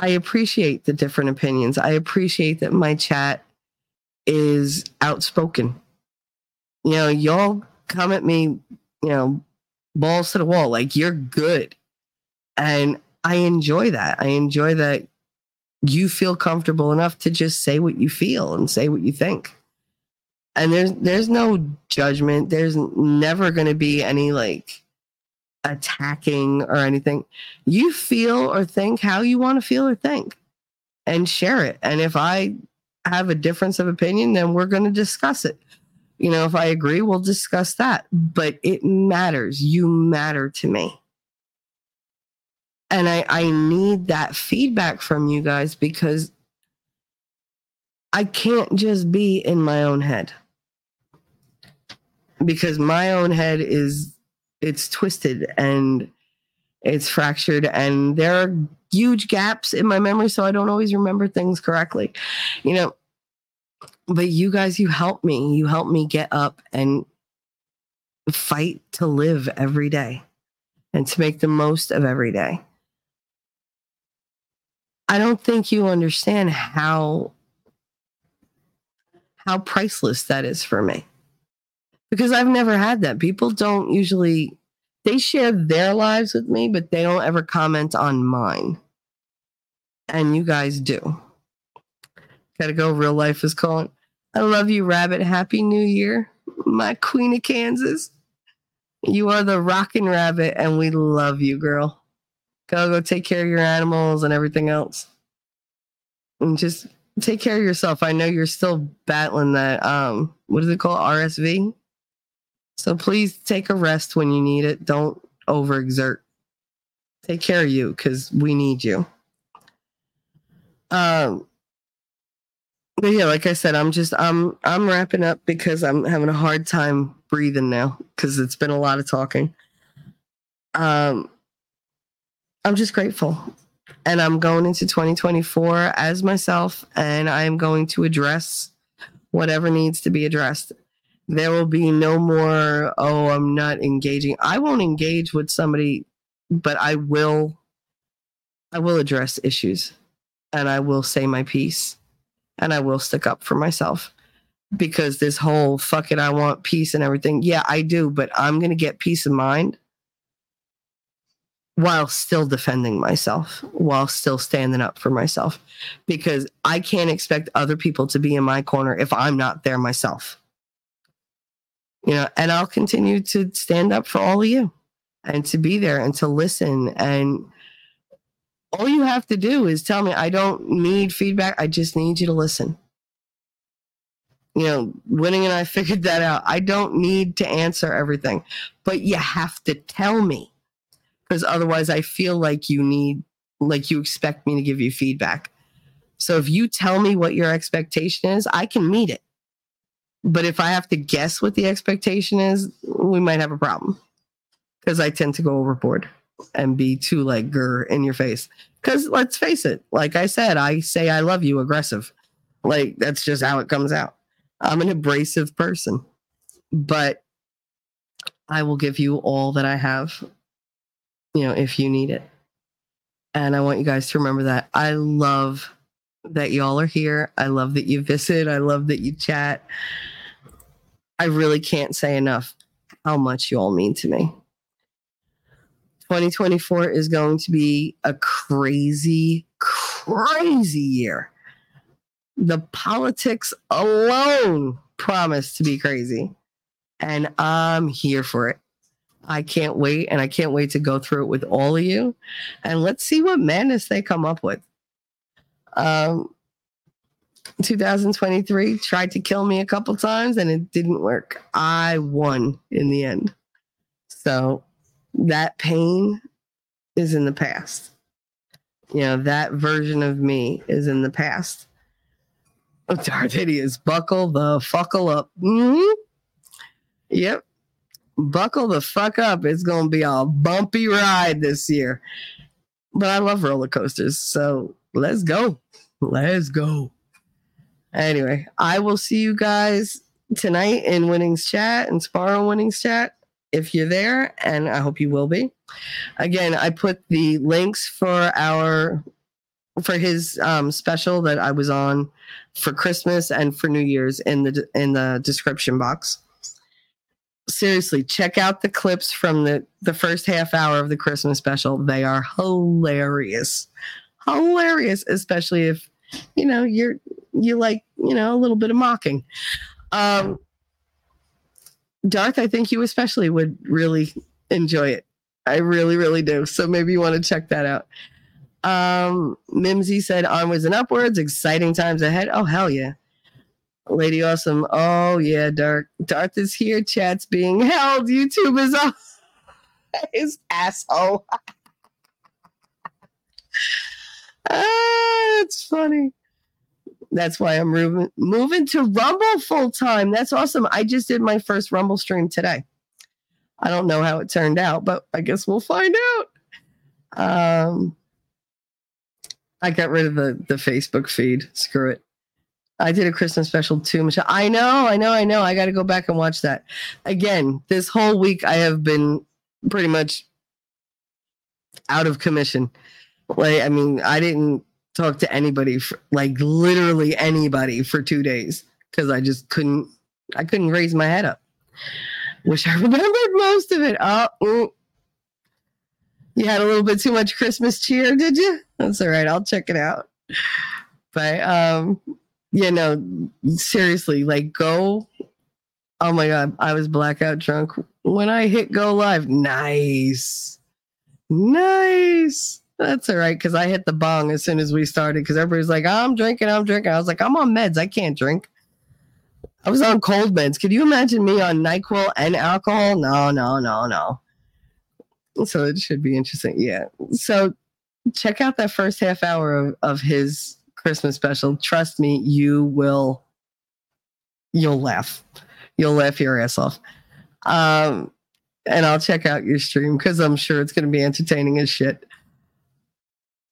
I appreciate the different opinions. I appreciate that my chat is outspoken. You know, y'all come at me, you know, balls to the wall, like you're good. And I enjoy that. I enjoy that you feel comfortable enough to just say what you feel and say what you think. And there's no judgment. There's never going to be any like attacking or anything. You feel or think how you want to feel or think and share it. And if I have a difference of opinion, then we're going to discuss it. You know, if I agree, we'll discuss that. But it matters. You matter to me. And I need that feedback from you guys because I can't just be in my own head. Because my own head it's twisted and it's fractured and there are huge gaps in my memory. So I don't always remember things correctly, you know, but you guys, you help me get up and fight to live every day and to make the most of every day. I don't think you understand how priceless that is for me. Because I've never had that. People don't usually, they share their lives with me, but they don't ever comment on mine. And you guys do. Gotta go. Real life is calling. I love you, Rabbit. Happy New Year, my queen of Kansas. You are the rockin' rabbit, and we love you, girl. Go take care of your animals and everything else. And just take care of yourself. I know you're still battling that, what is it called, RSV? So please take a rest when you need it. Don't overexert. Take care of you, because we need you. But yeah, like I said, I'm wrapping up because I'm having a hard time breathing now because it's been a lot of talking. I'm just grateful, and I'm going into 2024 as myself, and I am going to address whatever needs to be addressed. There will be no more, oh, I'm not engaging. I won't engage with somebody, but I will address issues, and I will say my piece, and I will stick up for myself. Because this whole fuck it, I want peace and everything. Yeah, I do, but I'm going to get peace of mind while still defending myself, while still standing up for myself. Because I can't expect other people to be in my corner if I'm not there myself. You know, and I'll continue to stand up for all of you and to be there and to listen. And all you have to do is tell me, I don't need feedback. I just need you to listen. You know, Winning and I figured that out. I don't need to answer everything, but you have to tell me because otherwise I feel like you expect me to give you feedback. So if you tell me what your expectation is, I can meet it. But if I have to guess what the expectation is, we might have a problem because I tend to go overboard and be too like grr in your face. Because let's face it, like I said, I say I love you aggressive. Like, that's just how it comes out. I'm an abrasive person, but I will give you all that I have, you know, if you need it. And I want you guys to remember that. I love that y'all are here. I love that you visit. I love that you chat. I really can't say enough how much you all mean to me. 2024 is going to be a crazy, crazy year. The politics alone promise to be crazy. And I'm here for it. I can't wait. And I can't wait to go through it with all of you. And let's see what madness they come up with. 2023 tried to kill me a couple times and it didn't work. I won in the end. So that pain is in the past. You know, that version of me is in the past. Oh, darn idiots. Buckle the fuckle up. Mm-hmm. Yep. Buckle the fuck up. It's going to be a bumpy ride this year. But I love roller coasters. So let's go. Let's go. Anyway, I will see you guys tonight in Winnings Chat and Sparrow Winnings Chat if you're there. And I hope you will be. Again, I put the links for our... for his special that I was on for Christmas and for New Year's in the description box. Seriously, check out the clips from the first half hour of the Christmas special. They are hilarious. Hilarious, especially if, you know, you like, you know, a little bit of mocking. Darth, I think you especially would really enjoy it. I really, really do. So maybe you want to check that out. Mimsy said onwards and upwards, exciting times ahead. Oh, hell yeah. Lady Awesome. Oh yeah, Darth is here. Chat's being held. YouTube is on his asshole. It's funny. That's why I'm moving to Rumble full time. That's awesome. I just did my first Rumble stream today. I don't know how it turned out, but I guess we'll find out. I got rid of the Facebook feed. Screw it. I did a Christmas special too, Michelle. I know. I got to go back and watch that. Again, this whole week I have been pretty much out of commission. Like, I mean, I didn't talk to anybody, literally anybody for 2 days because I just couldn't raise my head up. Wish I remembered most of it. You had a little bit too much Christmas cheer, did you? That's all right. I'll check it out. But, you know, seriously, like go. Oh, my God. I was blackout drunk when I hit go live. Nice. That's all right. Because I hit the bong as soon as we started because everybody's like, I'm drinking. I was like, I'm on meds. I can't drink. I was on cold meds. Could you imagine me on NyQuil and alcohol? No. So it should be interesting. Yeah. So check out that first half hour of his Christmas special. Trust me, you'll laugh. You'll laugh your ass off. And I'll check out your stream because I'm sure it's going to be entertaining as shit.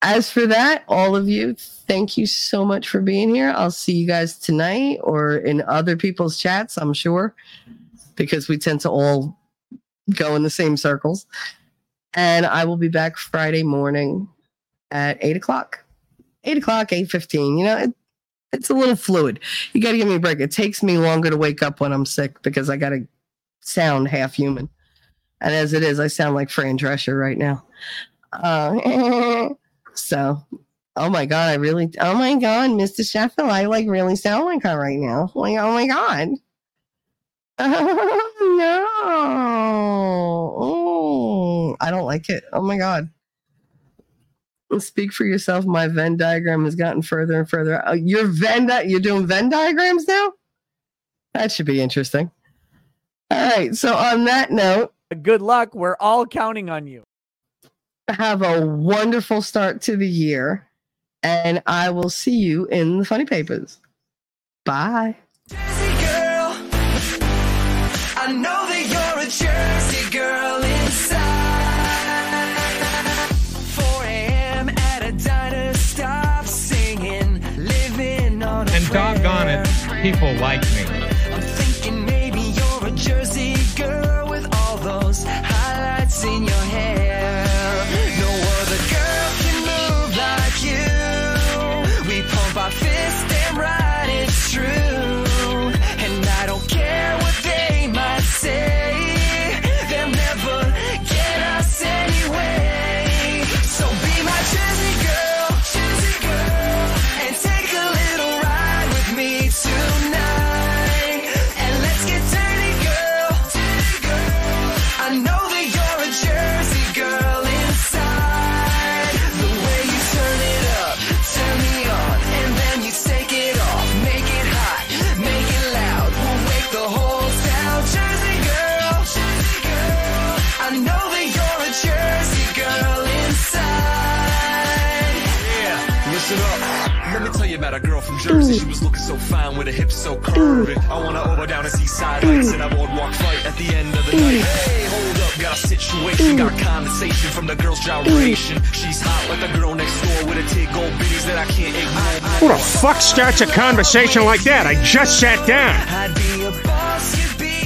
As for that, all of you, thank you so much for being here. I'll see you guys tonight or in other people's chats, I'm sure, because we tend to all go in the same circles. And I will be back Friday morning at 8:15. You know, it's a little fluid. You got to give me a break. It takes me longer to wake up when I'm sick because I got to sound half human. And as it is, I sound like Fran Drescher right now. So, oh my God, Mr. Sheffield, I really sound like her right now. Like, oh my God. Oh, no. I don't like it. Oh, my God. Speak for yourself. My Venn diagram has gotten further and further. Oh, you're doing Venn diagrams now? That should be interesting. All right. So on that note. Good luck. We're all counting on you. Have a wonderful start to the year. And I will see you in the funny papers. Bye. I know that you're a Jersey girl inside. 4 a.m. at a diner, stop singing, living on a and doggone it, people like me. I'm thinking maybe you're a Jersey girl with all those highlights in your hair. No other girl can move like you. We pump our fists, damn right, it's true. And I don't care what they might say. They'll never get us anyway. So be my Jersey girl, Jersey girl, and take a little ride with me tonight. And let's get dirty, girl, dirty girl. I know that you're a Jersey girl inside. The way you turn it up, turn me on, and then you take it off. Make it hot, make it loud. We'll wake the whole town. Jersey girl, Jersey girl. I know that you're a Jersey girl inside. Yeah, listen up. Let me tell you about a girl from Jersey. She was looking so fine with her hips so curved. I wanna over down and see side lights and a boardwalk flight at the end of the night. Hey, hold up, got a situation, got a condensation from the girl's gyration. She's hot like the girl next door with a tick old bitties that I can't ignore. Who the fuck starts a conversation like that? I just sat down. I'd be a